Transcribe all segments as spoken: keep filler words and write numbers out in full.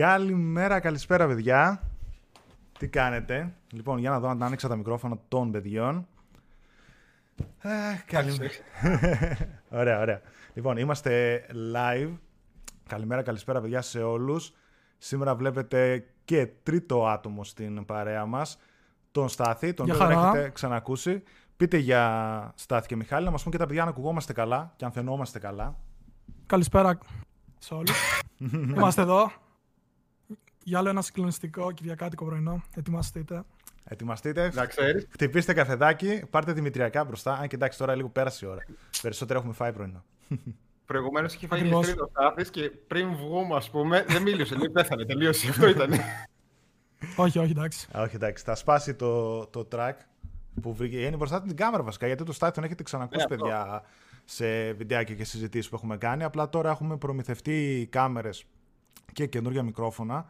Καλημέρα, καλησπέρα παιδιά. Τι κάνετε? Λοιπόν, για να δω αν άνοιξα τα μικρόφωνα των παιδιών. Καλημέρα. Ωραία, ωραία. Λοιπόν, είμαστε live. Καλημέρα, καλησπέρα παιδιά σε όλους. Σήμερα βλέπετε και τρίτο άτομο στην παρέα μας, τον Στάθη, τον οποίο έχετε ξανακούσει. Πείτε για Στάθη και Μιχάλη, να μας πούν και τα παιδιά αν ακουγόμαστε καλά και αν φαινόμαστε καλά. Καλησπέρα σε όλους. Είμαστε εδώ. Για άλλο ένα συγκλονιστικό κυριακάτικο πρωινό. Ετοιμαστείτε. Ετοιμαστείτε. Χτυπήστε καφεδάκι, πάρτε δημητριακά μπροστά. Αν και εντάξει, τώρα λίγο πέρασε η ώρα. Περισσότερο έχουμε φάει πρωινό. Προηγουμένως είχε φάει γλυκό ο Στάθης και πριν βγούμε, ας πούμε, δεν μίλησε. Λέει πέθανε, τελείωσε. Αυτό ήταν. Όχι, όχι, εντάξει. Όχι, εντάξει. Θα σπάσει το, το track που βρήκε. Είναι μπροστά την κάμερα βασικά, γιατί το Στάθη τον έχετε ξανακούσει, ναι, παιδιά, σε βιντεάκια και συζητήσεις που έχουμε κάνει. Απλά τώρα έχουμε προμηθευτεί κάμερες και καινούργια μικρόφωνα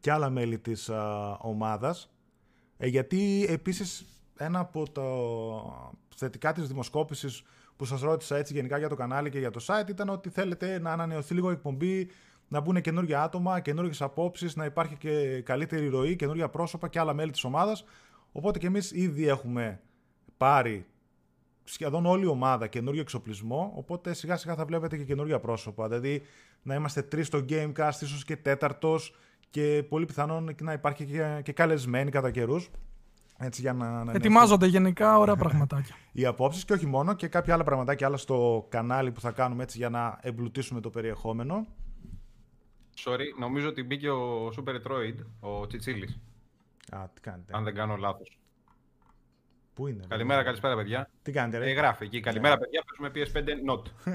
και άλλα μέλη της α, ομάδας. Ε, γιατί επίσης ένα από τα θετικά της δημοσκόπησης που σας ρώτησα έτσι γενικά για το κανάλι και για το site ήταν ότι θέλετε να ανανεωθεί λίγο η εκπομπή, να μπουν καινούργια άτομα, καινούργιες απόψεις, να υπάρχει και καλύτερη ροή, καινούργια πρόσωπα και άλλα μέλη της ομάδας. Οπότε και εμείς ήδη έχουμε πάρει σχεδόν όλη η ομάδα καινούργιο εξοπλισμό, οπότε σιγά σιγά θα βλέπετε και καινούργια πρόσωπα. Δηλαδή να είμαστε τρεις στο Gamecast, ίσως και τέταρτος, και πολύ πιθανόν να υπάρχει και, και καλεσμένοι κατά καιρούς. Έτσι, για να, να ετοιμάζονται γενικά ωραία πραγματάκια. Οι απόψεις και όχι μόνο, και κάποια άλλα πραγματάκια άλλα στο κανάλι που θα κάνουμε έτσι για να εμπλουτίσουμε το περιεχόμενο. Sorry, νομίζω ότι μπήκε ο Super Metroid, ο Τσιτσίλης. Α, τι κάνετε. Αν δεν κάνω λάθος. Πού είναι? Καλημέρα, ρε, καλησπέρα παιδιά. Τι κάνετε, ρε. Ε, γράφει εκεί. Καλημέρα, yeah, παιδιά. Παίζουμε πι ες φάιβ not.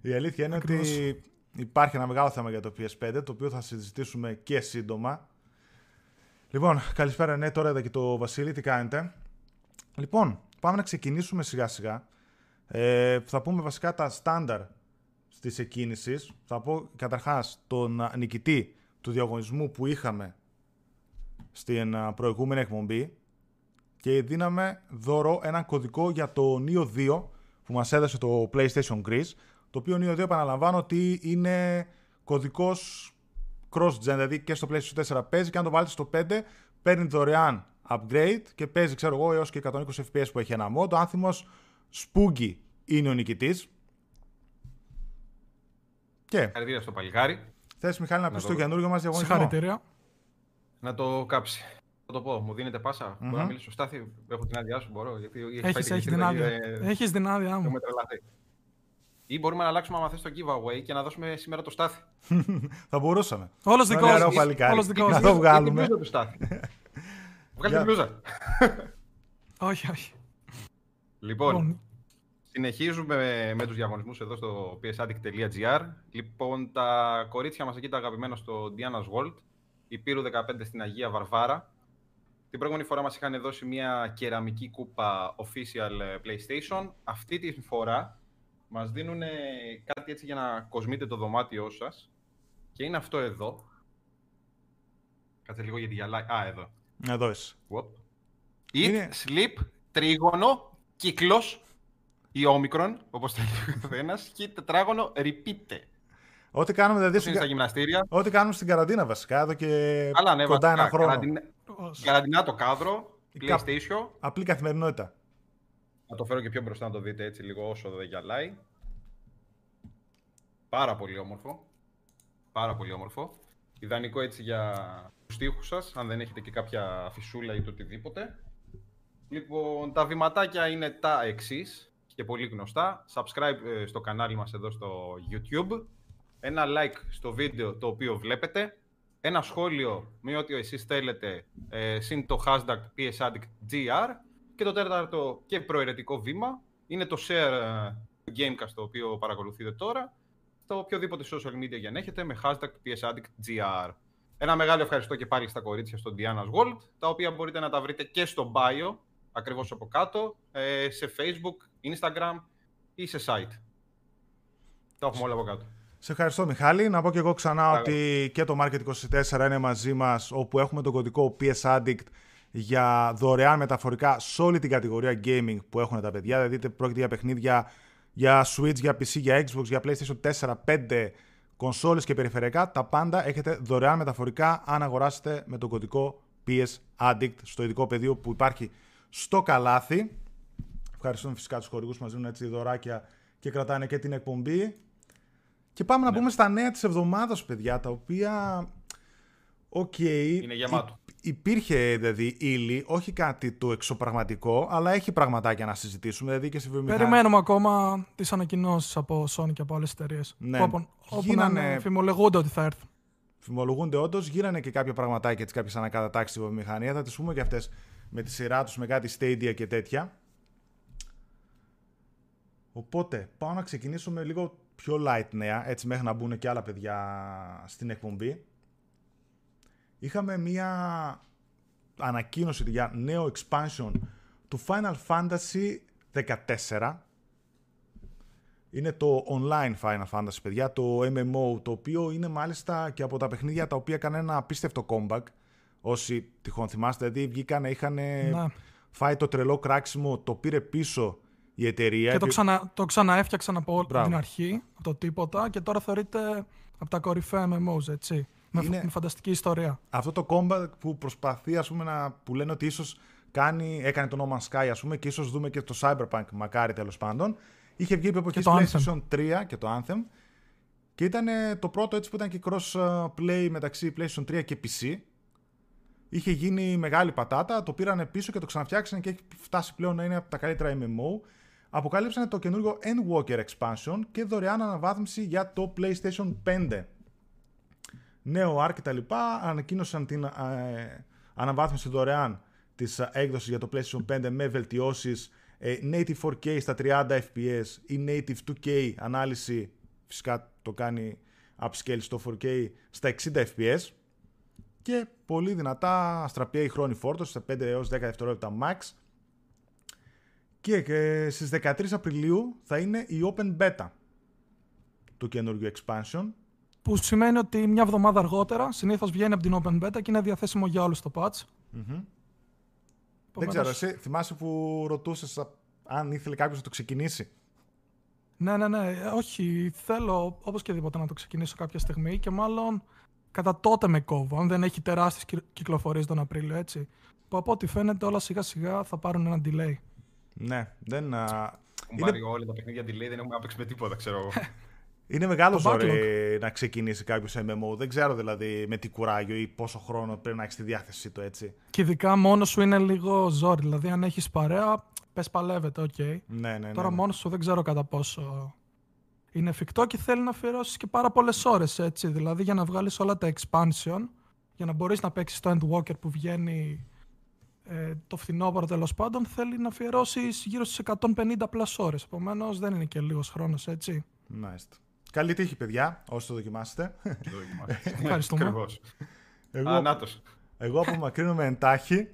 Η αλήθεια είναι ακριβώς ότι υπάρχει ένα μεγάλο θέμα για το πι ες φάιβ, το οποίο θα συζητήσουμε και σύντομα. Λοιπόν, καλησπέρα, ναι, τώρα είδα και το Βασίλη, τι κάνετε. Λοιπόν, πάμε να ξεκινήσουμε σιγά σιγά. Ε, θα πούμε βασικά τα στάνταρ στις εκκίνησεις. Θα πω καταρχάς τον νικητή του διαγωνισμού που είχαμε στην προηγούμενη εκπομπή και δίναμε δώρο ένα κωδικό για το νίο δύο που μας έδωσε το PlayStation Greece, το οποίο νίο δύο επαναλαμβάνω ότι είναι κωδικός cross-gen, δηλαδή και στο PlayStation τέσσερα παίζει και αν το βάλετε στο πέντε παίρνει δωρεάν upgrade και παίζει, ξέρω εγώ, έως και εκατόν είκοσι φρέιμς περ σέκοντ που έχει ένα mod. Το άνθιμος Spooky είναι ο νικητής. Και χαρακτήρα στο παλικάρι. Θες, Μιχάλη, να, να πεις το, το καινούργιο μας διαγωνισμό? Συγχαρητήρια. Να το κάψει. Θα το πω. Μου δίνετε πάσα. Mm-hmm. Μπορώ να μιλήσω, Στάθη? Έχω την άδειά σου, μπορώ? Γιατί έχεις, έχεις την άδεια. Ε... Έχεις την άδειά μου. Ή μπορούμε να αλλάξουμε άμα θες το giveaway και να δώσουμε σήμερα το Στάθη. Θα μπορούσαμε. Όλος δικός. Να το βγάλουμε. Βγάλε την μπλούζα. Όχι, όχι. Λοιπόν, συνεχίζουμε με τους διαγωνισμούς εδώ στο πι ες addict τελεία τζι άρ. Λοιπόν, τα κορίτσια μας εκεί τα αγαπημένα στο Diana's World, Υπήρου δεκαπέντε στην Αγία Βαρβάρα. Την προηγούμενη φορά μας είχαν δώσει μια κεραμική κούπα official PlayStation. Αυτή τη φορά μας δίνουν κάτι έτσι για να κοσμείτε το δωμάτιό σας. Και είναι αυτό εδώ. Κάτσε λίγο γιατί γυαλάει. Α, εδώ. Εδώ είσαι. Eat, είναι... sleep, τρίγωνο, κύκλος, ή όμικρον, όπως θέλει ο καθένας, και τετράγωνο, repeat. Ό,τι κάνουμε, δηλαδή, στην... στα γυμναστήρια. Ό,τι κάνουμε στην καραντίνα βασικά, εδώ και αλλά, ναι, κοντά βασικά, ένα χρόνο. Καραντίνα, καραντίνα το κάδρο, PlayStation. Απλή καθημερινότητα. Θα το φέρω και πιο μπροστά να το δείτε έτσι λίγο όσο δεν γυαλάει. Πάρα πολύ όμορφο. Πάρα πολύ όμορφο. Ιδανικό έτσι για τους τοίχους σας, αν δεν έχετε και κάποια φυσούλα ή το οτιδήποτε. Λοιπόν, τα βηματάκια είναι τα εξής και πολύ γνωστά. Subscribe στο κανάλι μας εδώ στο YouTube. Ένα like στο βίντεο το οποίο βλέπετε. Ένα σχόλιο με ό,τι εσείς θέλετε, ε, συν το hashtag πι ες addict τζι άρ. Και το τέταρτο και προαιρετικό βήμα είναι το share του Gamecast, το οποίο παρακολουθείτε τώρα, στο οποιοδήποτε social media για να έχετε, με hashtag πι ες addict τζι άρ. Ένα μεγάλο ευχαριστώ και πάλι στα κορίτσια στο Diana's World, τα οποία μπορείτε να τα βρείτε και στο bio, ακριβώς από κάτω, σε Facebook, Instagram ή σε site. Τα έχουμε όλα από κάτω. Σε ευχαριστώ, Μιχάλη. Να πω και εγώ ξανά Άρα. ότι και το Market είκοσι τέσσερα είναι μαζί μας, όπου έχουμε τον κωδικό πι ες addict για δωρεάν μεταφορικά σε όλη την κατηγορία gaming που έχουν τα παιδιά. Δηλαδή, πρόκειται για παιχνίδια για Switch, για πι σι, για Xbox, για PlayStation τέσσερα, πέντε, κονσόλες και περιφερειακά, τα πάντα έχετε δωρεάν μεταφορικά αν αγοράσετε με τον κωδικό πι ες Addict στο ειδικό πεδίο που υπάρχει στο καλάθι. Ευχαριστούμε φυσικά τους χορηγούς που μας δίνουν έτσι δωράκια και κρατάνε και την εκπομπή. Και πάμε ναι. να πούμε στα νέα της εβδομάδας, παιδιά, τα οποία... Οκ, okay, υπήρχε δηλαδή ύλη, όχι κάτι το εξωπραγματικό, αλλά έχει πραγματάκια να συζητήσουμε. Δηλαδή και σε βιομηχανία. Περιμένουμε ακόμα τις ανακοινώσεις από Sony και από άλλες εταιρείες. Ναι. Όπου, όπου γίνανε... φημολογούνται ότι θα έρθουν. Φημολογούνται όντως, γίνανε και κάποια πραγματάκια, κάποιες ανακατατάξεις στη βιομηχανία. Θα τις πούμε και αυτές με τη σειρά τους, με κάτι Stadia και τέτοια. Οπότε πάω να ξεκινήσουμε λίγο πιο light νέα, έτσι μέχρι να μπουν και άλλα παιδιά στην εκπομπή. Είχαμε μία ανακοίνωση για νέο expansion του Final Fantasy δεκατέσσερα. Είναι το online Final Fantasy, παιδιά, το εμ εμ ο, το οποίο είναι μάλιστα και από τα παιχνίδια τα οποία έκανε ένα απίστευτο comeback. Όσοι τυχόν θυμάστε, δηλαδή βγήκανε, είχαν φάει το τρελό κράξιμο, το πήρε πίσω η εταιρεία. Και το, ξανα, το ξαναέφτιαξαν από Μπράβο. την αρχή, από το τίποτα, και τώρα θεωρείται από τα κορυφαία εμ εμ ο, έτσι. Είναι με φανταστική ιστορία. Αυτό το combat που προσπαθεί, ας πούμε, να, που λένε ότι ίσως κάνει, έκανε το No Man's Sky, ας πούμε, και ίσως δούμε και το Cyberpunk, μακάρι, τέλος πάντων. Είχε βγει επί εποχής PlayStation τρία και το Anthem. Και ήταν το πρώτο έτσι που ήταν και cross-play μεταξύ PlayStation τρία και πι σι. Είχε γίνει μεγάλη πατάτα, το πήρανε πίσω και το ξαναφτιάξανε και έχει φτάσει πλέον να είναι από τα καλύτερα εμ εμ ο. Αποκάλυψαν το καινούργιο Endwalker expansion και δωρεάν αναβάθμιση για το PlayStation πέντε. Νέο Arc και τα λοιπά, ανακοίνωσαν την ε, αναβάθμιση δωρεάν της έκδοσης για το PlayStation πέντε με βελτιώσεις, ε, native φορ κέι στα τριάντα φρέιμς περ σέκοντ ή native τού κέι ανάλυση, φυσικά το κάνει upscale στο φορ κέι στα εξήντα φρέιμς περ σέκοντ και πολύ δυνατά στραπιαίοι χρόνοι φόρτωση στα πέντε έως δέκα δευτερόλεπτα max. Και ε, στις δεκατρείς Απριλίου θα είναι η Open Beta του καινούργιου expansion, που σημαίνει ότι μια εβδομάδα αργότερα συνήθως βγαίνει από την Open Beta και είναι διαθέσιμο για όλους το patch. Mm-hmm. Δεν ξέρω, εσύ θυμάσαι που ρωτούσες αν ήθελε κάποιος να το ξεκινήσει. Ναι, ναι, ναι. Όχι, θέλω όπως και δίποτε να το ξεκινήσω κάποια στιγμή και μάλλον κατά τότε με κόβω, αν δεν έχει τεράστιες κυκλοφορίες τον Απρίλιο, έτσι. Που από ό,τι φαίνεται όλα σιγά σιγά θα πάρουν ένα delay. Ναι, δεν... Έχουν πάρει όλα τα παιχνίδια delay, δεν έχουμε άπαιξει με τίποτα, ξέρω εγώ. Είναι μεγάλο ζόρι να ξεκινήσει κάποιο εμ εμ ο. Δεν ξέρω δηλαδή με τι κουράγιο ή πόσο χρόνο πρέπει να έχει στη διάθεσή του, έτσι. Και ειδικά μόνο σου είναι λίγο ζόρι. Δηλαδή, αν έχει παρέα, πε παλεύεται, οκ. Okay. Ναι, ναι, ναι. Τώρα ναι. μόνο σου δεν ξέρω κατά πόσο είναι εφικτό και θέλει να αφιερώσει και πάρα πολλέ ώρε, έτσι. Δηλαδή, για να βγάλει όλα τα expansion, για να μπορεί να παίξει το Endwalker που βγαίνει ε, το φθινόπωρο τέλο πάντων, θέλει να αφιερώσει γύρω στι εκατόν πενήντα πλας ώρες. Επομένω, δεν είναι και λίγο χρόνο, έτσι. Μάλιστα. Καλή τύχη, παιδιά, όσοι το δοκιμάσετε. Το δοκιμάσετε. Ευχαριστούμε. Εγώ, Ανάτος. εγώ απομακρύνομαι εντάχει.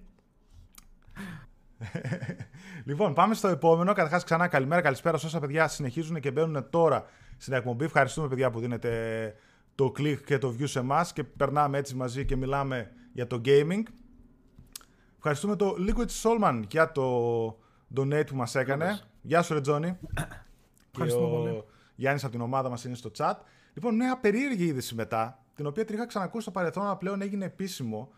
Λοιπόν, πάμε στο επόμενο. Καταρχάς, ξανά καλημέρα, καλησπέρα σε όσα παιδιά συνεχίζουν και μπαίνουν τώρα στην εκπομπή. Ευχαριστούμε, παιδιά, που δίνετε το click και το view σε εμάς και περνάμε έτσι μαζί και μιλάμε για το gaming. Ευχαριστούμε το Liquid Solman για το donate που μας έκανε. Γεια σου, ρε Τζόνι. Ευχαριστούμε πολύ. Γιάννης από την ομάδα μας είναι στο chat. Λοιπόν, μια περίεργη είδηση μετά, την οποία την είχα ξανακούσει στο παρελθόν, αλλά πλέον έγινε επίσημο.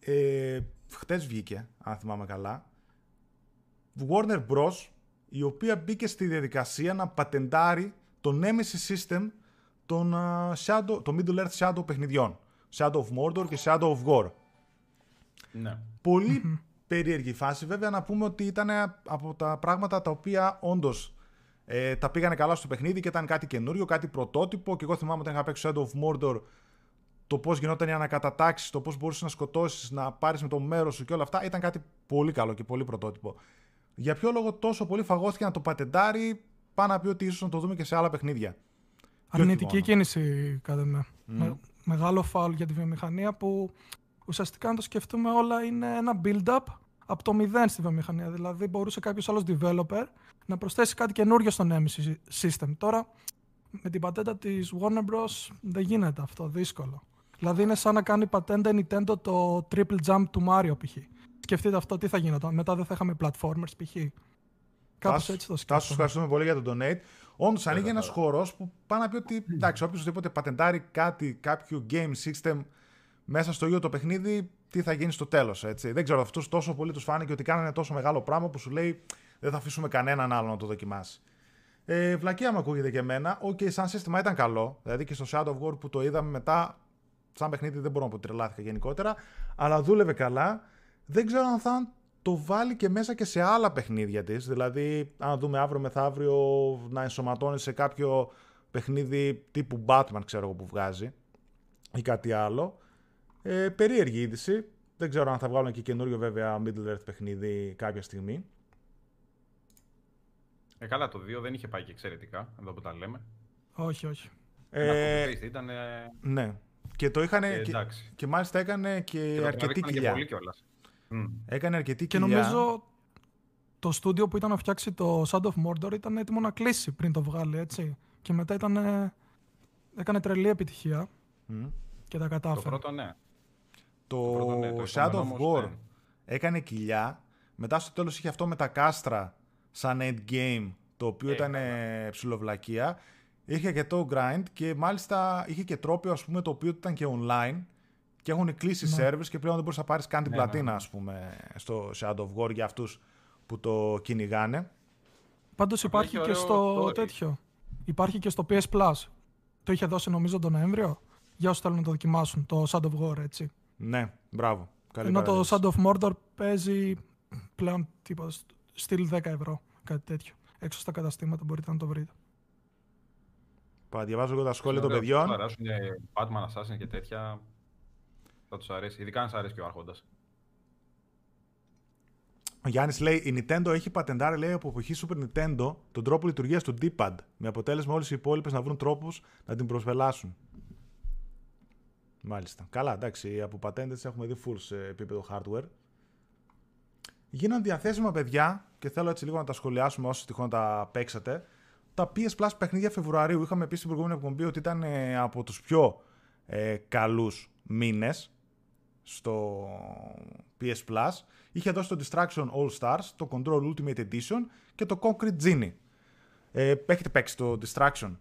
Ε, χτες βγήκε, αν θυμάμαι καλά. Warner Bros., η οποία μπήκε στη διαδικασία να πατεντάρει το Nemesis System των uh, Shadow, το Middle Earth Shadow παιχνιδιών. Shadow of Mordor και Shadow of Gore. Ναι. Πολύ mm-hmm. περίεργη φάση. Βέβαια, να πούμε ότι ήταν από τα πράγματα τα οποία όντως Ε, τα πήγανε καλά στο παιχνίδι και ήταν κάτι καινούριο, κάτι πρωτότυπο. Και εγώ θυμάμαι όταν είχα παίξει Shadow of Mordor το πώς γινόταν οι ανακατατάξεις, το πώς μπορούσες να σκοτώσεις, να πάρεις με το μέρος σου και όλα αυτά. Ήταν κάτι πολύ καλό και πολύ πρωτότυπο. Για ποιο λόγο τόσο πολύ φαγώθηκε να το πατεντάρει, πάει να πει ότι ίσως να το δούμε και σε άλλα παιχνίδια. Αρνητική κίνηση, κατά με. Mm. με. Μεγάλο φάουλ για τη βιομηχανία που ουσιαστικά, αν το σκεφτούμε, όλα είναι ένα build-up από το μηδέν στη βιομηχανία. Δηλαδή, μπορούσε κάποιος άλλος developer να προσθέσει κάτι καινούριο στο Nemesis System. Τώρα, με την πατέντα της Warner Bros. Δεν γίνεται αυτό, δύσκολο. Δηλαδή, είναι σαν να κάνει πατέντα Nintendo το triple jump του Mario, π.χ. Σκεφτείτε αυτό, τι θα γινόταν. Μετά δεν θα είχαμε platformers, π.χ. Κάπως έτσι το σκέφτομαι. Τάσου, ευχαριστούμε πολύ για τον donate. Όντως ανοίγει ένας χώρος που πάνω να πει ότι εντάξει, οποιοδήποτε πατεντάρει κάτι, κάποιο game system μέσα στο ίδιο το παιχνίδι, τι θα γίνει στο τέλος. Έτσι. Δεν ξέρω, αυτούς τόσο πολύ τους φάνηκε ότι κάνανε τόσο μεγάλο πράγμα που σου λέει δεν θα αφήσουμε κανέναν άλλο να το δοκιμάσει. Ε, βλακία μου ακούγεται και εμένα. Οκ, okay, σαν σύστημα ήταν καλό. Δηλαδή και στο Shadow of War που το είδαμε μετά, σαν παιχνίδι δεν μπορώ να πω ότι τρελάθηκα γενικότερα, αλλά δούλευε καλά. Δεν ξέρω αν θα το βάλει και μέσα και σε άλλα παιχνίδια της. Δηλαδή, αν δούμε αύριο μεθαύριο να ενσωματώνει σε κάποιο παιχνίδι τύπου Batman, ξέρω εγώ, που βγάζει ή κάτι άλλο. Ε, περίεργη είδηση. Δεν ξέρω αν θα βγάλουν και καινούριο βέβαια Middle-earth παιχνίδι κάποια στιγμή. Ε, καλά, το δύο δεν είχε πάει και εξαιρετικά, εδώ που τα λέμε. Όχι, όχι. Ε, ε, ήταν, ε... Ναι. Και το είχαν. Ε, και, και μάλιστα έκανε και, και αρκετή κοιλιά. Και mm. Έκανε αρκετή κοιλιά. Και νομίζω το στούντιο που ήταν να φτιάξει το Shadow of Mordor ήταν έτοιμο να κλείσει πριν το βγάλει, έτσι. Και μετά ήταν, έκανε τρελή επιτυχία. Mm. Και τα κατάφερε. Το πρώτο, ναι. Το, το, πρώτο, ναι, το Shadow of War ναι. έκανε κοιλιά. Μετά στο τέλος είχε αυτό με τα κάστρα. Σαν endgame, το οποίο yeah, ήταν yeah. ψιλοβλακία. Είχε και το grind και μάλιστα είχε και τρόπιο, ας πούμε, το οποίο ήταν και online και έχουν κλείσει yeah. servers και πλέον δεν μπορείς να πάρεις καν την yeah, πλατίνα, yeah. ας πούμε, στο Shadow of War για αυτούς που το κυνηγάνε. Πάντως υπάρχει και στο story. τέτοιο. Υπάρχει και στο πι ες Plus. Το είχε δώσει νομίζω τον Νοέμβριο για όσους θέλουν να το δοκιμάσουν, το Shadow of War, έτσι. Ναι, μπράβο. Καλή Ενώ παραδείξη. Το Shadow of Mordor παίζει πλέον τίποτα. Στυλ δέκα ευρώ, κάτι τέτοιο. Έξω στα καταστήματα μπορείτε να το βρείτε. Πα, διαβάζω εγώ τα σχόλια των παιδιών. Θα αρέσουν Batman, Assassin και τέτοια. Θα τους αρέσει. Ειδικά αν σας αρέσει και ο Άρχοντας. Ο Γιάννης λέει: η Nintendo έχει πατεντάρει, λέει, από εποχή Super Nintendo τον τρόπο λειτουργίας του D-pad. Με αποτέλεσμα όλες οι υπόλοιπες να βρουν τρόπους να την προσπελάσουν. Μάλιστα. Καλά, εντάξει. Από πατέντες έχουμε δει full σε επίπεδο hardware. Γίναν διαθέσιμα, παιδιά, και θέλω έτσι λίγο να τα σχολιάσουμε όσοι τυχόν τα παίξατε. Τα πι ες Plus παιχνίδια Φεβρουαρίου. Είχαμε πει στην προηγούμενη εκπομπή ότι ήταν ε, από τους πιο ε, καλούς μήνες στο πι ες Plus. Είχε δώσει το Distraction All Stars, το Control Ultimate Edition και το Concrete Genie. Ε, έχετε παίξει το Distraction?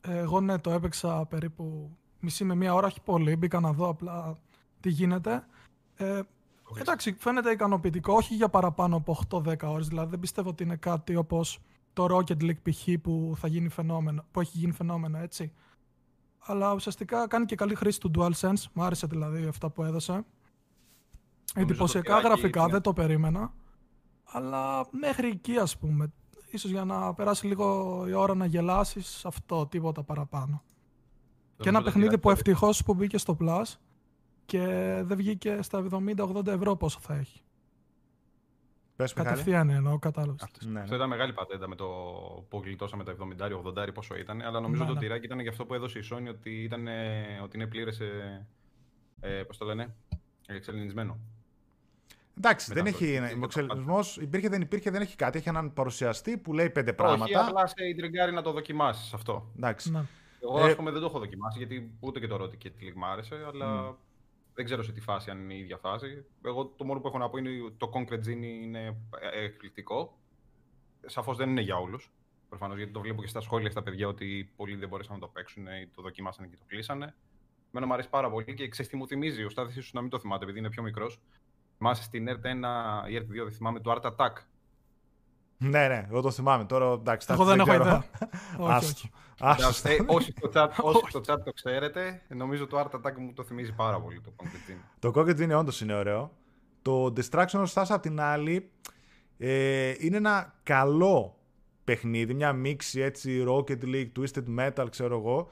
Ε, εγώ ναι, το έπαιξα περίπου μισή με μία ώρα, όχι πολύ. Μπήκα να δω απλά τι γίνεται. Ε, Εντάξει, φαίνεται ικανοποιητικό, όχι για παραπάνω από οκτώ με δέκα ώρες, δηλαδή δεν πιστεύω ότι είναι κάτι όπως το Rocket League π.χ. που, θα γίνει φαινόμενο, που έχει γίνει φαινόμενο, έτσι. Αλλά ουσιαστικά κάνει και καλή χρήση του DualSense, μου άρεσε δηλαδή αυτά που έδωσε. Εντυπωσιακά γραφικά, είναι... δεν το περίμενα, αλλά μέχρι εκεί, ας πούμε, ίσως για να περάσει λίγο η ώρα να γελάσεις, αυτό, τίποτα παραπάνω. Και ένα παιχνίδι που ευτυχώς που μπήκε στο Plus, και δεν βγήκε στα εβδομήντα με ογδόντα ευρώ πόσο θα έχει. Πες, κατευθείαν Μιχάλη. Εννοώ, κατάλαβες. Αυτό ναι, ναι. ήταν μεγάλη πατέντα με το που γλιτώσαμε τα εβδομήντα ογδόντα πόσο ήταν, αλλά νομίζω ναι, το τυράκι ναι. ήταν γι' αυτό που έδωσε η Sony ότι, ήταν, ότι είναι πλήρες, ε, ε, πώς το λένε, εξελινισμένο. Εντάξει, δεν έχει, ο εξελινισμός υπήρχε, δεν υπήρχε, δεν έχει κάτι. Έχει έναν παρουσιαστή που λέει πέντε πράγματα. Όχι, απλά σε ιντριγκάρει να το δοκιμάσεις αυτό. Εντάξει. Ναι. Εγώ, ας πούμε, δεν το έχω δοκιμάσει, γιατί ούτε και το ρώτηκε και τη λίγμα άρεσε, αλλά... Mm. Δεν ξέρω σε τι φάση, αν είναι η ίδια φάση. Εγώ το μόνο που έχω να πω είναι ότι το Concrete Genie είναι εκπληκτικό. Σαφώς δεν είναι για όλους. Προφανώς, γιατί το βλέπω και στα σχόλια στα παιδιά ότι πολλοί δεν μπορέσαν να το παίξουν ή το δοκιμάσανε και το κλείσανε. Εμένα μου αρέσει πάρα πολύ και ξέρεις τι μου θυμίζει. Ο Στάθης ίσως να μην το θυμάται, επειδή είναι πιο μικρός. Θυμάσαι στην Ι Αρ Τι ένα ή Ι Αρ Τι δύο, δεν θυμάμαι, το Art Attack. Ναι, ναι, εγώ το θυμάμαι. Τώρα εντάξει, εγώ δεν έχω ιδέα. Όσοι στο chat το ξέρετε, νομίζω το Art Attack μου το θυμίζει πάρα πολύ το Concrete Genie. Το Concrete Genie όντως είναι ωραίο. Το Distraction Stars απ' την άλλη ε, είναι ένα καλό παιχνίδι, μια μίξη έτσι Rocket League, Twisted Metal, ξέρω εγώ,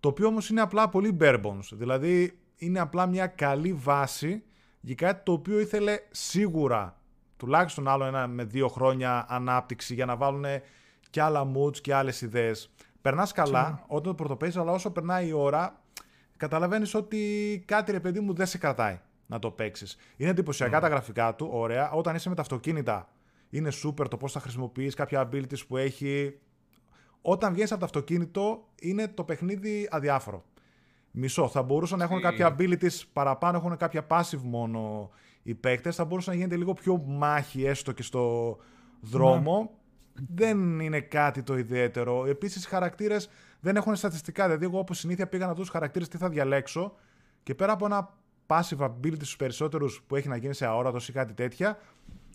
το οποίο όμως είναι απλά πολύ bare bones. Δηλαδή είναι απλά μια καλή βάση για κάτι το οποίο ήθελε σίγουρα τουλάχιστον άλλο ένα με δύο χρόνια ανάπτυξη για να βάλουν και άλλα moods και άλλες ιδέες. Περνάς καλά yeah. όταν το πρωτοπαίζεις, αλλά όσο περνάει η ώρα, καταλαβαίνεις ότι κάτι, ρε παιδί μου, δεν σε κρατάει να το παίξεις. Είναι εντυπωσιακά mm. τα γραφικά του, ωραία. Όταν είσαι με τα αυτοκίνητα, είναι super το πώς θα χρησιμοποιείς κάποια abilities που έχει. Όταν βγαίνεις από το αυτοκίνητο, είναι το παιχνίδι αδιάφορο. Μισό. Θα μπορούσαν να έχουν κάποια abilities παραπάνω, έχουν κάποια passive μόνο οι παίκτες. Θα μπορούσαν να γίνεται λίγο πιο μάχη έστω και στο δρόμο. Ναι. δεν είναι κάτι το ιδιαίτερο. Επίσης, οι χαρακτήρες δεν έχουν στατιστικά. Δηλαδή, εγώ όπως συνήθεια πήγα να δω τους χαρακτήρες τι θα διαλέξω και πέρα από ένα passive ability στους περισσότερους που έχει να γίνει σε αόρατος ή κάτι τέτοια,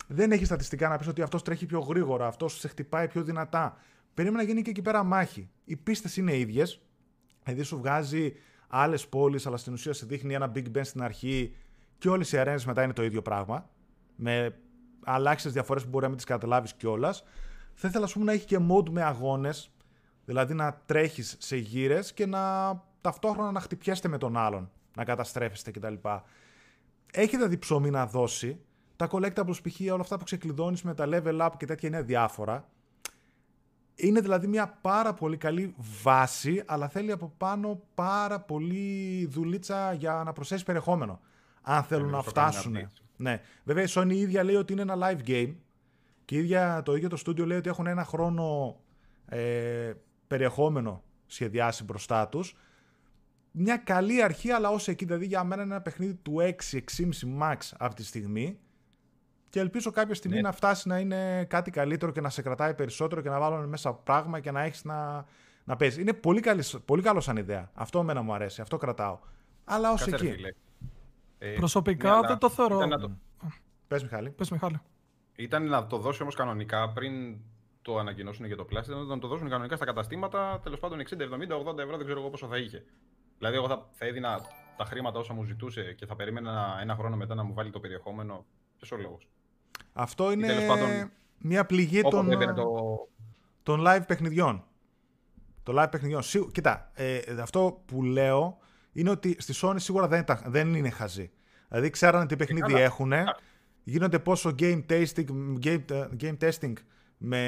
δεν έχει στατιστικά να πεις ότι αυτός τρέχει πιο γρήγορα, αυτός σε χτυπάει πιο δυνατά. Περίμενα να γίνει και εκεί πέρα μάχη. Οι πίστες είναι ίδιες. Δηλαδή, σου βγάζει άλλες πόλεις, αλλά στην ουσία σε δείχνει ένα Big Ben στην αρχή και όλες οι αρένες μετά είναι το ίδιο πράγμα. Με αλλάξεις διαφορές που μπορεί να μην τις καταλάβεις κιόλας. Θα ήθελα, ας πούμε, να έχει και mode με αγώνες, δηλαδή να τρέχεις σε γύρες και να ταυτόχρονα να χτυπιέστε με τον άλλον, να καταστρέφεστε κτλ. Έχει δηλαδή ψωμί να δώσει. Τα collectables π.χ. όλα αυτά που ξεκλειδώνεις με τα level up και τέτοια είναι διάφορα. Είναι δηλαδή μια πάρα πολύ καλή βάση, αλλά θέλει από πάνω πάρα πολύ δουλίτσα για να προσθέσει περιεχόμενο. Αν θέλουν να φτάσουν. Ναι. Βέβαια η Sony ίδια λέει ότι είναι ένα live game και ίδια, το ίδιο το στούντιο λέει ότι έχουν ένα χρόνο ε, περιεχόμενο σχεδιάσει μπροστά τους. Μια καλή αρχή, αλλά όσο εκεί, δηλαδή για μένα είναι ένα παιχνίδι του έξι έξι κόμμα πέντε max αυτή τη στιγμή και ελπίζω κάποια στιγμή ναι. να φτάσει να είναι κάτι καλύτερο και να σε κρατάει περισσότερο και να βάλουν μέσα πράγμα και να έχεις να, να παίζεις. Είναι πολύ, πολύ καλό σαν ιδέα. Αυτό εμένα μου αρέσει, αυτό κρατάω. Αλλά όσο εκεί. Ε, Προσωπικά ναι, δεν το θεωρώ. Το... Πες Μιχάλη. Πες Μιχάλη. Ήταν να το δώσει όμως κανονικά πριν το ανακοινώσουν για το Plus, ήταν να το δώσουν κανονικά στα καταστήματα, τέλος πάντων εξήντα, εβδομήντα, ογδόντα ευρώ, δεν ξέρω εγώ πόσο θα είχε. Δηλαδή, εγώ θα, θα έδινα τα χρήματα όσα μου ζητούσε και θα περίμενα ένα χρόνο μετά να μου βάλει το περιεχόμενο. Ποιος ο λόγος. Αυτό είναι πάντων, μια πληγή των, το... των live παιχνιδιών. Το live παιχνιδιών. Σίγου... Κοίτα, ε, αυτό που λέω είναι ότι στη Sony σίγουρα δεν, τα... δεν είναι χαζή. Δηλαδή, ξέρανε τι παιχνίδι ε, έχουν, α. γίνονται πόσο game tasting, game, game testing με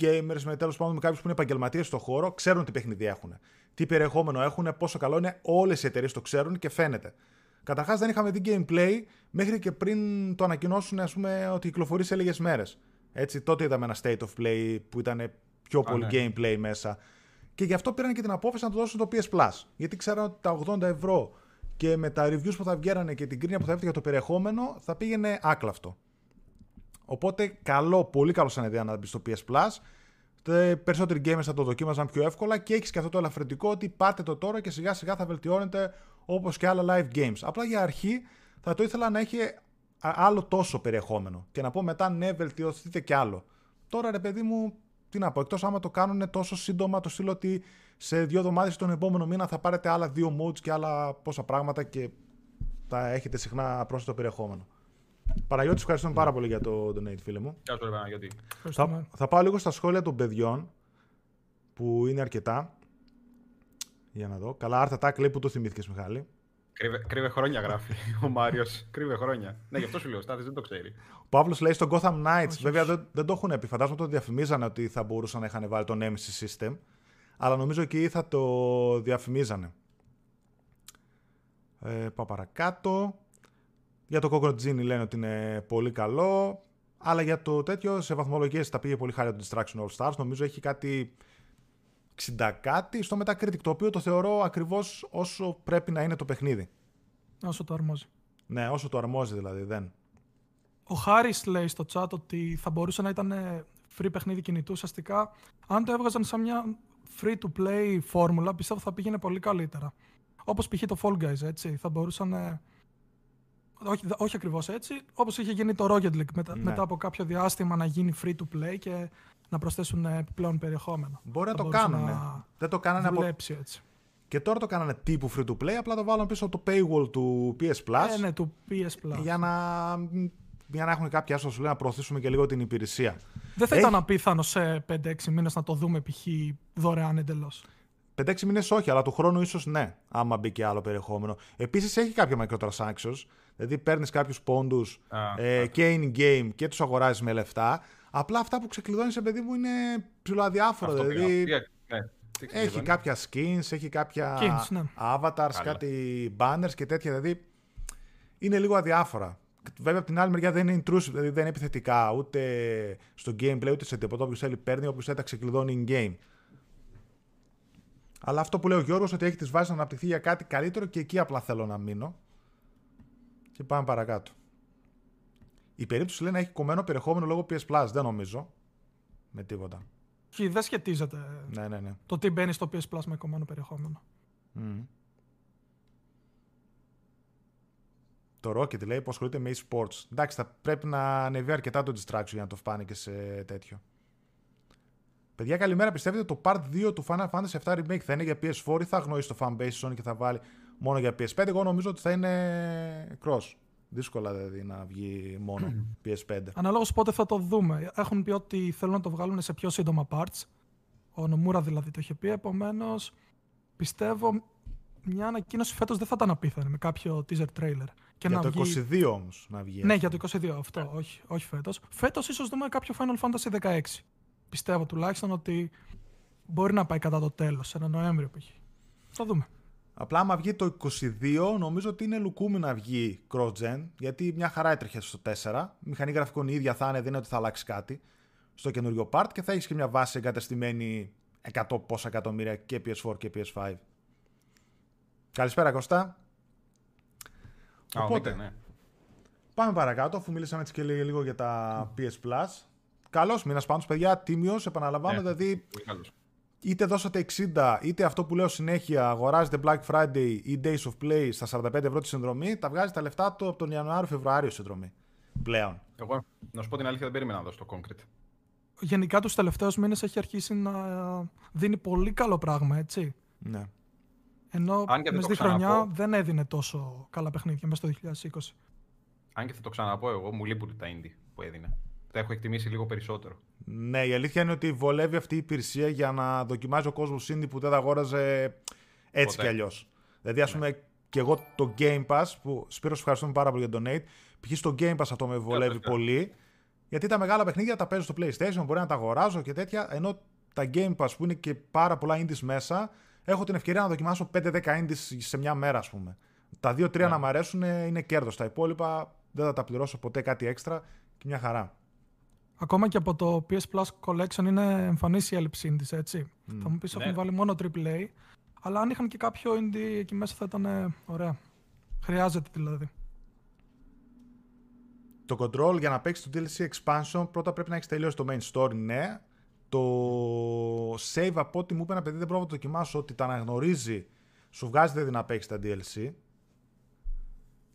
gamers, με τέλος πάντων με κάποιους που είναι επαγγελματίες στον χώρο, ξέρουν τι παιχνίδι έχουν. Τι περιεχόμενο έχουν, πόσο καλό είναι, όλες οι εταιρείες το ξέρουν και φαίνεται. Καταρχάς δεν είχαμε δει gameplay μέχρι και πριν το ανακοινώσουν, ας πούμε, ότι κυκλοφορεί σε λίγες μέρες. Έτσι, τότε είδαμε ένα state of play που ήταν πιο πολύ Α, ναι. gameplay μέσα. Και γι' αυτό πήραν και την απόφαση να το δώσουν το πι ες Plus. Γιατί ξέραν ότι τα ογδόντα ευρώ και με τα reviews που θα βγαίνανε και την κρίνια που θα έφτιαγε για το περιεχόμενο θα πήγαινε άκλαυτο. Οπότε, καλό, πολύ καλό σαν ιδέα να μπει στο πι ες Plus. Περισσότεροι gamers θα το δοκίμαζαν πιο εύκολα και έχεις και αυτό το ελαφρυντικό ότι πάτε το τώρα και σιγά σιγά θα βελτιώνεται όπως και άλλα live games. Απλά για αρχή θα το ήθελα να έχει άλλο τόσο περιεχόμενο και να πω μετά ναι, βελτιωθείτε κι άλλο. Τώρα ρε παιδί μου, τι να πω, εκτός άμα το κάνουν τόσο σύντομα το στείλω ότι σε δύο εβδομάδες τον επόμενο μήνα θα πάρετε άλλα δύο modes και άλλα πόσα πράγματα και θα έχετε συχνά πρόσθετο περιεχόμενο. Παναγιώτη, ευχαριστούμε πάρα πολύ για το donate, φίλε μου. Θα, θα πάω λίγο στα σχόλια των παιδιών, που είναι αρκετά. Για να δω. Καλά, Art Attack λέει που το θυμήθηκες, Μιχάλη. Κρύβε, κρύβε χρόνια, γράφει ο Μάριος. Κρύβε χρόνια. Ναι, γι' αυτό σου λέω, ο Στάθης δεν το ξέρει. Ο Παύλος λέει στο Gotham Knights. Βέβαια δεν, δεν το έχουν πει. Φαντάζομαι το διαφημίζανε ότι θα μπορούσαν να είχαν βάλει τον Nemesis System. Αλλά νομίζω εκεί θα το διαφημίζανε. Ε, πάω παρακάτω. Για το Concrete Genie λένε ότι είναι πολύ καλό, αλλά για το τέτοιο σε βαθμολογίες τα πήγε πολύ χάρη το Distraction All Stars. Νομίζω έχει κάτι εξήντα κάτι στο Metacritic, το οποίο το θεωρώ ακριβώς όσο πρέπει να είναι το παιχνίδι. Όσο το αρμόζει. Ναι, όσο το αρμόζει δηλαδή. Δεν. Ο Χάρης λέει στο chat ότι θα μπορούσε να ήταν free παιχνίδι κινητού ουσιαστικά. Αν το έβγαζαν σαν μια free-to-play φόρμουλα, πιστεύω θα πήγαινε πολύ καλύτερα. Όπως π.χ. το Fall Guys, έτσι. Θα μπορούσαν. Όχι, όχι ακριβώς έτσι, όπως είχε γίνει το Rocket League μετά, ναι. μετά από κάποιο διάστημα να γίνει free to play και να προσθέσουν επιπλέον περιεχόμενο. Μπορεί να το κάνανε. Να... Δεν το κάνανε από... έτσι. Και τώρα το κάνανε τύπου free to play, απλά το βάλουν πίσω το paywall του πι ες Plus. Ε, ναι, του πι ες Plus. Για να, για να έχουν κάποια άσχεση, να προωθήσουμε και λίγο την υπηρεσία. Δεν θα Έχει... ήταν απίθανο σε πέντε έξι μήνες να το δούμε π.χ. δωρεάν εντελώς. πέντε έξι μήνες όχι, αλλά του χρόνου ίσως ναι, άμα μπει και άλλο περιεχόμενο. Επίσης έχει κάποια microtransactions, δηλαδή παίρνεις κάποιους πόντους ah, ε, right. και in-game και τους αγοράζεις με λεφτά. Απλά αυτά που ξεκλειδώνεις, παιδί μου, είναι ψιλοαδιάφορα. Δηλαδή ναι. έχει κάποια skins, έχει κάποια skins, ναι. avatars, Άρα. κάτι banners και τέτοια, δηλαδή είναι λίγο αδιάφορα. Βέβαια από την άλλη μεριά δεν είναι intrusive, δηλαδή δεν είναι επιθετικά ούτε στο gameplay, ούτε σε τίποτα. Όποιος θέλει παίρνει, όποιος θέλει τα ξεκλειδώνει in-game. Αλλά αυτό που λέει ο Γιώργος ότι έχει τις βάσεις να αναπτυχθεί για κάτι καλύτερο και εκεί απλά θέλω να μείνω. Και πάμε παρακάτω. Η περίπτωση λέει να έχει κομμένο περιεχόμενο λόγω πι ες Plus. Δεν νομίζω. με τίποτα. Και δεν σχετίζεται ναι, ναι, ναι. το τι μπαίνει στο πι ες Plus με κομμένο περιεχόμενο. Mm. Το Rocket λέει πως ασχολείται με e-sports. Εντάξει, θα πρέπει να ανεβεί αρκετά το Distraction για να το φάνε και σε τέτοιο. Παιδιά, καλημέρα. Πιστεύετε το Part δύο του Final Fantasy επτά Remake θα είναι για πι ες φορ ή θα γνωρίσει το fanbase Sony και θα βάλει μόνο για πι ες φάιβ? Εγώ νομίζω ότι θα είναι cross. Δύσκολα δηλαδή να βγει μόνο πι ες φάιβ. Αναλόγως πότε θα το δούμε. Έχουν πει ότι θέλουν να το βγάλουν σε πιο σύντομα parts. Ο Νομούρα δηλαδή το είχε πει. Επομένως, πιστεύω μια ανακοίνωση φέτος δεν θα ήταν απίθανη με κάποιο teaser trailer. Και για να το βγει... είκοσι δύο όμως να βγει. Ναι, αυτό. Για το είκοσι δύο αυτό. Yeah. Όχι, όχι φέτος. Φέτος ίσως δούμε κάποιο Final Fantasy δεκαέξι. Πιστεύω τουλάχιστον ότι μπορεί να πάει κατά το τέλος, ένα Νοέμβριο π.χ. Θα δούμε. Απλά άμα βγει το είκοσι δύο, νομίζω ότι είναι λουκούμι να βγει cross-gen, γιατί μια χαρά έτρεχε στο τέσσερα. Μηχανή γραφικών η ίδια θα είναι, δεν είναι ότι θα αλλάξει κάτι στο καινούριο part και θα έχεις και μια βάση εγκατεστημένη εκατό πόσα εκατομμύρια και πι ες φορ και πι ες φάιβ. Καλησπέρα Κώστα. Α, οπότε, ναι. Πάμε παρακάτω, αφού μίλησαμε έτσι και λίγο για τα πι ες Plus. Καλός μήνας πάντως, παιδιά, τίμιος, επαναλαμβάνω, ναι, δηλαδή είτε δώσατε εξήντα, είτε αυτό που λέω συνέχεια, αγοράζετε Black Friday ή Days of Play στα σαράντα πέντε ευρώ τη συνδρομή, τα βγάζει τα λεφτά του από τον Ιανουάριο-Φεβρουάριο συνδρομή πλέον. Εγώ, να σου πω την αλήθεια, δεν περίμενα να δώσω το Concrete. Γενικά τους τελευταίους μήνες έχει αρχίσει να δίνει πολύ καλό πράγμα, έτσι. Ναι. Ενώ μες τη χρονιά δεν έδινε τόσο καλά παιχνίδια μέσα στο είκοσι είκοσι. Αν και θα το ξαναπώ εγώ, μου λείπουν τα indie που έδινε. Τα έχω εκτιμήσει λίγο περισσότερο. Ναι, η αλήθεια είναι ότι βολεύει αυτή η υπηρεσία για να δοκιμάζει ο κόσμος indie που δεν τα αγόραζε έτσι κι αλλιώς. Δηλαδή, ας πούμε, ναι. και εγώ το Game Pass, που Σπύρος, ευχαριστούμε πάρα πολύ για τον Donate. Π.χ. στο Game Pass αυτό με βολεύει yeah, πολύ, yeah. γιατί τα μεγάλα παιχνίδια τα παίζω στο PlayStation, μπορεί να τα αγοράζω και τέτοια. Ενώ τα Game Pass που είναι και πάρα πολλά indies μέσα, έχω την ευκαιρία να δοκιμάσω πέντε δέκα indies σε μια μέρα, ας πούμε. Τα δύο τρία yeah. να μ' αρέσουν είναι κέρδος. Τα υπόλοιπα δεν θα τα πληρώσω ποτέ κάτι έξτρα και μια χαρά. Ακόμα και από το πι ες Plus Collection είναι εμφανής η έλλειψή της, έτσι. Mm. Θα μου πεις ότι έχουν ναι. βάλει μόνο τριπλ έι, αλλά αν είχαν και κάποιο indie εκεί μέσα θα ήταν ωραία. Χρειάζεται δηλαδή. Το Control για να παίξεις το ντι ελ σι Expansion πρώτα πρέπει να έχεις τελειώσει το main story, ναι. Το save από ό,τι μου είπε ένα παιδί, δεν πρόβα το δοκιμάσω, ότι τα αναγνωρίζει, σου βγάζει δηλαδή να παίξεις τα ντι ελ σι.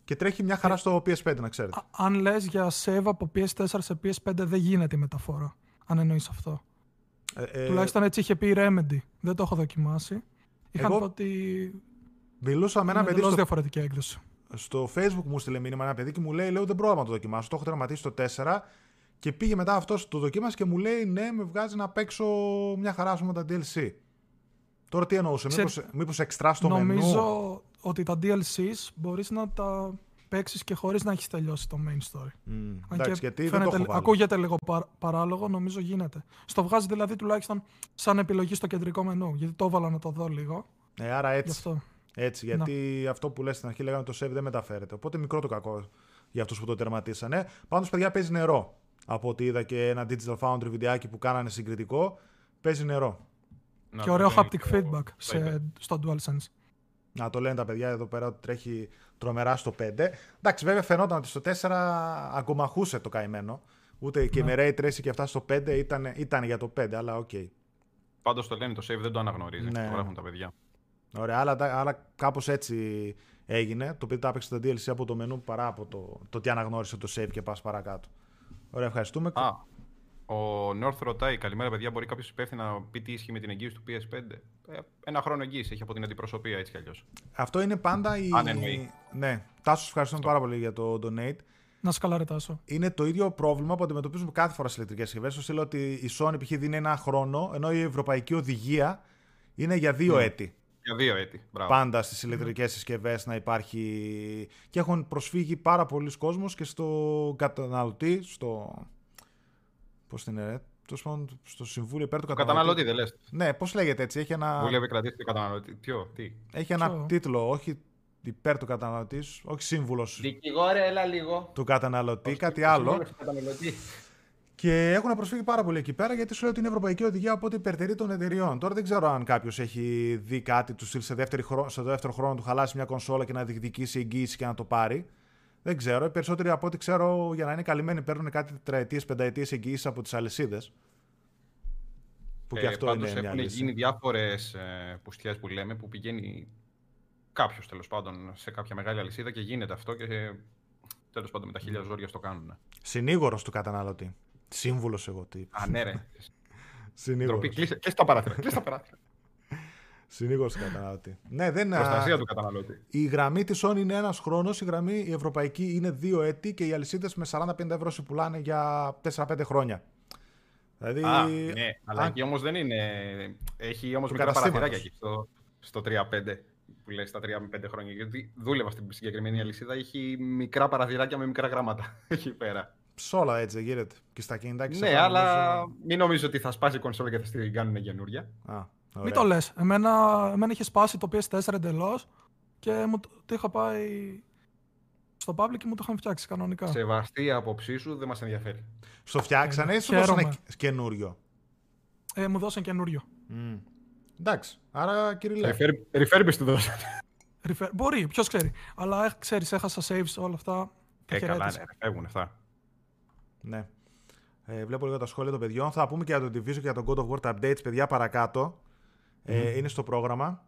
Και τρέχει μια χαρά στο πι ες φάιβ, να ξέρετε. Α, αν λες για save από πι ες φορ σε πι ες φάιβ, δεν γίνεται η μεταφορά. Αν εννοείς αυτό. Ε, Τουλάχιστον ε... έτσι είχε πει η Remedy. Δεν το έχω δοκιμάσει. Είχαν πει ότι. Μιλούσα με ένα παιδί. Εντελώς διαφορετική έκδοση. Στο Facebook μου στείλε μήνυμα ένα παιδί και μου λέει: Λέω δεν πρόλαβα να το δοκιμάσω. Το έχω τερματίσει το τέσσερα. Και πήγε μετά αυτό, το δοκίμασε και μου λέει: Ναι, με βγάζει να παίξω μια χαρά με τα ντι ελ σι. Τώρα τι εννοούσε, Ξε... μήπως, μήπως εξτρά στο μενού. Νομίζω ότι τα ντι ελ σις μπορείς να τα παίξεις και χωρίς να έχεις τελειώσει το main story. Mm, αν εντάξει, γιατί φαίνεται, δεν το έχω ακούγεται λίγο πα, παράλογο, νομίζω γίνεται. Στο βγάζει δηλαδή τουλάχιστον σαν επιλογή στο κεντρικό μενού, γιατί το έβαλα να το δω λίγο. Ε, άρα έτσι, αυτό. έτσι γιατί να. αυτό που λες στην αρχή λέγανε το save δεν μεταφέρεται. Οπότε μικρό το κακό για αυτούς που το τερματίσανε. Πάντως, παιδιά, παίζει νερό. Από ό,τι είδα και ένα Digital Foundry βιντεάκι που κάνανε συγκριτικό, παίζει νερό. Να και ωραίο haptic feedback εγώ, σε, στο DualSense. Να το λένε τα παιδιά εδώ πέρα ότι τρέχει τρομερά στο πέντε. Εντάξει, βέβαια φαινόταν ότι στο τέσσερα αγκομαχούσε το καημένο. Ούτε και ναι. με Ray Tracy και αυτά στο πέντε ήταν, ήταν για το πέντε, αλλά οκ. Okay. Πάντως το λένε, το save δεν το αναγνωρίζει. Ναι. Το γράφουν τα παιδιά. Ωραία, αλλά, αλλά κάπως έτσι έγινε. Το παιδί τα έπαιξε τα ντι ελ σι από το μενού παρά από το, το ότι αναγνώρισε το save και πας παρακάτω. Ωραία, ευχαριστούμε. Α. Ο North ρωτάει, καλημέρα παιδιά, μπορεί κάποιος υπεύθυνο να πει τι ισχύει με την εγγύηση του πι ες φάιβ? Ε, ένα χρόνο εγγύηση έχει από την αντιπροσωπεία, έτσι κι αλλιώς. Αυτό είναι πάντα η... Αν εννοεί. Ναι, Τάσο, ευχαριστούμε πάρα πολύ για το donate. Να σκαλάρε Τάσο. Είναι το ίδιο πρόβλημα που αντιμετωπίζουμε κάθε φορά στις ηλεκτρικές συσκευές. Στο στήλο ότι η Sony π.χ. δίνει ένα χρόνο, ενώ η Ευρωπαϊκή Οδηγία είναι για δύο ναι. έτη. Για δύο έτη, μπράβο. Πάντα στις ηλεκτρικές mm. συσκευές να υπάρχει... Και έχουν προσφύγει πάρα πολλοί κόσμος και στο καταναλωτή, στο... Πώς την είναι, στο Συμβούλιο υπέρ του καταναλωτή. Καταναλωτή δεν λες. Ναι, πώς λέγεται έτσι. Έχει ένα. Βουλεύει κρατήσει το καταναλωτή. Ποιο, τι. Έχει ένα Ποιο. τίτλο, όχι υπέρ του καταναλωτή, όχι σύμβουλος. Δικηγόρε, έλα λίγο. Του καταναλωτή, όχι, κάτι άλλο. Και έχουν προσφύγει πάρα πολύ εκεί πέρα γιατί σου λέει ότι είναι ευρωπαϊκή οδηγία, οπότε υπερτερεί των εταιριών. Τώρα δεν ξέρω αν κάποιος έχει δει κάτι του στυλ σε δεύτερο χρόνο του χαλάσει μια κονσόλα και να διεκδικήσει εγγύηση και να το πάρει. Δεν ξέρω. Οι περισσότεροι από ό,τι ξέρω για να είναι καλυμμένοι παίρνουν κάτι τετραετίες, πενταετίες εγγυήσεις από τις αλυσίδες. Που και ε, αυτό πάντως είναι έχουν μια γίνει διάφορες ε, πουστιές που λέμε, που πηγαίνει κάποιος τέλος πάντων σε κάποια μεγάλη αλυσίδα και γίνεται αυτό και ε, τέλος πάντων με τα χίλια ζόρια στο κάνουν. Συνήγορος του καταναλωτή. Σύμβουλος εγώ τι. Α, ναι ρε. Συνήγορος. Ντροπή, κλείσε, κλείσε τα παράθυρα. Κλείσε τα παράθυρα. Συνήγορος του καταναλωτή. Ναι, δεν είναι. Προστασία α... του καταναλωτή. Η γραμμή της Sony είναι ένας χρόνος, η γραμμή η ευρωπαϊκή είναι δύο έτη και οι αλυσίδες με σαράντα με πενήντα ευρώ σου πουλάνε για τέσσερα πέντε χρόνια. Δηλαδή... Α, ναι, αλλά α... εκεί όμως δεν είναι. Έχει όμως μικρά παραθυράκια εκεί στο, στο τρία πέντε που λες τα τρία με πέντε χρόνια. Γιατί δούλευα στην συγκεκριμένη αλυσίδα, έχει μικρά παραθυράκια με μικρά γράμματα εκεί πέρα. Ψόλα έτσι δεν γίνεται. Και στα κινητά και στα ναι, αλλά νομίζω... μην νομίζω ότι θα σπάσει η κονσόλα και θα την κάνουν καινούρια. Α, μην το λες. Εμένα, εμένα είχε σπάσει το πι ες φορ εντελώς και μου το, το είχα πάει στο public και μου το είχαν φτιάξει κανονικά. Σεβαστή άποψή σου, δεν μας ενδιαφέρει. Στο φτιάξανε ή σου δώσανε καινούριο? Ε, μου δώσανε καινούριο. Mm. Εντάξει, άρα κύριε Refurbished του δώσανε. Refer... Μπορεί, ποιος ξέρει. Αλλά ξέρεις, έχασα saves όλα αυτά. Ε, καλά, ναι, φεύγουν αυτά. Ναι. Ε, βλέπω λίγο τα σχόλια των παιδιών. Θα πούμε και για τον Division και για τον God of War τα updates, παιδιά, παρακάτω. Mm. Ε, είναι στο πρόγραμμα.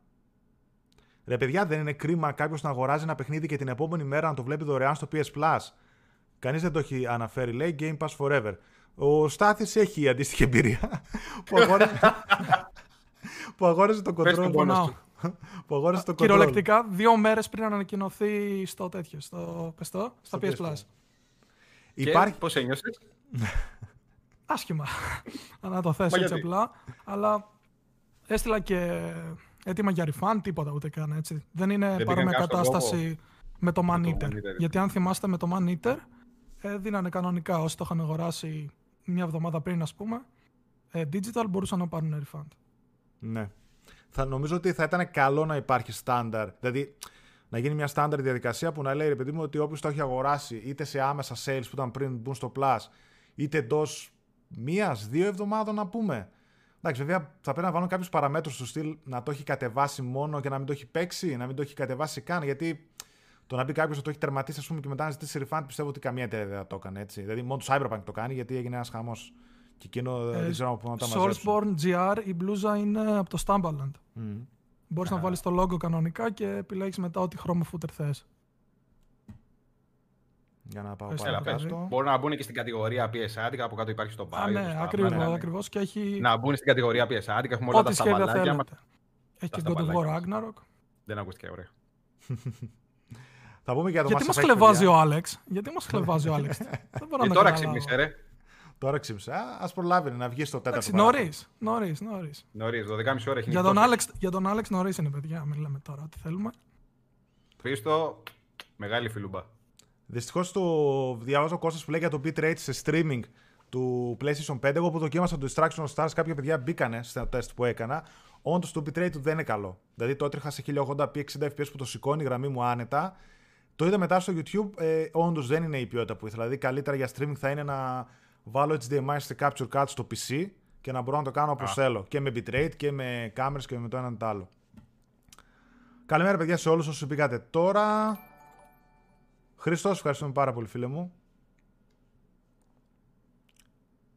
Ρε παιδιά, δεν είναι κρίμα κάποιος να αγοράζει ένα παιχνίδι και την επόμενη μέρα να το βλέπει δωρεάν στο πι ες Plus? Κανείς δεν το έχει αναφέρει. Λέει Game Pass Forever. Ο Στάθης έχει αντίστοιχη εμπειρία που, αγόρασε... που αγόρασε το Control. που αγόρασε το Control. Κυριολεκτικά δύο μέρες πριν ανακοινωθεί στο τέτοιο, στο, στο, στα πι ες Plus. Και υπάρχει... πώς ένιωσες? Άσχημα. Να το θέσω έτσι απλά. Αλλά έστειλα και... έτοιμα για refund, τίποτα ούτε καν έτσι. Δεν είναι παρόμοια κατάσταση με το Man Eater. Γιατί αν θυμάστε με το Man Eater, ε, δίνανε κανονικά όσοι το είχαν αγοράσει μια εβδομάδα πριν, ας πούμε, ε, digital, μπορούσαν να πάρουν refund. Ναι. Θα νομίζω ότι θα ήταν καλό να υπάρχει στάνταρ. Δηλαδή να γίνει μια στάνταρ διαδικασία που να λέει ρε παιδί μου ότι όποιος το έχει αγοράσει είτε σε άμεσα sales που ήταν πριν μπουν στο Plus, είτε εντός μίας, δύο εβδομάδων να πούμε. Εντάξει, βέβαια θα πρέπει να βάλουν κάποιους παραμέτρους στο στυλ να το έχει κατεβάσει μόνο και να μην το έχει παίξει, να μην το έχει κατεβάσει καν. Γιατί το να πει κάποιος ότι το έχει τερματίσει, ας πούμε, και μετά να ζητήσει refund, πιστεύω ότι καμία εταιρεία δεν θα το έκανε έτσι. Δηλαδή, μόνο το Cyberpunk το κάνει, γιατί έγινε ένας χαμός. Και εκείνο ε, δεν ξέρω πού να τα μαζέψουν. Sourceborne τζι αρ, η μπλούζα είναι από το Stambaland. Mm. Μπορείς yeah. να βάλεις το logo κανονικά και επιλέγεις μετά ό,τι χρώμα footer θες. Για να πάω πάνω. Μπορούν να μπουν και στην κατηγορία πι ες άδικα, από κάτω υπάρχει στο Bio. Ναι, ακριβώς. Ναι, ναι. Έχει... να μπουν στην κατηγορία πι ες άδικα, έχουμε όλα ό, τα σταμπαλάκια. Μα... έχει και God of War Ragnarok. Δεν ακούστηκε ωραία. Θα πούμε για το γιατί μας χλεβάζει ο Άλεξ. Γιατί μας χλεβάζει ο Άλεξ. Δεν μπορώ να το τώρα ξύπνησε, ρε. Τώρα ξύπνησε. Α προλάβει να βγει στο τέταρτο. Νωρίς, νωρίς, νωρίς. Νωρίς, δώδεκα και μισή ώρα έχει. Για τον Άλεξ νωρίς είναι, παιδιά. Μιλάμε τώρα ό,τι θέλουμε. Χρήστο, μεγάλη φιλούμπα. Δυστυχώς το διαβάζω ο Κώστας που λέει για το bitrate σε streaming του PlayStation πέντε. Εγώ που δοκίμασα το Distraction All Stars, κάποια παιδιά μπήκανε στο τεστ που έκανα. Όντως το bitrate του δεν είναι καλό. Δηλαδή το έτρεχα σε χίλια ογδόντα πι εξήντα φρέιμς που το σηκώνει η γραμμή μου άνετα. Το είδα μετά στο YouTube. Ε, όντως δεν είναι η ποιότητα που ήθελα. Δηλαδή καλύτερα για streaming θα είναι να βάλω έιτς ντι εμ άι σε capture card στο πι σι και να μπορώ να το κάνω όπως ah. θέλω. Και με bitrate και με κάμερες και με το ένα και το άλλο. Καλημέρα παιδιά σε όλους όσους μπήκατε τώρα. Χριστός, ευχαριστούμε πάρα πολύ φίλε μου.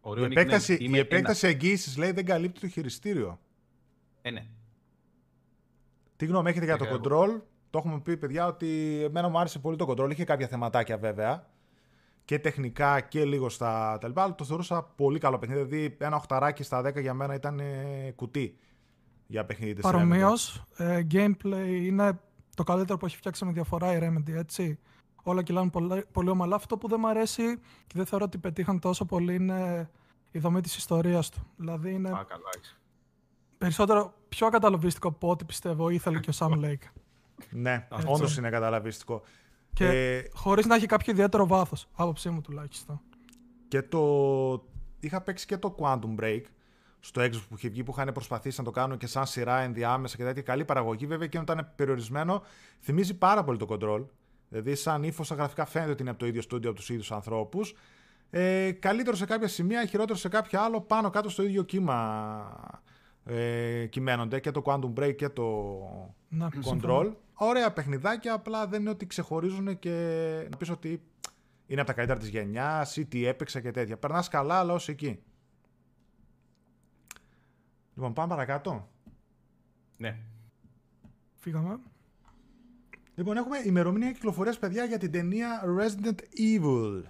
Ωραίο η επέκταση, η επέκταση εγγύησης λέει δεν καλύπτει το χειριστήριο. Ε, ναι. Τι γνώμη έχετε για το Control? Το έχουμε πει παιδιά ότι εμένα μου άρεσε πολύ το Control. Είχε κάποια θεματάκια βέβαια. Και τεχνικά και λίγο στα τα λοιπά. Αλλά το θεωρούσα πολύ καλό παιχνίδι. Δηλαδή ένα οχταράκι στα δέκα για μένα ήταν ε, κουτί για παιχνίδι. Παρομοίως, ε, gameplay είναι το καλύτερο που έχει φτιάξει με διαφορά η Remedy, έτσι. Όλα κυλάνε πολύ, πολύ ομαλά. Αυτό που δεν μου αρέσει και δεν θεωρώ ότι πετύχαν τόσο πολύ είναι η δομή της ιστορίας του. Δηλαδή είναι Α, καλά, περισσότερο πιο καταλαβίστικο από ό,τι πιστεύω ήθελε και ο Sam Lake. Ναι, έτσι. Όντως είναι καταλαβίστικο. Και ε... χωρίς να έχει κάποιο ιδιαίτερο βάθος, άποψή μου τουλάχιστον. Και το... είχα παίξει και το Quantum Break στο Xbox που είχε βγει, που είχαν προσπαθήσει να το κάνουν και σαν σειρά ενδιάμεσα και τέτοια. Καλή παραγωγή, βέβαια, και όταν ήταν περιορισμένο. Θυμίζει πάρα πολύ το Control. Δηλαδή, σαν ύφος, σαν γραφικά φαίνεται ότι είναι από το ίδιο στούντιο, από τους ίδιους ανθρώπους. Ε, καλύτερο σε κάποια σημεία, χειρότερο σε κάποια άλλο, πάνω κάτω στο ίδιο κύμα ε, κυμαίνονται και το Quantum Break και το να, Control. Συμφωνώ. Ωραία παιχνιδάκια, απλά δεν είναι ότι ξεχωρίζουν και να πεις ότι είναι από τα καλύτερα της γενιάς ή τι έπαιξα και τέτοια. Περνάς καλά, αλλά ως εκεί. Λοιπόν, πάμε παρακάτω. Ναι. Φύγαμε. Λοιπόν, έχουμε ημερομηνία κυκλοφορίας, παιδιά, για την ταινία Resident Evil.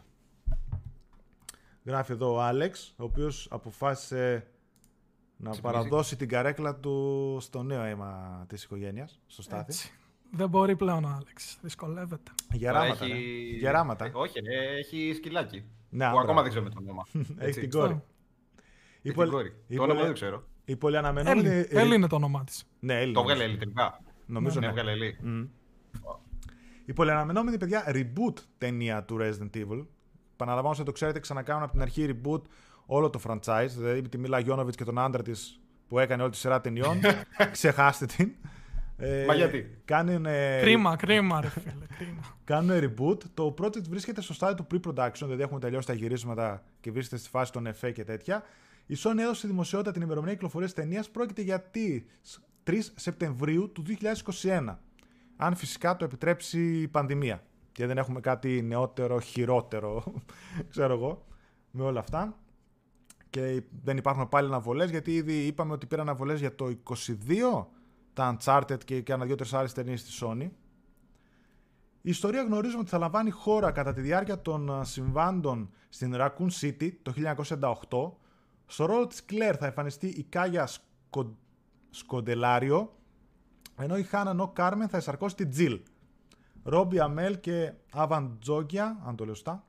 Γράφει εδώ ο Άλεξ, ο οποίος αποφάσισε να Ξυπνίζει. παραδώσει την καρέκλα του στο νέο αίμα της οικογένειας, στο Στάθη. Έτσι. Δεν μπορεί πλέον ο Άλεξ, δυσκολεύεται. Γεράματα, έχει... ναι. Γεράματα. Ε, όχι, έχει σκυλάκι, ναι, που ακόμα δεν ξέρουμε το όνομα. Έχει την κόρη. Η πολ... κόρη. Η το όνομα πολ... δεν ξέρω. Η πολυαναμενόμενη... Έλλη. Έλλη είναι το όνομά της. Ναι, Έλλη. Το βγάλε Έλλη τελικά. Νομίζω ναι. Βγάλε Έλλη. Mm. Η πολυαναμενόμενη, παιδιά, reboot ταινία του Resident Evil. Παναλαμβάνω ότι το ξέρετε, ξανακάνουν από την αρχή reboot όλο το franchise. Δηλαδή τη Μίλα Γιόνοβιτς και τον άντρα της που έκανε όλη τη σειρά ταινιών. Ξεχάστε την. Ε, Μα γιατί. Κάνουν, ε, κρίμα, κρίμα, ρε φίλε. Κάνουν reboot. Το project βρίσκεται στο στάδιο του pre-production, δηλαδή έχουμε τελειώσει τα γυρίσματα και βρίσκεται στη φάση των εφέ και τέτοια. Η Sony έδωσε στη δημοσιότητα την ημερομηνία κυκλοφορίας της ταινίας. Πρόκειται για τις τρεις Σεπτεμβρίου του δύο χιλιάδες είκοσι ένα. Αν φυσικά το επιτρέψει η πανδημία. Και δεν έχουμε κάτι νεότερο, χειρότερο, ξέρω εγώ, με όλα αυτά. Και δεν υπάρχουν πάλι αναβολές, γιατί ήδη είπαμε ότι πήραν αναβολές για το είκοσι δύο. Τα Uncharted και, και ένα δυο-τρεις άλλες ταινίες της Sony. Η ιστορία γνωρίζουμε ότι θα λαμβάνει χώρα κατά τη διάρκεια των συμβάντων στην Raccoon City το χίλια εννιακόσια ενενήντα οκτώ. Στο ρόλο της Claire θα εμφανιστεί η Κάγια Σκο... Σκοντελάριο, ενώ η Χάνα Νο Κάρμεν θα εισαρκώσει τη Τζιλ. Ρόμπι Αμέλ και Αβαν Τζόγκια, αν το λέω σωστά,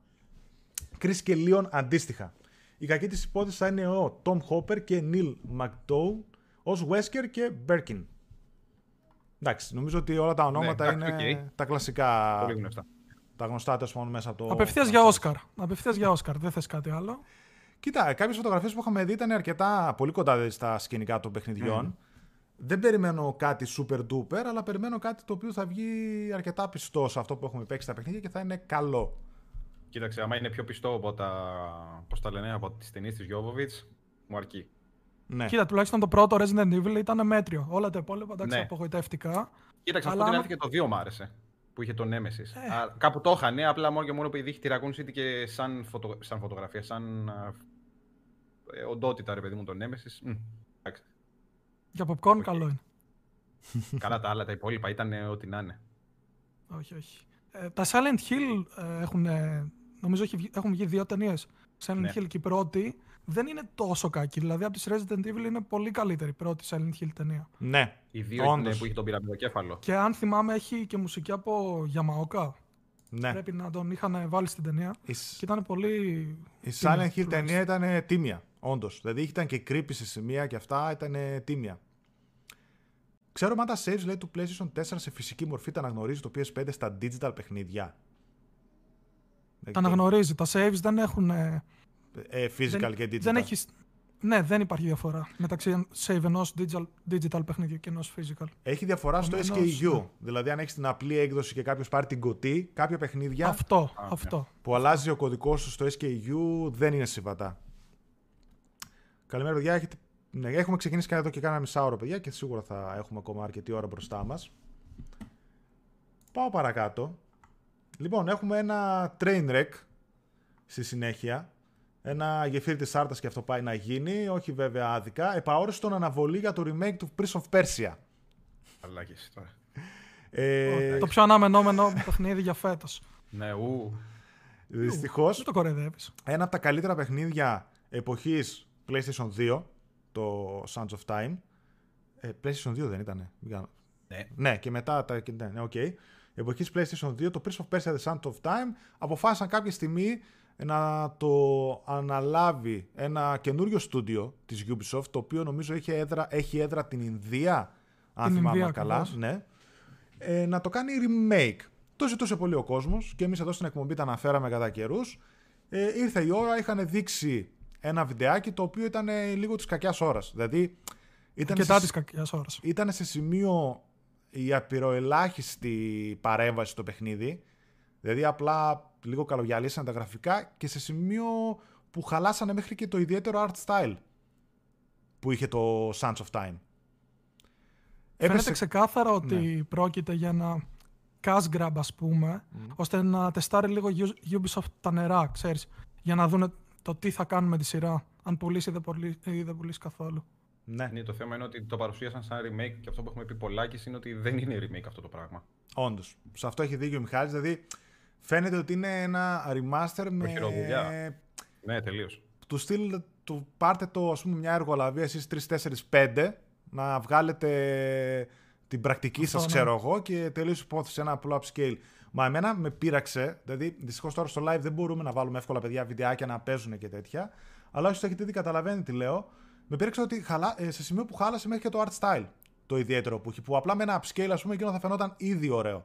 Κρίς και Λίον αντίστοιχα. Η κακή της υπόθεση θα είναι ο Τόμ Χόπερ και Νίλ Μακντόου ως Βέσκερ και Μπέρκιν. Εντάξει, νομίζω ότι όλα τα ονόματα ναι, είναι okay. τα κλασικά. Πολύ γνωστά. Τα γνωστά, τέλος πάντων, μέσα από το. Απευθείας για Όσκαρ. Απευθείας για Όσκαρ, δεν θες κάτι άλλο. Κοίτα, κάποιες φωτογραφίες που είχαμε δει ήταν αρκετά πολύ κοντά στα σκηνικά των παιχνιδιών. Mm. Δεν περιμένω κάτι super duper, αλλά περιμένω κάτι το οποίο θα βγει αρκετά πιστό σε αυτό που έχουμε παίξει στα παιχνίδια και θα είναι καλό. Κοίταξε, άμα είναι πιο πιστό από τα, πώς τα λένε, από τις ταινίες της Γιόβοβιτς, μου αρκεί. Ναι. Κοίτα, τουλάχιστον το πρώτο Resident Evil ήταν μέτριο. Όλα τα υπόλοιπα εντάξει, ναι. απογοητευτικά. Κοίταξε, αλλά... αυτό την έρχεται το δύο μου άρεσε. Που είχε τον Nemesis. Ε. Κάπου το είχαν, ναι, απλά μόνο και μόνο που είχε τη Raccoon City και σαν, φωτο... σαν φωτογραφία, σαν ε, οντότητα, ρε παιδί μου, τον Nemesis. Mm. Για popcorn okay. καλό είναι. Καλά τα άλλα, τα υπόλοιπα ήταν ε, ό,τι να είναι. Όχι, όχι. Ε, τα Silent Hill ε, έχουν, ε, νομίζω έχουν βγει δύο ταινίες. Silent ναι. Hill και η πρώτη δεν είναι τόσο κακή. Δηλαδή από τις Resident Evil είναι πολύ καλύτερη η πρώτη Silent Hill ταινία. Ναι, οι δύο είναι που είχε τον πυραμιδοκέφαλο. Και αν θυμάμαι έχει και μουσική από Γιαμαόκα. Ναι. Πρέπει να τον είχαν βάλει στην ταινία. Η... Και ήταν πολύ... Η Silent Hill ταινία ήταν τίμια, όντως. Δηλαδή ήταν και creepy σε σημεία και αυτά ήταν τίμια. Ξέρω αν τα saves λέει του PlayStation τέσσερα σε φυσική μορφή τα αναγνωρίζει το πι ες φάιβ στα digital παιχνίδια. Τα αναγνωρίζει. Τα saves δεν έχουν... Ε, physical δεν, και digital. Δεν έχεις, ναι, δεν υπάρχει διαφορά μεταξύ save ενός digital, digital παιχνιδιού και ενός physical. Έχει διαφορά στο ες κέι γιου. Ναι. Δηλαδή, αν έχεις την απλή έκδοση και κάποιος πάρει την κωτή, κάποια παιχνίδια αυτό, okay. αυτό. που αλλάζει ο κωδικός σου στο ες κέι γιου δεν είναι συμβατά. Καλημέρα, παιδιά. Έχετε... Ναι, έχουμε ξεκινήσει εδώ και κάνα μισά ώρα, παιδιά, και σίγουρα θα έχουμε ακόμα αρκετή ώρα μπροστά μας. Πάω παρακάτω. Λοιπόν, έχουμε ένα train wreck στη συνέχεια. Ένα γεφύρι της Σάρτας και αυτό πάει να γίνει, όχι βέβαια άδικα. Επαόριστον αναβολή για το remake του Prince of Persia. Αλλάκες τώρα. ε... Το πιο αναμενόμενο παιχνίδι για φέτος. Ναι, ου. Δυστυχώς. Δεν το κορεδεύεις. Ένα από τα καλύτερα παιχνίδια εποχής PlayStation δύο, το Sands of Time. Ε, PlayStation δύο δεν ήτανε. Ναι. Ναι, και μετά τα... Ναι, οκ. Okay. Εποχής PlayStation δύο, το Prince of Persia The Sands of Time, αποφάσισαν κάποια στιγμή να το αναλάβει ένα καινούριο στούντιο της Ubisoft, το οποίο νομίζω έχει έδρα, έχει έδρα την Ινδία, αν θυμάμαι καλά, ναι. ε, να το κάνει remake. Το ζητούσε πολύ ο κόσμος και εμείς εδώ στην εκπομπή τα αναφέραμε κατά καιρούς. Ε, ήρθε η ώρα, είχαν δείξει ένα βιντεάκι το οποίο ήταν λίγο της κακιάς ώρας. Δηλαδή, ήταν και σε, της κακιάς ώρας. Ήταν σε σημείο η απειροελάχιστη παρέμβαση στο παιχνίδι. Δηλαδή απλά λίγο καλογιαλίσανε τα γραφικά και σε σημείο που χαλάσανε μέχρι και το ιδιαίτερο art style που είχε το Sands of Time. Φαίνεται Έπεσε... ξεκάθαρα ότι ναι. πρόκειται για ένα cash grab, ας πούμε, mm. ώστε να τεστάρει λίγο Ubisoft τα νερά, ξέρεις, για να δουν το τι θα κάνουμε τη σειρά, αν πουλήσει ή δεν πουλήσει καθόλου. Ναι. Ναι, το θέμα είναι ότι το παρουσίασαν σαν remake και αυτό που έχουμε πει πολλάκις είναι ότι δεν είναι remake αυτό το πράγμα. Όντως. Σε αυτό έχει δίκιο ο Μιχάλης. Δηλαδή φαίνεται ότι είναι ένα remaster με. Χειροβουλιά. Ναι, τελείως. Του στυλ του πάρτε το, ας πούμε, μια εργολαβία εσείς τρία, τέσσερα, πέντε να βγάλετε την πρακτική σας, ναι. Ξέρω εγώ, και τελείως υπόθεση ένα απλό upscale. Μα εμένα με πείραξε, δηλαδή δυστυχώς τώρα στο live δεν μπορούμε να βάλουμε εύκολα παιδιά βιντεάκια να παίζουν και τέτοια. Αλλά όσοι το έχετε δει, καταλαβαίνετε τι λέω. Με πείραξε ότι χαλά, σε σημείο που χάλασε μέχρι και το art style το ιδιαίτερο που έχει, που απλά με ένα upscale, ας πούμε, εκείνο θα φαινόταν ήδη ωραίο.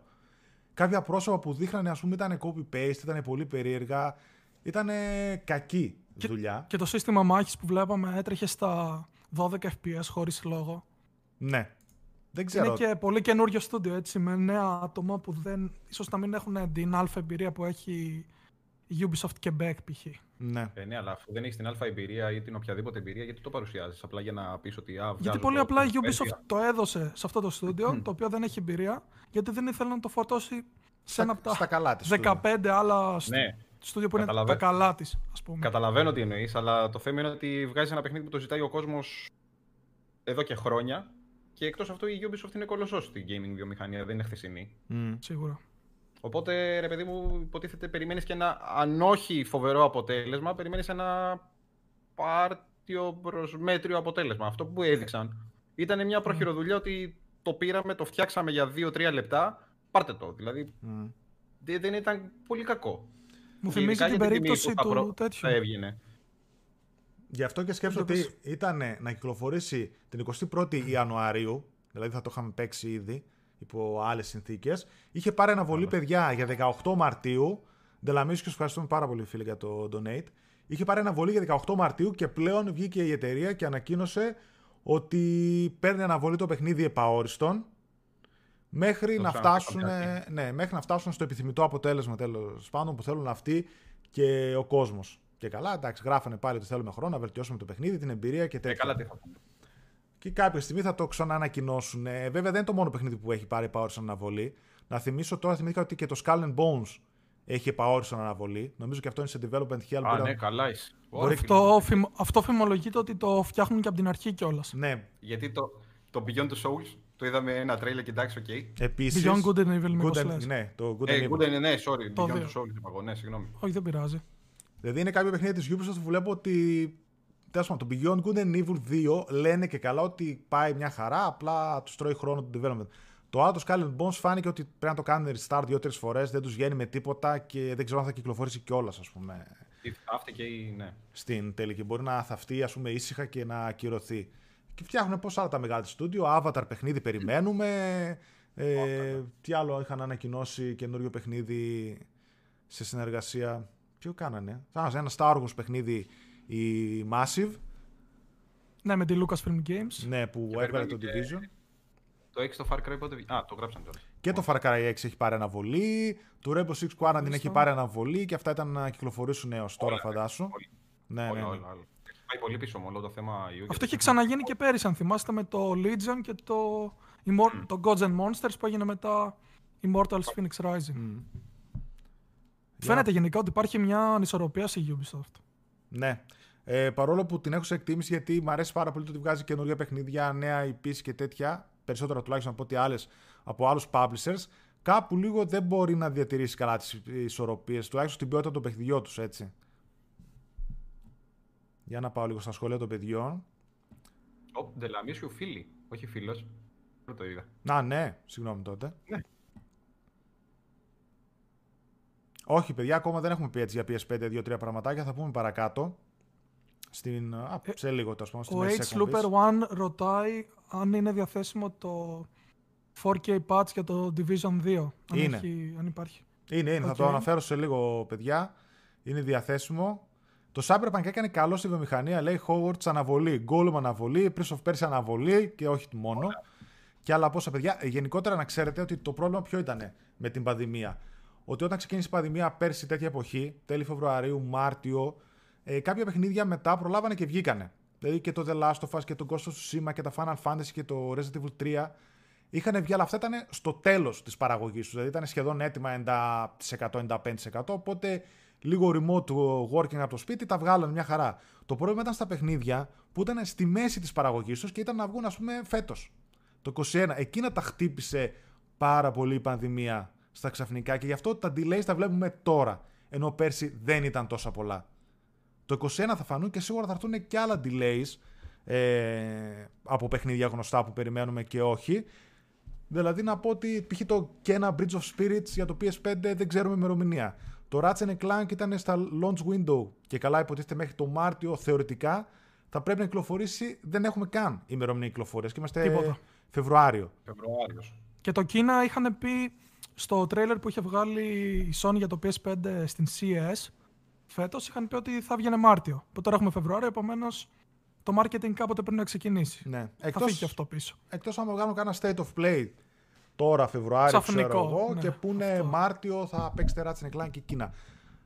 Κάποια πρόσωπα που δείχνανε, ας πούμε, ήταν copy-paste, ήταν πολύ περίεργα, ήταν κακή και δουλειά. Και το σύστημα μάχης που βλέπαμε έτρεχε στα δώδεκα F P S χωρίς λόγο. Ναι. Δεν ξέρω. Είναι και πολύ καινούριο στούντιο, έτσι, με νέα άτομα που δεν, ίσως να μην έχουν την αλφα εμπειρία που έχει η Ubisoft Quebec π.χ. Ναι. Ε, ναι, αλλά αφού δεν έχεις την αλφα εμπειρία ή την οποιαδήποτε εμπειρία, γιατί το παρουσιάζεις απλά για να πεις ότι. Α, γιατί πολύ το απλά η Ubisoft το έδωσε σε αυτό το στούντιο, το οποίο δεν έχει εμπειρία, γιατί δεν ήθελε να το φορτώσει σε ένα από τα δεκαπέντε άλλα στούντιο. Στούντιο που Καταλαβα... είναι τα καλά της, ας πούμε. Καταλαβαίνω τι εννοείς, αλλά το θέμα είναι ότι βγάζει ένα παιχνίδι που το ζητάει ο κόσμος εδώ και χρόνια. Και εκτός αυτού η Ubisoft είναι κολοσσός στην gaming βιομηχανία, δεν είναι χθεσινή. Mm. Σίγουρα. Οπότε, ρε παιδί μου, υποτίθεται περιμένεις και ένα, αν όχι φοβερό αποτέλεσμα, περιμένεις ένα πάρτιο προς μέτριο αποτέλεσμα. Αυτό που έδειξαν ήταν μια προχειροδουλειά, mm. ότι το πήραμε, το φτιάξαμε για δύο τρία λεπτά, πάρτε το. Δηλαδή, mm. δεν ήταν πολύ κακό. Μου θυμίζει την περίπτωση του προ... τέτοιου. Έβγαινε. Γι' αυτό και σκέψω ότι πες... ήταν να κυκλοφορήσει την εικοστή πρώτη Ιανουαρίου, δηλαδή θα το είχαμε παίξει ήδη υπό άλλες συνθήκες. Είχε πάρει αναβολή, παιδιά, για δεκαοκτώ Μαρτίου. Ντελαμίσιο, ευχαριστούμε πάρα πολύ, φίλοι, για το donate. Είχε πάρει αναβολή για δεκαοκτώ Μαρτίου και πλέον βγήκε η εταιρεία και ανακοίνωσε ότι παίρνει αναβολή το παιχνίδι επαόριστον. Μέχρι να, φτάσουν, ναι, μέχρι να φτάσουν στο επιθυμητό αποτέλεσμα, τέλος πάντων, που θέλουν αυτοί και ο κόσμος. Και καλά, εντάξει, γράφανε πάλι ότι θέλουμε χρόνο να βελτιώσουμε το παιχνίδι, την εμπειρία και τέτοια. Και καλά, τι θα πούμε. Και κάποια στιγμή θα το ξαναανακοινώσουν. Ε, βέβαια, δεν είναι το μόνο παιχνίδι που έχει πάρει επαόριστον αναβολή. Να θυμίσω τώρα, θυμήθηκα ότι και το Skull and Bones έχει επαόριστον αναβολή. Νομίζω και αυτό είναι σε development hell. Α, ναι, καλά είσαι. Αυτό, φημ, αυτό φημολογείται ότι το φτιάχνουν και από την αρχή κιόλας. Ναι. Γιατί το, το Beyond the Souls. Το είδαμε ένα τρέιλερ και εντάξει, οκ. Okay. Επίσης. Beyond Good and Evil, good and, ναι, το Good and hey, Evil. Good and, ναι, sorry. Το Beyond the Soul, είπα εγώ. Ναι, συγγνώμη. Όχι, δεν πειράζει. Δηλαδή είναι κάποιο παιχνίδι της Ubisoft που βλέπω ότι. Τέλος πάντων, το Beyond Good and Evil δύο λένε και καλά ότι πάει μια χαρά, απλά τους τρώει χρόνο του development. Το άλλο, το Skull and Bones, φάνηκε ότι πρέπει να το κάνουν restart δύο-τρεις φορές, δεν τους βγαίνει με τίποτα και δεν ξέρω αν θα κυκλοφορήσει κιόλας, ας πούμε. Θαύτηκε ή ναι. Στην τελική. Μπορεί να θαυτεί, ας πούμε, ήσυχα και να ακυρωθεί. Και φτιάχνουν πώς άλλα τα μεγάλα στούντιο, Avatar παιχνίδι περιμένουμε, ε, τι άλλο είχαν ανακοινώσει, καινούριο παιχνίδι σε συνεργασία, ποιο κάνανε, Α, ένα Star Wars παιχνίδι, η Massive. Ναι, με τη Lucasfilm Games. Ναι, που έβγαλε το Division. Το έξι το Far Cry πότε βγήκε. Α, το γράψαμε τώρα. Και το Far Cry έξι έχει πάρει αναβολή, το Rainbow Six Quarantine έχει πάρει αναβολή και αυτά ήταν να κυκλοφορήσουν έως τώρα, φαντάσου. Ναι, ναι, ναι. Πολύ πίσω μόνο το θέμα. Αυτό είχε ξαναγίνει και πέρυσι, αν θυμάστε, με το Legion και το, Immort- mm. το Gods and Monsters που έγινε μετά Immortals Phoenix Rising. Mm. Φαίνεται yeah. γενικά ότι υπάρχει μια ανισορροπία στη Ubisoft. Ναι. Ε, παρόλο που την έχω σε εκτίμηση, γιατί μου αρέσει πάρα πολύ το ότι βγάζει καινούργια παιχνίδια, νέα άι πις και τέτοια, περισσότερα τουλάχιστον από ό,τι άλλες, από άλλους publishers, κάπου λίγο δεν μπορεί να διατηρήσει καλά τις ισορροπίες, τουλάχιστον την ποιότητα των παιχνιδιών τους, έτσι. Για να πάω λίγο στα σχολεία των παιδιών. Ο Ντελαμίσιου φίλη, όχι φίλος. Δεν το είδα. Να, ναι, συγγνώμη τότε. Ναι. Όχι, παιδιά, ακόμα δεν έχουμε πει έτσι για πι ες φάιβ δύο τρία πραγματάκια. Θα πούμε παρακάτω. Στην, α, σε λίγο το ας πούμε. Ο H-Looper ένα ρωτάει αν είναι διαθέσιμο το φορ κέι patch για το Division δύο. Αν, είναι. Έχει, αν υπάρχει. Είναι, είναι. Okay. Θα το αναφέρω σε λίγο, παιδιά. Είναι διαθέσιμο. Το Cyberpunk έκανε καλό στη βιομηχανία, λέει Hogwarts αναβολή, Gollum αναβολή, Prince of Persia αναβολή και όχι μόνο. Yeah. Και άλλα πόσα, παιδιά. Γενικότερα να ξέρετε ότι το πρόβλημα ποιο ήταν με την πανδημία. Ότι όταν ξεκίνησε η πανδημία πέρσι τέτοια εποχή, τέλη Φεβρουαρίου, Μάρτιο, ε, κάποια παιχνίδια μετά προλάβανε και βγήκανε. Δηλαδή και το The Last of Us και το Ghost of Tsushima και τα Final Fantasy και το Resident Evil τρία είχαν βγει, αλλά αυτά ήταν στο τέλος της παραγωγής τους. Δηλαδή ήταν σχεδόν έτοιμα ενενήντα τοις εκατό ενενήντα πέντε τοις εκατό, οπότε λίγο remote working από το σπίτι, τα βγάλανε μια χαρά. Το πρόβλημα ήταν στα παιχνίδια που ήταν στη μέση της παραγωγής τους και ήταν να βγουν, ας πούμε, φέτος. Το είκοσι ένα. Εκείνα τα χτύπησε πάρα πολύ η πανδημία στα ξαφνικά και γι' αυτό τα delays τα βλέπουμε τώρα. Ενώ πέρσι δεν ήταν τόσα πολλά. Το είκοσι ένα θα φανούν και σίγουρα θα έρθουν και άλλα delays ε, από παιχνίδια γνωστά που περιμένουμε και όχι. Δηλαδή να πω ότι π.χ. το και ένα Bridge of Spirits για το πι ες φάιβ δεν ξέρουμε ημερομηνία. Το Ratchet εντ Clank ήταν στα launch window και καλά υποτίθεται μέχρι το Μάρτιο θεωρητικά. Θα πρέπει να κυκλοφορήσει, δεν έχουμε καν ημερομηνία κυκλοφορίας και είμαστε Τίποτα. Φεβρουάριο. Φεβρουάριος. Και το Κίνα είχαν πει στο τρέιλερ που είχε βγάλει η Sony για το πι ες φάιβ στην σι ι ες φέτος, είχαν πει ότι θα βγαίνει Μάρτιο. Που τώρα έχουμε Φεβρουάριο, επομένως το marketing κάποτε πρέπει να ξεκινήσει. Ναι. Εκτός, θα φύγει και αυτό πίσω. Εκτός αν βγάλουν κάνα state of play τώρα Φεβρουάριο, ξέρω εγώ, ναι, και πούνε Μάρτιο θα παίξει τεράτσι Νικλάν και Κίνα.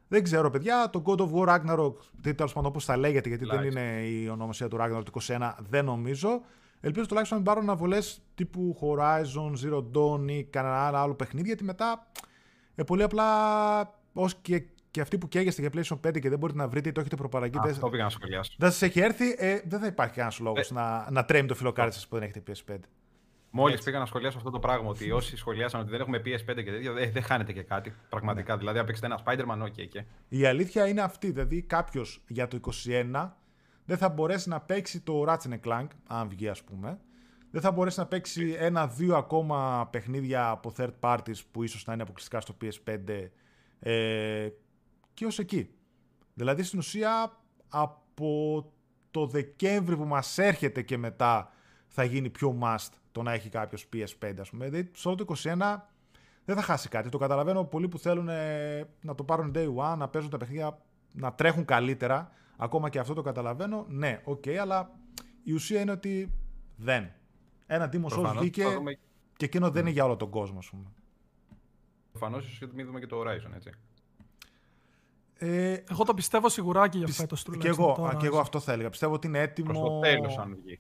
Δεν ξέρω, παιδιά, το God of War Ragnarok, τέλος πάντων όπως θα λέγεται, γιατί like. δεν είναι η ονομασία του Ragnarok του είκοσι ένα, δεν νομίζω. Ελπίζω τουλάχιστον να μην πάρουν αναβολές τύπου Horizon, Zero Dawn ή κανένα άλλο παιχνίδι, γιατί μετά ε, πολύ απλά ως και, και αυτοί που καίγεστε για PlayStation πέντε και δεν μπορείτε να βρείτε ή το έχετε προπαραγγεί, ah, δεν, δεν σας έχει έρθει, ε, δεν θα υπάρχει κανένας λόγος ε. να, να τρέμει το φιλοκάρι σας που δεν έχετε πι ες φάιβ. Μόλις πήγα να σχολιάσω αυτό το πράγμα, ότι όσοι σχολιάσαν ότι δεν έχουμε πι ες φάιβ και τέτοια, ε, δεν χάνεται και κάτι. Πραγματικά. Ναι. Δηλαδή, αν παίξετε ένα Spider-Man, okay, και. Η αλήθεια είναι αυτή. Δηλαδή, κάποιος για το είκοσι ένα δεν θα μπορέσει να παίξει το Ratchet εντ Clank, αν βγει, ας πούμε. Δεν θα μπορέσει να παίξει ένα-δύο ακόμα παιχνίδια από third parties που ίσως να είναι αποκλειστικά στο πι ες φάιβ ε, και ως εκεί. Δηλαδή, στην ουσία, από το Δεκέμβρη που μας έρχεται και μετά θα γίνει πιο must το να έχει κάποιος πι ες φάιβ, ας πούμε. Δηλαδή, στο το είκοσι ένα δεν θα χάσει κάτι. Το καταλαβαίνω πολλοί που θέλουν ε, να το πάρουν day one, να παίζουν τα παιχνίδια, να τρέχουν καλύτερα. Ακόμα και αυτό το καταλαβαίνω. Ναι, οκ, okay, αλλά η ουσία είναι ότι δεν. Ένα Demon's Souls βγήκε και εκείνο mm. δεν είναι για όλο τον κόσμο, ας πούμε. Προφανώς, ίσως γιατί μην δούμε και το Horizon, έτσι. Ε, εγώ το πιστεύω σιγουράκι για φέτος τουλάχιστον. Και, και, και εγώ αυτό θα έλεγα. Πιστεύω ότι είναι έτοιμο. Προς το τέλος, αν βγει.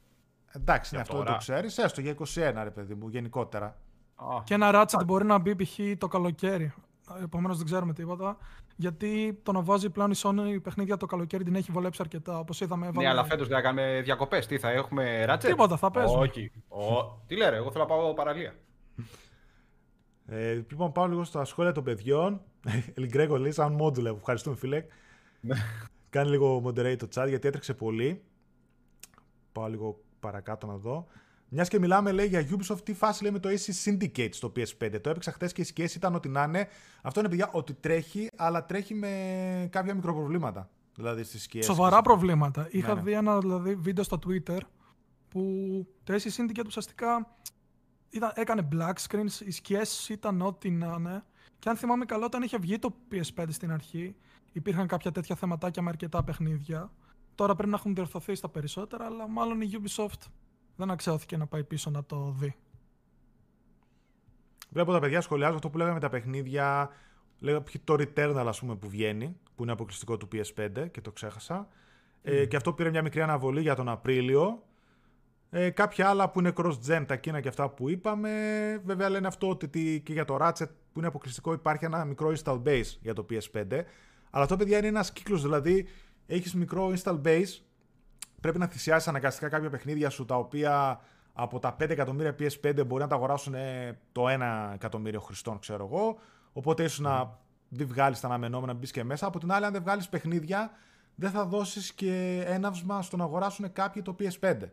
Εντάξει, ναι, αυτό δεν το ξέρεις. Έστω για είκοσι ένα, ρε παιδί μου, γενικότερα. Oh. Και ένα Ratchet oh. μπορεί να μπει π.χ. το καλοκαίρι. Επομένως δεν ξέρουμε τίποτα. Γιατί το να βάζει πλέον η Sony παιχνίδια το καλοκαίρι την έχει βολέψει αρκετά. Όπως είδαμε, έβαλε. Ναι, αλλά φέτος δεν θα κάνουμε διακοπές. Τι θα έχουμε, Ratchet? Τίποτα, θα παίζουμε. Όχι. Oh, okay. oh. Τι λέρε, εγώ θέλω να πάω παραλία. ε, λοιπόν, πάω λίγο στα σχόλια των παιδιών. Ελγκρέκο λέει σαν μόντουλε. Ευχαριστούμε, φίλε. Κάνει λίγο moderate το chat γιατί έτρεξε πολύ. Πάω λίγο παρακάτω να δω. Μιας και μιλάμε, λέει, για Ubisoft, τι φάση λέει με το έι σι Syndicate στο πι ες φάιβ. Το έπαιξα χτες και η σχέση ήταν ότι να είναι. Αυτό είναι, παιδιά, ότι τρέχει, αλλά τρέχει με κάποια μικροπροβλήματα. Δηλαδή στις σκιές. Σοβαρά προβλήματα. Ναι, Είχα ναι. δει ένα δηλαδή, βίντεο στο Twitter που το έι σι Syndicate ουσιαστικά ήταν, έκανε black screens, οι σκιές ήταν ό,τι να είναι. Και αν θυμάμαι καλά, όταν είχε βγει το πι ες φάιβ στην αρχή, υπήρχαν κάποια τέτοια θεματάκια με αρκετά παιχνίδια. Τώρα πρέπει να έχουν διορθωθεί στα περισσότερα, αλλά μάλλον η Ubisoft δεν αξιώθηκε να πάει πίσω να το δει. Βλέπω τα παιδιά σχολιάζουν αυτό που λέγαμε με τα παιχνίδια. Λέγαμε το Returnal, ας πούμε, που βγαίνει, που είναι αποκλειστικό του πι ες φάιβ και το ξέχασα. Mm. Ε, και αυτό πήρε μια μικρή αναβολή για τον Απρίλιο. Ε, κάποια άλλα που είναι cross-gen, τα εκείνα και αυτά που είπαμε. Βέβαια λένε αυτό ότι και για το Ratchet που είναι αποκλειστικό υπάρχει ένα μικρό install base για το πι ες φάιβ. Αλλά αυτό, παιδιά, είναι ένας κύκλος, δηλαδή. Έχεις μικρό install base, πρέπει να θυσιάσεις αναγκαστικά κάποια παιχνίδια σου, τα οποία από τα πέντε εκατομμύρια πι ες φάιβ μπορεί να τα αγοράσουν το ένα εκατομμύριο χρηστών, ξέρω εγώ. Οπότε ίσως mm. να μην βγάλεις τα αναμενόμενα, να μπεις και μέσα. Από την άλλη, αν δεν βγάλεις παιχνίδια, δεν θα δώσεις και έναυσμα στο να αγοράσουν κάποιοι το πι ες φάιβ.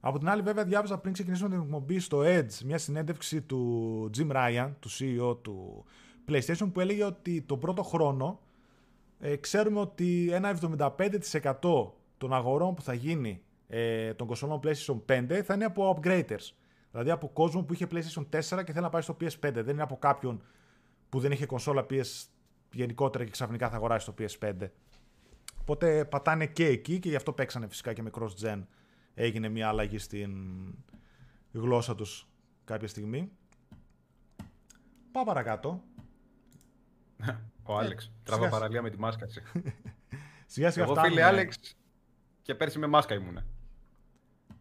Από την άλλη, βέβαια, διάβαζα πριν ξεκινήσουμε την εκπομπή στο Edge μια συνέντευξη του Jim Ryan, του σι ι ο του PlayStation, που έλεγε ότι τον πρώτο χρόνο. Ε, ξέρουμε ότι ένα εβδομήντα πέντε τοις εκατό των αγορών που θα γίνει ε, των κονσολών PlayStation πέντε θα είναι από upgraders. Δηλαδή από κόσμο που είχε PlayStation τέσσερα και θέλει να πάει στο πι ες φάιβ. Δεν είναι από κάποιον που δεν είχε κονσόλα πι ες γενικότερα και ξαφνικά θα αγοράσει το πι ες φάιβ. Οπότε πατάνε και εκεί και γι' αυτό παίξανε φυσικά και με cross-gen. Έγινε μια αλλαγή στην γλώσσα τους κάποια στιγμή. Πάω παρακάτω. Ο Άλεξ. Τράβα παραλία με τη μάσκα. Σιγά σιγά. Εγώ, φίλε Άλεξ, και πέρσι με μάσκα ήμουνα.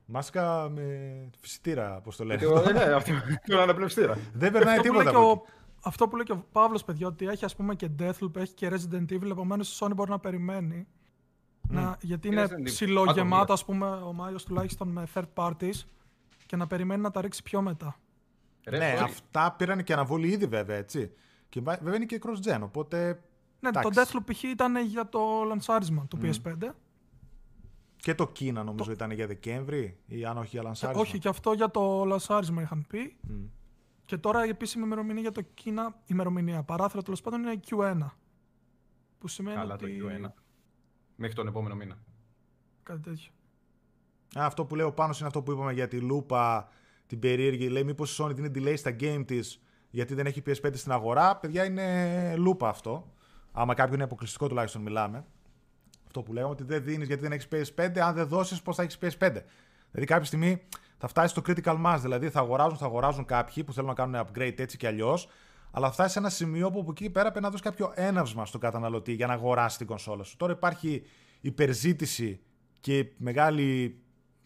Μάσκα με φυσιτήρα, πώς το λένε. Ναι, αυτό. Με αναπνευστήρα. Δεν περνάει τίποτα. αυτό που λέει και ο Παύλος, παιδιά, ότι έχει ας πούμε και Deathloop, έχει και Resident Evil, επομένως η Sony μπορεί να περιμένει. Mm. Να, γιατί είναι ψιλογεμάτο ας πούμε ο Μάιος τουλάχιστον με third parties και να περιμένει να τα ρίξει πιο μετά. Ρε, ναι, αυτά πήραν και αναβολή ήδη βέβαια, έτσι. Και βέβαια είναι και cross-gen, οπότε... Ναι, τάξη. Το Deathloop π.χ. ήταν για το λανσάρισμα του mm. πι ες φάιβ. Και το Κίνα νομίζω το... ήταν για Δεκέμβρη ή αν όχι για λανσάρισμα. Όχι, και αυτό για το λανσάρισμα είχαν πει. Mm. Και τώρα η επίσημη ημερομηνία για το Κίνα, ημερομηνία, παράθυρο τέλος πάντων, είναι κιου ουάν. Που σημαίνει καλά, ότι... το κιου ουάν. Μέχρι τον επόμενο μήνα. Κάτι τέτοιο. Α, αυτό που λέω πάνω είναι αυτό που είπαμε για τη Λούπα, την περίεργη. Λέει μήπως η Sony δίνει delay στα game της γιατί δεν έχει πι ες φάιβ στην αγορά. Παιδιά, είναι Λούπα αυτό. Άμα κάποιο είναι αποκλειστικό τουλάχιστον μιλάμε. Αυτό που λέγαμε ότι δεν δίνεις γιατί δεν έχεις πι ες φάιβ. Αν δεν δώσεις, πώς θα έχεις πι ες φάιβ. Δηλαδή κάποια στιγμή θα φτάσει στο critical mass. Δηλαδή θα αγοράζουν, θα αγοράζουν κάποιοι που θέλουν να κάνουν upgrade έτσι και αλλιώς. Αλλά φτάσει σε ένα σημείο που από εκεί πέρα πρέπει να δώσει κάποιο έναυσμα στον καταναλωτή για να αγοράσει την κονσόλα σου. Τώρα υπάρχει υπερζήτηση και μεγάλη,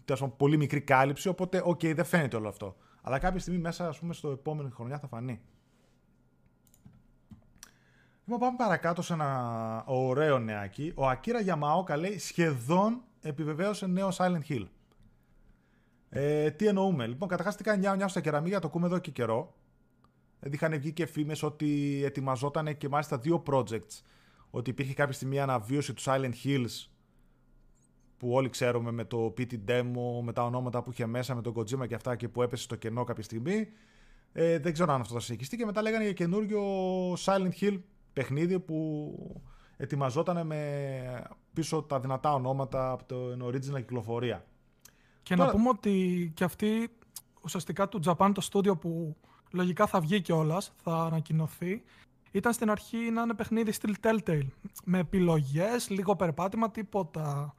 πούμε, πολύ μικρή κάλυψη. Οπότε, οκ, okay, δεν φαίνεται όλο αυτό. Αλλά κάποια στιγμή μέσα, ας πούμε, στο επόμενο χρονιά θα φανεί. Λοιπόν, πάμε παρακάτω σε ένα ωραίο νεάκι. Ο Ακύρα Γιαμαόκα λέει σχεδόν επιβεβαίωσε νέο Silent Hill. Ε, τι εννοούμε, λοιπόν, καταρχάς τι κάνει νιά-νιά στα κεραμίδια, το ακούμε εδώ και καιρό. Δηλαδή είχαν βγει και φήμες ότι ετοιμαζόταν και μάλιστα δύο projects. Ότι υπήρχε κάποια στιγμή αναβίωση του Silent Hills που όλοι ξέρουμε με το πι τι Demo, με τα ονόματα που είχε μέσα, με τον Kojima και αυτά και που έπεσε στο κενό κάποια στιγμή. Ε, δεν ξέρω αν αυτό θα συνεχιστεί. Και μετά λέγανε για καινούριο Silent Hill παιχνίδι που ετοιμαζόταν με πίσω τα δυνατά ονόματα από την original κυκλοφορία. Και τώρα... να πούμε ότι και αυτή ουσιαστικά του Japan το στούντιο που λογικά θα βγει κιόλας, θα ανακοινωθεί. Ήταν στην αρχή να είναι παιχνίδι στυλ Telltale. Με επιλογές, λίγο περπάτημα, τίποτα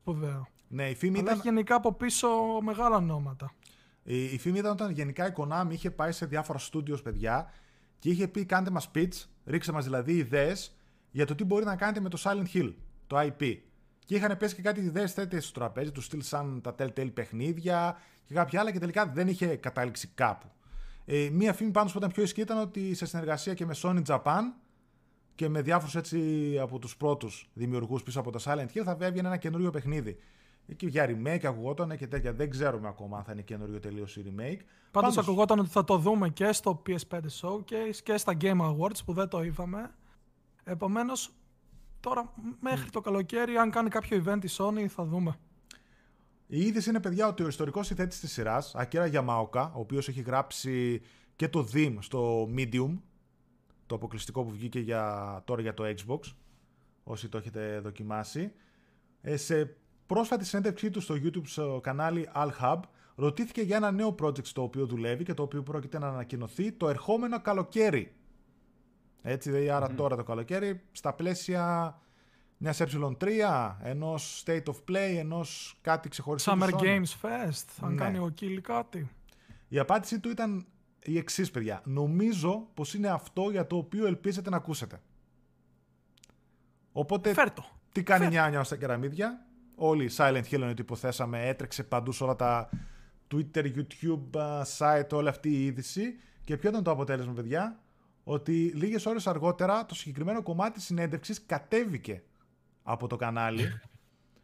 σπουδαίο. Ναι, η φήμη ήταν... γενικά από πίσω μεγάλα νόματα. Η, η φήμη ήταν όταν γενικά η Konami είχε πάει σε διάφορα studios, παιδιά, και είχε πει κάντε μας pitch, ρίξτε μας δηλαδή ιδέες για το τι μπορεί να κάνετε με το Silent Hill, το άι πι. Και είχαν πέσει και κάτι ιδέες τέτοιες στο τραπέζι, του στυλ σαν τα Telltale παιχνίδια και κάποια άλλα και τελικά δεν είχε κατάληξη κάπου. Ε, μία φήμη πάνω που ήταν πιο ισχυρή ήταν ότι σε συνεργασία και με Sony Japan και με διάφορους έτσι από τους πρώτους δημιουργούς πίσω από τα Silent Hill θα έβγαινε ένα καινούριο παιχνίδι. Εκεί για remake ακουγόταν και τέτοια. Δεν ξέρουμε ακόμα αν θα είναι καινούριο τελείως ή remake. Πάντως ακουγόταν ότι θα το δούμε και στο πι ες φάιβ Showcase και στα Game Awards που δεν το είπαμε. Επομένως, τώρα μέχρι mm. το καλοκαίρι, αν κάνει κάποιο event η Sony, θα δούμε. Η είδηση είναι, παιδιά, ότι ο ιστορικός συνθέτης της σειράς, Ακύρα Γιαμαόκα, ο οποίος έχει γράψει και το Doom στο Medium, το αποκλειστικό που βγήκε για, τώρα για το Xbox, όσοι το έχετε δοκιμάσει, σε πρόσφατη συνέντευξή του στο YouTube στο κανάλι Al Hub, ρωτήθηκε για ένα νέο project στο οποίο δουλεύει και το οποίο πρόκειται να ανακοινωθεί το ερχόμενο καλοκαίρι. Έτσι, δηλαδή, άρα mm. τώρα το καλοκαίρι, στα πλαίσια... Μια ε τρία, ενός State of Play, ενός κάτι ξεχωριστό. Summer Games Fest, θα ναι. κάνει ο Κίλι κάτι. Η απάντησή του ήταν η εξής, παιδιά. Νομίζω πως είναι αυτό για το οποίο ελπίζετε να ακούσετε. Οπότε, Φέρτο. τι κάνει Φέρτο. Νιά-νιά στα κεραμίδια. Όλοι οι Silent Hill είναι ότι υποθέσαμε, έτρεξε παντού σε όλα τα Twitter, YouTube, site, όλη αυτή η είδηση. Και ποιο ήταν το αποτέλεσμα, παιδιά? Ότι λίγες ώρες αργότερα το συγκεκριμένο κομμάτι της συνέντευξης κατέβηκε από το κανάλι.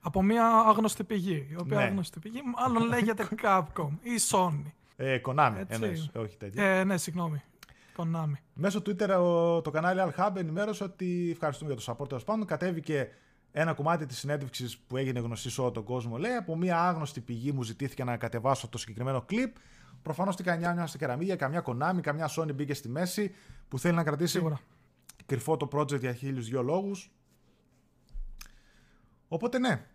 Από μια άγνωστη πηγή. Η οποία ναι. άγνωστη πηγή μάλλον λέγεται Capcom ή Sony. Ε, Konami. Εννοείς, όχι τέτοια. Ε, ναι, συγγνώμη. Konami. Μέσω Twitter το κανάλι Al Hub ενημέρωσε ότι ευχαριστούμε για το support τέλος πάντων. Κατέβηκε ένα κομμάτι της συνέντευξης που έγινε γνωστή σε όλο τον κόσμο. Λέει από μια άγνωστη πηγή μου ζητήθηκε να κατεβάσω το συγκεκριμένο κλιπ. Προφανώς την κανιά στα κεραμίδια. Καμιά Konami, καμιά Sony μπήκε στη μέση που θέλει να κρατήσει Σίγουρα. κρυφό το project για χίλιους δυο λόγους. Οπότε ναι,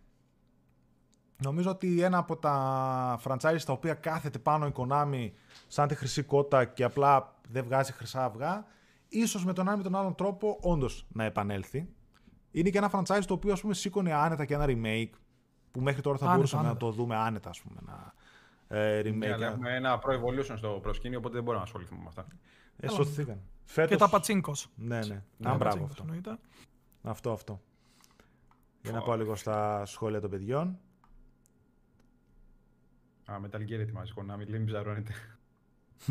νομίζω ότι ένα από τα franchise τα οποία κάθεται πάνω η Konami σαν τη χρυσή κότα και απλά δεν βγάζει χρυσά αυγά, ίσως με τον ένα ή με τον άλλον τρόπο όντως να επανέλθει. Είναι και ένα franchise το οποίο, ας πούμε, σήκωνε άνετα και ένα remake που μέχρι τώρα θα άνετα, μπορούσαμε άνετα. να το δούμε άνετα, ας πούμε, ένα ε, remake. Ναι, αλλά έχουμε ένα pro-evolution στο προσκήνιο, οπότε δεν μπορούμε να ασχοληθούμε με αυτά. Ε, σωθήκαν. Φέτος... Και τα πατσίνκος. Ναι, ναι. ναι Α, μπράβο αυτό. Αυτό, αυτό. Για να πάω λίγο στα σχόλια των παιδιών. Α, Metal Gear ετοιμάζει Konami, λέει μην ψαρώνετε.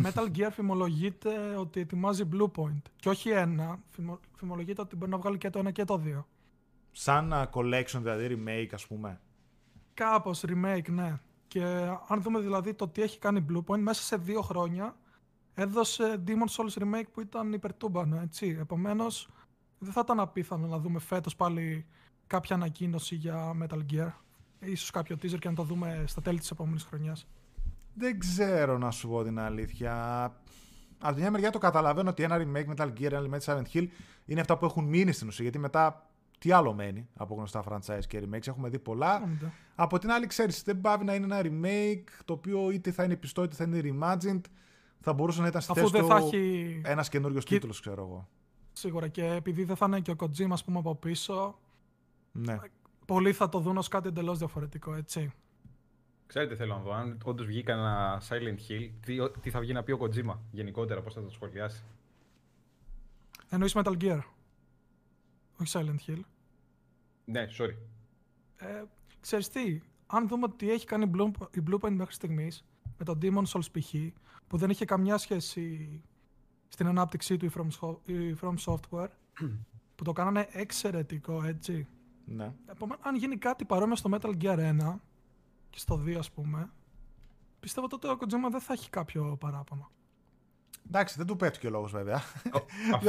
Metal Gear φημολογείται ότι ετοιμάζει Bluepoint. Και όχι ένα. Φημο... Φημολογείται ότι μπορεί να βγάλει και το ένα και το δύο. Σαν uh, collection, δηλαδή remake, ας πούμε. Κάπως remake, ναι. Και αν δούμε δηλαδή το τι έχει κάνει Bluepoint, μέσα σε δύο χρόνια έδωσε Demon's Souls remake που ήταν υπερτούμπανο, έτσι. Επομένως, δεν θα ήταν απίθανο να δούμε φέτος πάλι κάποια ανακοίνωση για Metal Gear. Ίσως κάποιο teaser και να το δούμε στα τέλη της επόμενης χρονιάς. Δεν ξέρω να σου πω την αλήθεια. Από τη μια μεριά το καταλαβαίνω ότι ένα remake Metal Gear, ένα remake Silent Hill είναι αυτά που έχουν μείνει στην ουσία. Γιατί μετά τι άλλο μένει από γνωστά franchise και remakes, έχουμε δει πολλά. Mm-hmm. Από την άλλη, ξέρεις, δεν πάβει να είναι ένα remake το οποίο είτε θα είναι πιστό είτε θα είναι reimagined. Θα μπορούσε να ήταν στη θέση του έχει... ένας καινούριος και... τίτλος, ξέρω εγώ. Σίγουρα, και επειδή δεν θα είναι και ο Kojima, ας πούμε, από πίσω. Ναι. Πολλοί θα το δουν ως κάτι εντελώς διαφορετικό, έτσι. Ξέρετε, θέλω να δω, αν όντως βγει κανένα Silent Hill, τι, τι θα βγει να πει ο Kojima γενικότερα, πώς θα το σχολιάσει. Εννοείς Metal Gear, όχι Silent Hill. Ναι, sorry. Ε, ξέρεις τι, αν δούμε ότι έχει κάνει η Bluepoint μέχρι στιγμής, με τον Demon's Souls π.χ., που δεν είχε καμιά σχέση στην ανάπτυξή του η From, η From Software, που το κάνανε εξαιρετικό, έτσι. Ναι. Επομένως, αν γίνει κάτι παρόμοιο στο Metal Gear ένα και στο δύο, ας πούμε, πιστεύω τότε ο Kojima δεν θα έχει κάποιο παράπονο. Εντάξει, δεν του πέφτει και ο λόγος, βέβαια.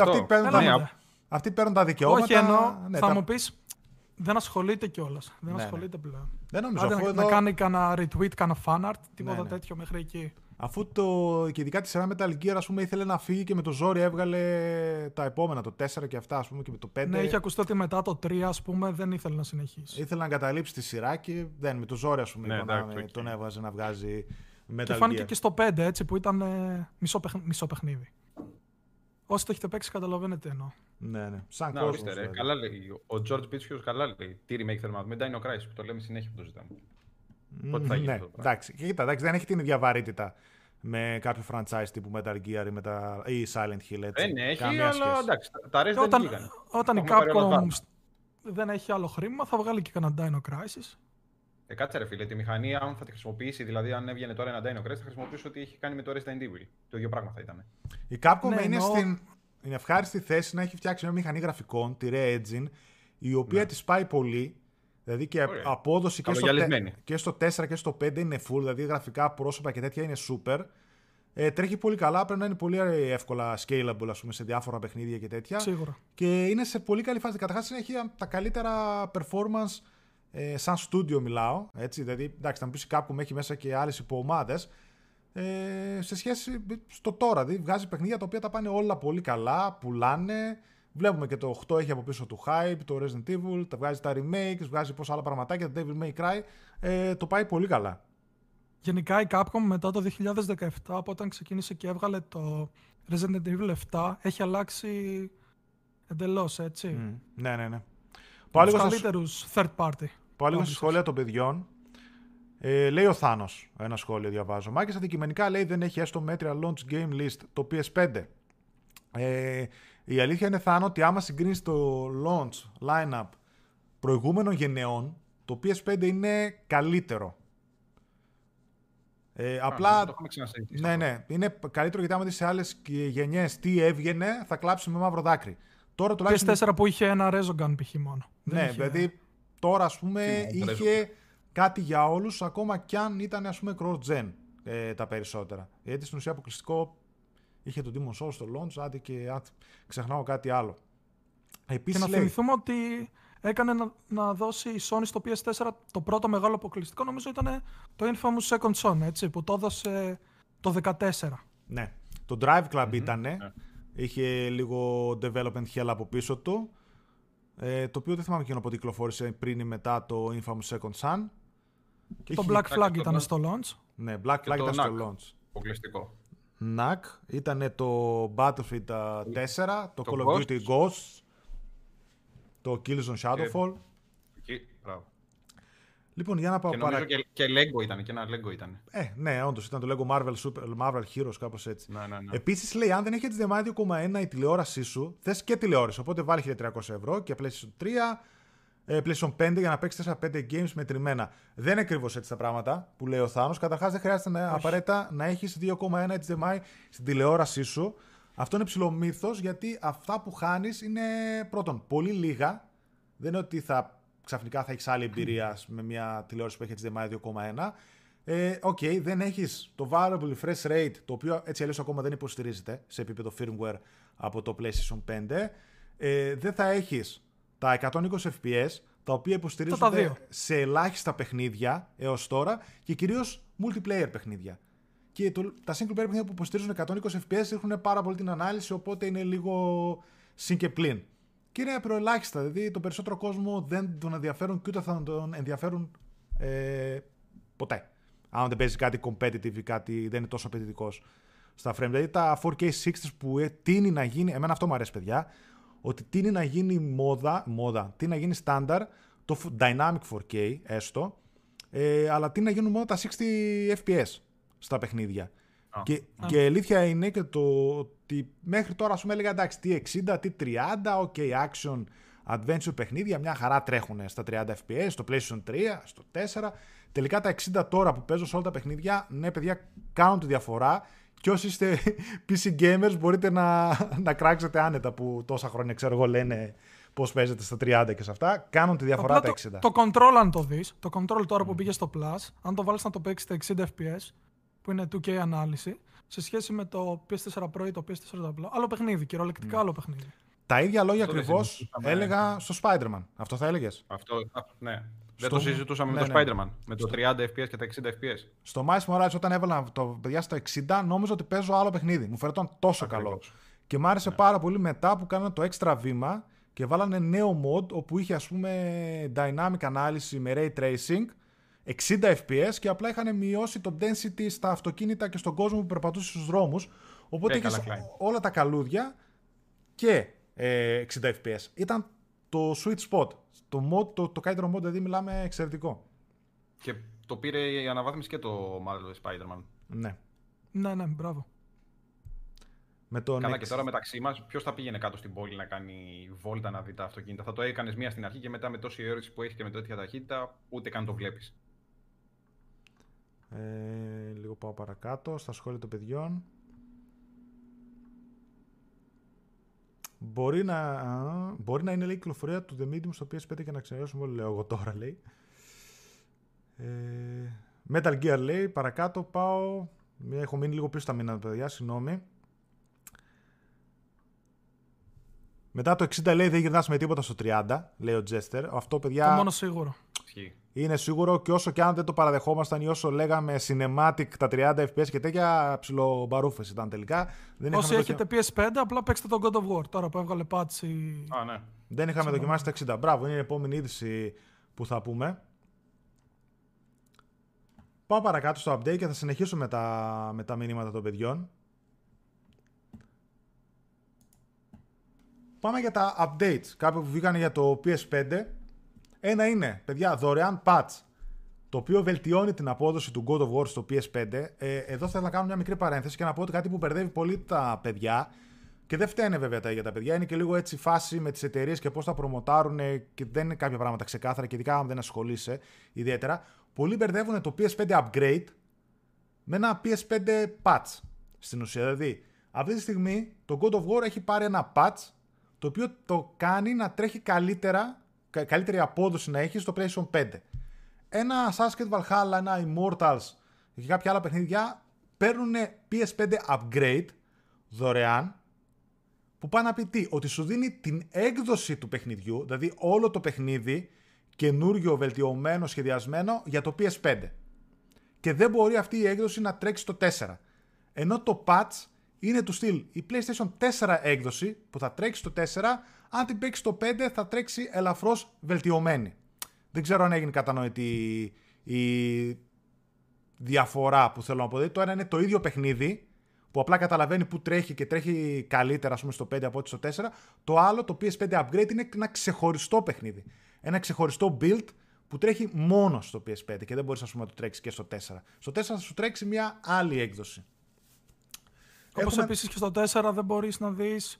Αυτοί παίρνουν, ναι, τα... αυτοί παίρνουν τα δικαιώματα. Όχι, ενώ ναι, θα τα... μου πεις, δεν ασχολείται κιόλας. Δεν ναι, ασχολείται ναι. πλέον. Δεν νομίζω. Άντε, να, εδώ... να κάνει κανένα retweet, κανένα fanart, τίποτα ναι, ναι. τέτοιο μέχρι εκεί. Αφού το, και ειδικά τη σειρά Metal Gear, ας πούμε, ήθελε να φύγει και με το ζόρι έβγαλε τα επόμενα, το τέσσερα και αυτά, ας πούμε, και με το πέντε. Ναι, είχε ακουστεί ότι μετά το τρία, ας πούμε, δεν ήθελε να συνεχίσει. Ήθελε να εγκαταλείψει τη σειρά και δεν, με το ζόρι, ας πούμε, ναι, είπαμε, ναι, τον έβγαζε να βγάζει Metal Gear. Και φάνηκε και στο πέντε, έτσι, που ήταν ε, μισό, παιχ, μισό παιχνίδι. Όσοι το έχετε παίξει, καταλαβαίνετε εννοώ. Ναι, ναι. Σαν να, ορίστε, ρε, καλά λέει. Ο George Pitchfield καλά λέει. Τι remake θέλουμε να δούμε. Dino Crisis, που το λέμε συνέχεια που το ζητάμε. Πότε θα γίνει ναι, αυτό το εντάξει, κοίτα, εντάξει, δεν έχει την ίδια βαρύτητα με κάποιο franchise τύπου Metal Gear ή, μετα... ή Silent Hill, έτσι. Δεν έχει, καμία αλλά σχέση. Εντάξει, τα ρες δεν βγήκαν. Όταν η Capcom δεν έχει άλλο χρήμα, θα βγάλει και κανένα Dino Crisis. Ε, κάτσε ρε φίλε, τη μηχανή αν θα τη χρησιμοποιήσει, δηλαδή αν έβγαινε τώρα ένα Dino Crisis, θα χρησιμοποιήσει ό,τι έχει κάνει με το Resident Evil. Το ίδιο πράγμα θα ήταν. Η Capcom ναι, είναι, εννοώ... στην... είναι ευχάριστη θέση να έχει φτιάξει μια μηχανή γραφικών, τη Re Engine, η οποία ναι. τη πάει πολύ. Δηλαδή και ωραία. Απόδοση και στο, και στο τέσσερα και στο πέντε είναι full, δηλαδή γραφικά πρόσωπα και τέτοια είναι super. Ε, τρέχει πολύ καλά, πρέπει να είναι πολύ εύκολα scalable, ας πούμε, σε διάφορα παιχνίδια και τέτοια. Σίγουρα. Και είναι σε πολύ καλή φάση. Καταρχάς έχει τα καλύτερα performance ε, σαν studio μιλάω. Έτσι, δηλαδή, εντάξει, θα μου πεις κάπου έχει μέσα και άλλες υποομάδες. Ε, σε σχέση στο τώρα, δηλαδή βγάζει παιχνίδια τα οποία τα πάνε όλα πολύ καλά, πουλάνε. Βλέπουμε και το οκτώ έχει από πίσω του hype, το Resident Evil, τα βγάζει τα remakes, βγάζει πόσα άλλα πραγματάκια, το Devil May Cry, ε, το πάει πολύ καλά. Γενικά η Capcom μετά το δύο χιλιάδες δεκαεπτά, από όταν ξεκίνησε και έβγαλε το Resident Evil επτά, έχει αλλάξει εντελώς, έτσι. Mm. Ναι, ναι, ναι. Πάω λίγο καλύτερους third party. Πάω λίγο στη σχόλια των παιδιών. Ε, λέει ο Θάνος, ένα σχόλιο διαβάζω. Μάκης αντικειμενικά λέει δεν έχει έστω μέτρια launch game list, το πι ες φάιβ. Ε, Η αλήθεια είναι, Θάνο, ότι άμα συγκρίνεις το launch lineup προηγούμενων γενεών, το πι ες φάιβ είναι καλύτερο. Ε, Άρα, απλά, το ναι, ναι, είναι καλύτερο γιατί άμα δεις σε άλλες γενιές τι έβγαινε, θα κλάψει με μαύρο δάκρυ. Τώρα, τουλάχιστον... πι ες φορ που είχε ένα Resogun π.χ. μόνο. Ναι, είχε... δηλαδή τώρα, ας πούμε, είχε, είχε κάτι για όλους, ακόμα κι αν ήταν, ας πούμε, cross-gen ε, τα περισσότερα. Γιατί στην ουσία αποκλειστικό... Είχε το Demon's Souls στο launch, άντε και άντε, ξεχνάω κάτι άλλο. Επίσης, και να λέει, θυμηθούμε ότι έκανε να, να δώσει η Sony στο πι ες φορ το πρώτο μεγάλο αποκλειστικό, νομίζω ήταν το infamous Second Son, έτσι, που το έδωσε το δεκατέσσερα. Ναι, το Drive Club mm-hmm. ήτανε, yeah. είχε λίγο development hell από πίσω του, ε, το οποίο δεν θυμάμαι εκείνο πότε κυκλοφόρησε πριν ή μετά το infamous Second Son. Και το είχε... Black Flag ήταν στο launch. Ναι, Black Flag ήταν στο launch. Αποκλειστικό. Νακ, ήταν το Battlefield τέσσερα, το, το Call of Duty Ghosts, το Killzone Shadowfall. Και... Λοιπόν, για να πάω παρακάτω. Και, και Lego ήταν, και ένα Lego ήταν. Ε, ναι, όντως ήταν το Lego Marvel, Super, Marvel Heroes, κάπως έτσι. Ναι, ναι, ναι. Επίσης λέει, αν δεν έχει δεμάδιο δύο κόμμα ένα η τηλεόρασή σου, θες και τηλεόραση. Οπότε βάλει χίλια τριακόσια ευρώ και PlayStation τρία PlayStation πέντε για να παίξει τέσσερα πέντε games μετρημένα. Δεν είναι ακριβώς έτσι τα πράγματα που λέει ο Θάνος. Καταρχάς, δεν χρειάζεται να, απαραίτητα να έχεις δύο κόμμα ένα έιτς ντι εμ άι στην τηλεόρασή σου. Αυτό είναι ψηλό μύθος, γιατί αυτά που χάνεις είναι πρώτον πολύ λίγα. Δεν είναι ότι θα, ξαφνικά θα έχεις άλλη εμπειρία με μια τηλεόραση που έχει έιτς ντι εμ άι δύο κόμμα ένα. Ε, okay, δεν έχεις το variable refresh rate, το οποίο έτσι αλλιώς ακόμα δεν υποστηρίζεται σε επίπεδο firmware από το PlayStation πέντε. Ε, δεν θα έχεις τα εκατόν είκοσι F P S, τα οποία υποστηρίζονται σε ελάχιστα παιχνίδια έως τώρα και κυρίως multiplayer παιχνίδια. Και το, τα single player παιχνίδια που υποστηρίζουν εκατόν είκοσι F P S έχουν πάρα πολύ την ανάλυση, οπότε είναι λίγο συν και πλην. Και είναι προελάχιστα, δηλαδή τον περισσότερο κόσμο δεν τον ενδιαφέρουν και ούτε θα τον ενδιαφέρουν ε, ποτέ. Αν δεν παίζει κάτι competitive ή κάτι δεν είναι τόσο απαιτητικός στα frame. Δηλαδή τα φορ κέι εξήντα που τείνει να γίνει, εμένα αυτό μου αρέσει παιδιά, ότι τείνει να γίνει μόδα, μόδα τείνει να γίνει standard, το dynamic φορ κέι έστω, ε, αλλά τείνει να γίνουν μόνο τα εξήντα F P S στα παιχνίδια. Oh. Και, oh. και αλήθεια είναι και το ότι μέχρι τώρα, ας πούμε, έλεγα εντάξει, τι εξήντα, τι τριάντα, ok, action, adventure παιχνίδια, μια χαρά τρέχουν στα τριάντα F P S, στο PlayStation τρία, στο τέσσερα. Τελικά τα εξήντα τώρα που παίζω σε όλα τα παιχνίδια, ναι παιδιά, κάνουν τη διαφορά. Και όσοι είστε πι σι gamers μπορείτε να, να κράξετε άνετα που τόσα χρόνια, ξέρω εγώ, λένε πώς παίζετε στα τριάντα και σε αυτά. Κάνουν τη διαφορά τα εξήντα. Το, το Control αν το δεις, το Control τώρα mm. που πήγε στο Plus, αν το βάλεις να το παίξεις στα εξήντα F P S, που είναι two K ανάλυση, σε σχέση με το πι ες φορ Pro ή το πι ες φορ Pro, άλλο παιχνίδι, κυριολεκτικά mm. άλλο παιχνίδι. Τα ίδια λόγια ακριβώς έλεγα στο Spider-Man. Αυτό θα έλεγες. Αυτό, ναι. Δεν στο... το συζητούσαμε ναι, με το ναι. Spider-Man. Με στο... το τριάντα F P S και τα εξήντα F P S. Στο Miles Morales, όταν έβαλα το παιδιά στα εξήντα, νόμιζα ότι παίζω άλλο παιχνίδι. Μου φερόταν τόσο Ακριβώς. καλό. Και μου άρεσε ναι. πάρα πολύ μετά που κάνανε το έξτρα βήμα και βάλανε νέο mod όπου είχε, ας πούμε, dynamic ανάλυση με ray tracing, εξήντα F P S και απλά είχαν μειώσει το density στα αυτοκίνητα και στον κόσμο που περπατούσε στους δρόμους. Οπότε είχες όλα τα καλούδια και ε, εξήντα F P S. Ήταν το sweet spot. Το, mod, το, το καλύτερο mod, δηλαδή μιλάμε εξαιρετικό. Και το πήρε η αναβάθμιση και το Marvel Spider-Man. Ναι. Ναι, ναι, μπράβο. Με τον Καλά, X. Και τώρα μεταξύ μας, ποιος θα πήγαινε κάτω στην πόλη να κάνει βόλτα να δει τα αυτοκίνητα. Θα το έκανες μία στην αρχή και μετά με τόση αίρεση που έχει και με τέτοια ταχύτητα, ούτε καν το βλέπεις. Ε, λίγο πάω παρακάτω, στα σχόλια των παιδιών. Μπορεί να, α, μπορεί να είναι, λέει, η κυκλοφορία του The Medium στο P S five και να ξενερώσουμε όλοι, λέω εγώ τώρα, λέει. Ε, Metal Gear, λέει, παρακάτω πάω. Έχω μείνει λίγο πίσω τα μήνα, παιδιά, συγγνώμη. Μετά το εξήντα, λέει, δεν γυρνάς με τίποτα στο τριάντα, λέει ο Jester. Αυτό, παιδιά, το μόνο σίγουρο. Είναι σίγουρο και όσο και αν δεν το παραδεχόμασταν ή όσο λέγαμε cinematic τα τριάντα F P S και τέτοια ψιλομπαρούφες ήταν τελικά. Δεν όσοι έχετε δοκι... πι ες φάιβ, απλά παίξτε τον God of War τώρα που έβγαλε πάτσι. Α, ναι. Δεν είχαμε Συνόμα. δοκιμάσει τα εξήντα. Μπράβο, είναι η επόμενη είδηση που θα πούμε. Πάω παρακάτω στο update και θα συνεχίσω με τα, με τα μηνύματα των παιδιών. Πάμε για τα updates. Κάποια που βγήκαν για το P S five. Ένα είναι, παιδιά, δωρεάν patch, το οποίο βελτιώνει την απόδοση του God of War στο P S five. Ε, εδώ θέλω να κάνω μια μικρή παρένθεση και να πω ότι κάτι που μπερδεύει πολύ τα παιδιά, και δεν φταίνε βέβαια τα ίδια τα παιδιά, είναι και λίγο έτσι φάση με τις εταιρείες και πώς τα προμοτάρουν και δεν είναι κάποια πράγματα ξεκάθαρα και ειδικά αν δεν ασχολείσαι ιδιαίτερα. Πολλοί μπερδεύουν το P S five upgrade με ένα P S five patch στην ουσία. Δηλαδή, αυτή τη στιγμή το God of War έχει πάρει ένα patch το οποίο το κάνει να τρέχει καλύτερα. Καλύτερη απόδοση να έχει στο PlayStation five. Ένα Assassin's Creed Valhalla, ένα Immortals και κάποια άλλα παιχνίδια παίρνουν P S five upgrade δωρεάν, που πάει να πει τι, ότι σου δίνει την έκδοση του παιχνιδιού, δηλαδή όλο το παιχνίδι καινούριο, βελτιωμένο, σχεδιασμένο για το P S five. Και δεν μπορεί αυτή η έκδοση να τρέξει στο τέσσερα. Ενώ το patch είναι του στυλ η PlayStation four έκδοση που θα τρέξει στο τέσσερα. Αν την παίξει το πέντε θα τρέξει ελαφρώς βελτιωμένη. Δεν ξέρω αν έγινε κατανοητή η διαφορά που θέλω να πω. Το ένα είναι το ίδιο παιχνίδι που απλά καταλαβαίνει που τρέχει και τρέχει καλύτερα, ας πούμε, στο πέντε από ό,τι στο τέσσερα. Το άλλο, το P S five upgrade, είναι ένα ξεχωριστό παιχνίδι. Ένα ξεχωριστό build που τρέχει μόνο στο P S five και δεν μπορείς, ας πούμε, να το τρέξει και στο τέσσερα. Στο τέσσερα θα σου τρέξει μια άλλη έκδοση. Όπως Έχουμε... επίσης και στο τέσσερα δεν μπορείς να δεις...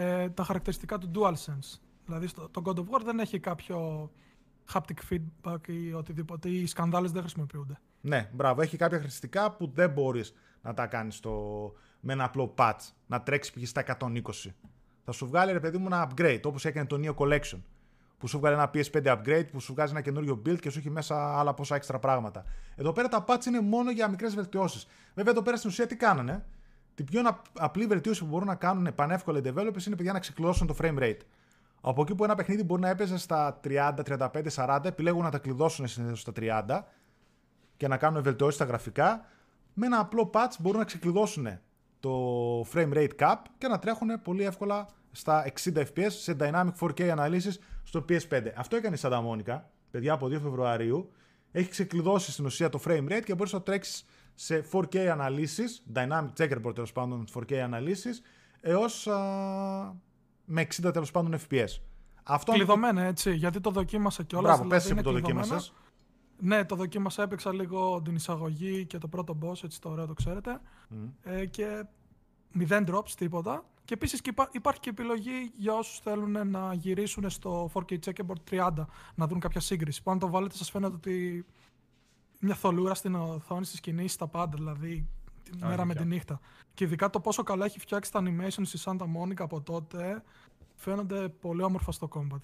Ε, τα χαρακτηριστικά του DualSense. Δηλαδή στο, το God of War δεν έχει κάποιο haptic feedback ή οτιδήποτε, οι σκανδάλες δεν χρησιμοποιούνται. Ναι, μπράβο, έχει κάποια χρηστικά που δεν μπορείς να τα κάνεις στο, με ένα απλό patch, να τρέξεις π.χ. στα εκατόν είκοσι. Θα σου βγάλει, ρε παιδί μου, ένα upgrade, όπως έκανε το Neo Collection, που σου βγάλει ένα πι ες φάιβ upgrade, που σου βγάζει ένα καινούριο build και σου έχει μέσα άλλα πόσα έξτρα πράγματα. Εδώ πέρα τα patch είναι μόνο για μικρές βελτιώσεις. Βέβαια, εδώ πέρα στην ουσία τι κάνανε. Την πιο απλή βελτίωση που μπορούν να κάνουν πανεύκολα οι developers είναι, παιδιά, να ξεκλειδώσουν το frame rate. Από εκεί που ένα παιχνίδι μπορεί να έπαιζε στα τριάντα, τριάντα πέντε, σαράντα, επιλέγουν να τα κλειδώσουν συνήθως στα τριάντα και να κάνουν βελτιώσεις στα γραφικά. Με ένα απλό patch μπορούν να ξεκλειδώσουν το frame rate cap και να τρέχουν πολύ εύκολα στα εξήντα φρέιμς περ σεκόντ σε Dynamic φορ κέι αναλύσεις στο πι ες φάιβ. Αυτό έκανε η Santa Monica, παιδιά, από δύο Φεβρουαρίου. Έχει ξεκλειδώσει στην ουσία το frame rate και μπορείς να τρέξεις σε φορ κέι αναλύσεις, Dynamic Checkerboard τέλος πάντων, φορ κέι αναλύσεις, έως α, με εξήντα τέλος πάντων εφ πι ες. Αυτό κλειδωμένα, έτσι, γιατί το δοκίμασα κιόλας. Μπράβο, δηλαδή, πες που το δοκίμασες. Ναι, το δοκίμασα, έπαιξα λίγο την εισαγωγή και το πρώτο boss, έτσι το ωραίο το ξέρετε, mm. ε, και μηδέν drops, τίποτα. Και επίσης υπάρχει και επιλογή για όσους θέλουν να γυρίσουν στο φορ κέι Checkerboard τριάντα, να δουν κάποια σύγκριση. Που αν το βάλετε σας φαίνεται ότι μια θολούρα στην οθόνη, στις κινήσεις, τα πάντα, δηλαδή τη μέρα με τη νύχτα. Και ειδικά το πόσο καλά έχει φτιάξει τα animations στη Santa Monica από τότε, φαίνονται πολύ όμορφα στο combat.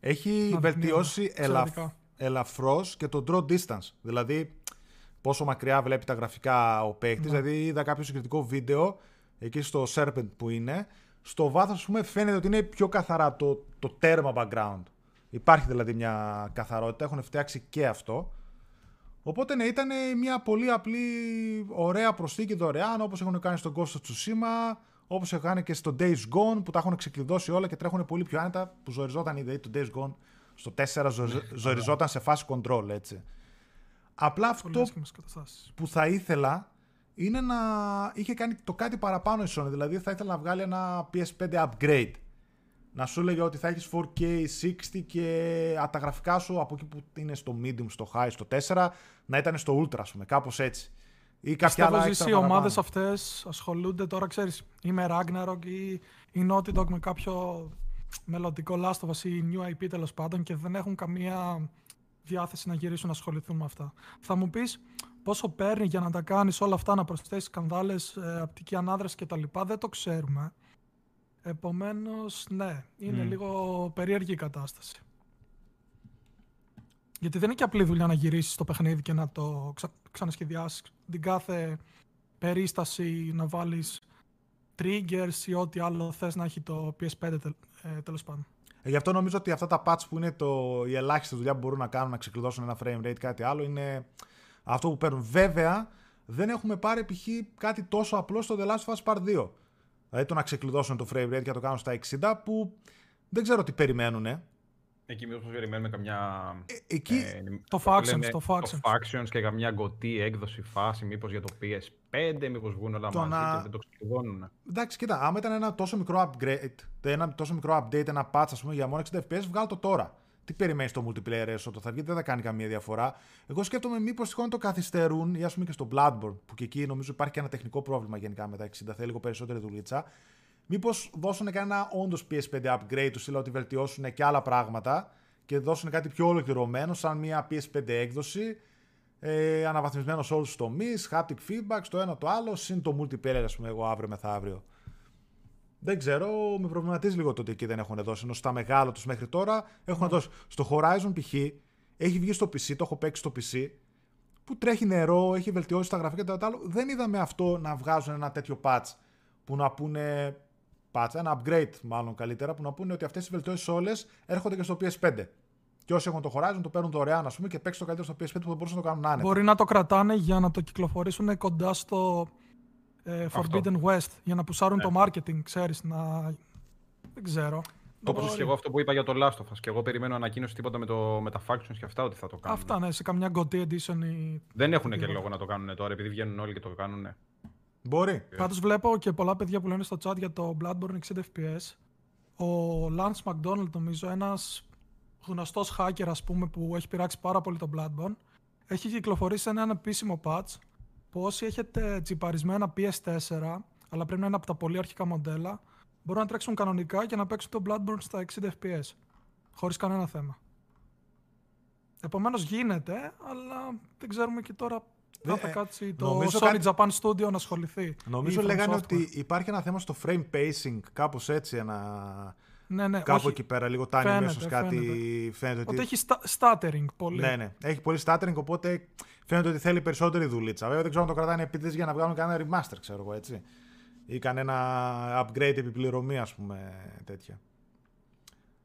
Έχει να βελτιώσει ελαφ, ελαφρώς και το draw distance, δηλαδή πόσο μακριά βλέπει τα γραφικά ο παίκτης. Ναι. Δηλαδή είδα κάποιο συγκριτικό βίντεο εκεί στο Serpent που είναι, στο βάθος πούμε, φαίνεται ότι είναι πιο καθαρά το, το τέρμα background. Υπάρχει δηλαδή μια καθαρότητα, έχουν φτιάξει και αυτό. Οπότε ναι, ήταν μια πολύ απλή, ωραία προσθήκη δωρεάν, όπως έχουν κάνει στο Ghost of Tsushima, όπως έχουν κάνει και στο Days Gone, που τα έχουν ξεκλειδώσει όλα και τρέχουν πολύ πιο άνετα, που ζοριζόταν ήδη το Days Gone στο τέσσερα, ζο, ζοριζόταν σε φάση control, έτσι. Απλά αυτό που θα ήθελα είναι να είχε κάνει το κάτι παραπάνω η Sony, δηλαδή θα ήθελα να βγάλει ένα πι ες φάιβ upgrade. Να σου έλεγε ότι θα έχεις φορ κέι εξήντα και α, τα γραφικά σου από εκεί που είναι στο medium, στο high, στο τέσσερα να ήταν στο ultra, ας πούμε, κάπως έτσι. Ή κάποια άλλα έξτρα παραπάνω. Οι ομάδες αυτές ασχολούνται τώρα, ξέρεις, ή με Ragnarok ή, ή Naughty Dog με κάποιο μελλοντικό Last of Us ή New άι πι τέλος πάντων και δεν έχουν καμία διάθεση να γυρίσουν να ασχοληθούν με αυτά. Θα μου πεις πόσο παίρνει για να τα κάνεις όλα αυτά, να προσθέσεις σκανδάλες, ε, απτική ανάδραση κτλ. Δεν το ξέρουμε. Επομένως, ναι, είναι mm. λίγο περίεργη η κατάσταση. Γιατί δεν είναι και απλή δουλειά να γυρίσεις το παιχνίδι και να το ξα... ξανασχεδιάσεις την κάθε περίσταση, να βάλεις triggers ή ό,τι άλλο θες να έχει το πι ες φάιβ τελ... ε, τέλος πάντων. Ε, γι' αυτό νομίζω ότι αυτά τα patch που είναι το... η ελάχιστη δουλειά που μπορούν να κάνουν, να ξεκλειδώσουν ένα frame rate, κάτι άλλο, είναι αυτό που παίρνουν. Βέβαια, δεν έχουμε πάρει π.χ. κάτι τόσο απλό στο The Last of Us Part δύο. Δηλαδή το να ξεκλειδώσουν το frame rate και να το κάνουν στα εξήντα που δεν ξέρω τι περιμένουνε. Εκεί μήπως περιμένουμε καμιά... Ε, εκεί ε, το, το, factions, λέμε, το factions. Το factions και καμιά γκωτή έκδοση φάση μήπως για το πι ες φάιβ, μήπως βγουν όλα το μαζί να... και δεν το ξεκλειδώνουν. Εντάξει, κοίτα, άμα ήταν ένα τόσο μικρό upgrade, ένα τόσο μικρό update, ένα patch ας πούμε για μόνο εξήντα φρέιμς περ σεκόντ, βγάλω το τώρα. Τι περιμένεις το multiplayer έσω, το θα βγει, δεν θα κάνει καμία διαφορά. Εγώ σκέφτομαι μήπως τυχόν το καθυστερούν, ή ας πούμε και στο Bloodborne, που και εκεί νομίζω υπάρχει και ένα τεχνικό πρόβλημα γενικά με τα εξήντα, θέλει λίγο περισσότερη δουλίτσα. Μήπως δώσουν κανένα όντως πι ες φάιβ upgrade, του στείλω ότι βελτιώσουν και άλλα πράγματα και δώσουν κάτι πιο ολοκληρωμένο, σαν μια πι ες φάιβ έκδοση, ε, αναβαθμισμένο σε όλους τους τομείς, haptic feedback, το ένα το άλλο, συν το multiplayer, ας πούμε, εγώ αύριο μεθαύριο. Δεν ξέρω, με προβληματίζει λίγο το ότι εκεί δεν έχουν δώσει. Ενώ στα μεγάλα τους μέχρι τώρα έχουν mm. δώσει. Στο Horizon π.χ. έχει βγει στο πι σι, το έχω παίξει στο πι σι, που τρέχει νερό, έχει βελτιώσει τα γραφικά και τα άλλο. Δεν είδαμε αυτό να βγάζουν ένα τέτοιο patch που να πούνε. Patch, ένα upgrade μάλλον καλύτερα, που να πούνε ότι αυτές οι βελτιώσεις όλες έρχονται και στο πι ες φάιβ. Και όσοι έχουν το Horizon το παίρνουν δωρεάν, α πούμε, και παίξει το καλύτερο στο πι ες φάιβ που θα μπορούσαν να το κάνουν άνετα. Μπορεί να το κρατάνε για να το κυκλοφορήσουν κοντά στο. Forbidden αυτό. West, για να πουσάρουν yeah. το marketing, ξέρεις, να... δεν ξέρω. Το όπως και εγώ αυτό που είπα για το Last of Us, και εγώ περιμένω ανακοίνωση τίποτα με, το, με τα factions και αυτά, ότι θα το κάνουν. Αυτά, ναι, σε καμιά γκωτή edition ή... Δεν έχουν και λόγο να το κάνουν τώρα, επειδή βγαίνουν όλοι και το κάνουν. Ναι. Μπορεί. Πάντως βλέπω και πολλά παιδιά που λένε στο chat για το Bloodborne εξήντα φρέιμς περ σεκόντ. Ο Lance McDonald, νομίζω, ένας γνωστός hacker, ας πούμε, που έχει πειράξει πάρα πολύ το Bloodborne, έχει κυκλοφορήσει έναν επίσημο patch. Όσοι έχετε τσιπαρισμένα πι ες φορ, αλλά πρέπει να είναι από τα πολύ αρχικά μοντέλα, μπορούν να τρέξουν κανονικά και να παίξουν το Bloodborne στα εξήντα F P S. Χωρίς κανένα θέμα. Επομένως γίνεται, αλλά δεν ξέρουμε και τώρα αν θα κάτσει το Sony καν... Japan Studio να ασχοληθεί. Νομίζω λέγανε ότι υπάρχει ένα θέμα στο frame pacing, κάπως έτσι, ένα... Ναι, ναι, κάπου όχι. Εκεί πέρα, λίγο τάνι μέσος κάτι. Φαίνεται, φαίνεται ότι... ότι έχει stuttering πολύ. Ναι, ναι, έχει πολύ stuttering, οπότε φαίνεται ότι θέλει περισσότερη δουλίτσα. Βέβαια δεν ξέρω αν το κρατάνε επίτηδες για να βγάλουν κανένα remaster, ξέρω εγώ, έτσι. Ή κανένα upgrade επιπληρωμή, ας πούμε, τέτοια.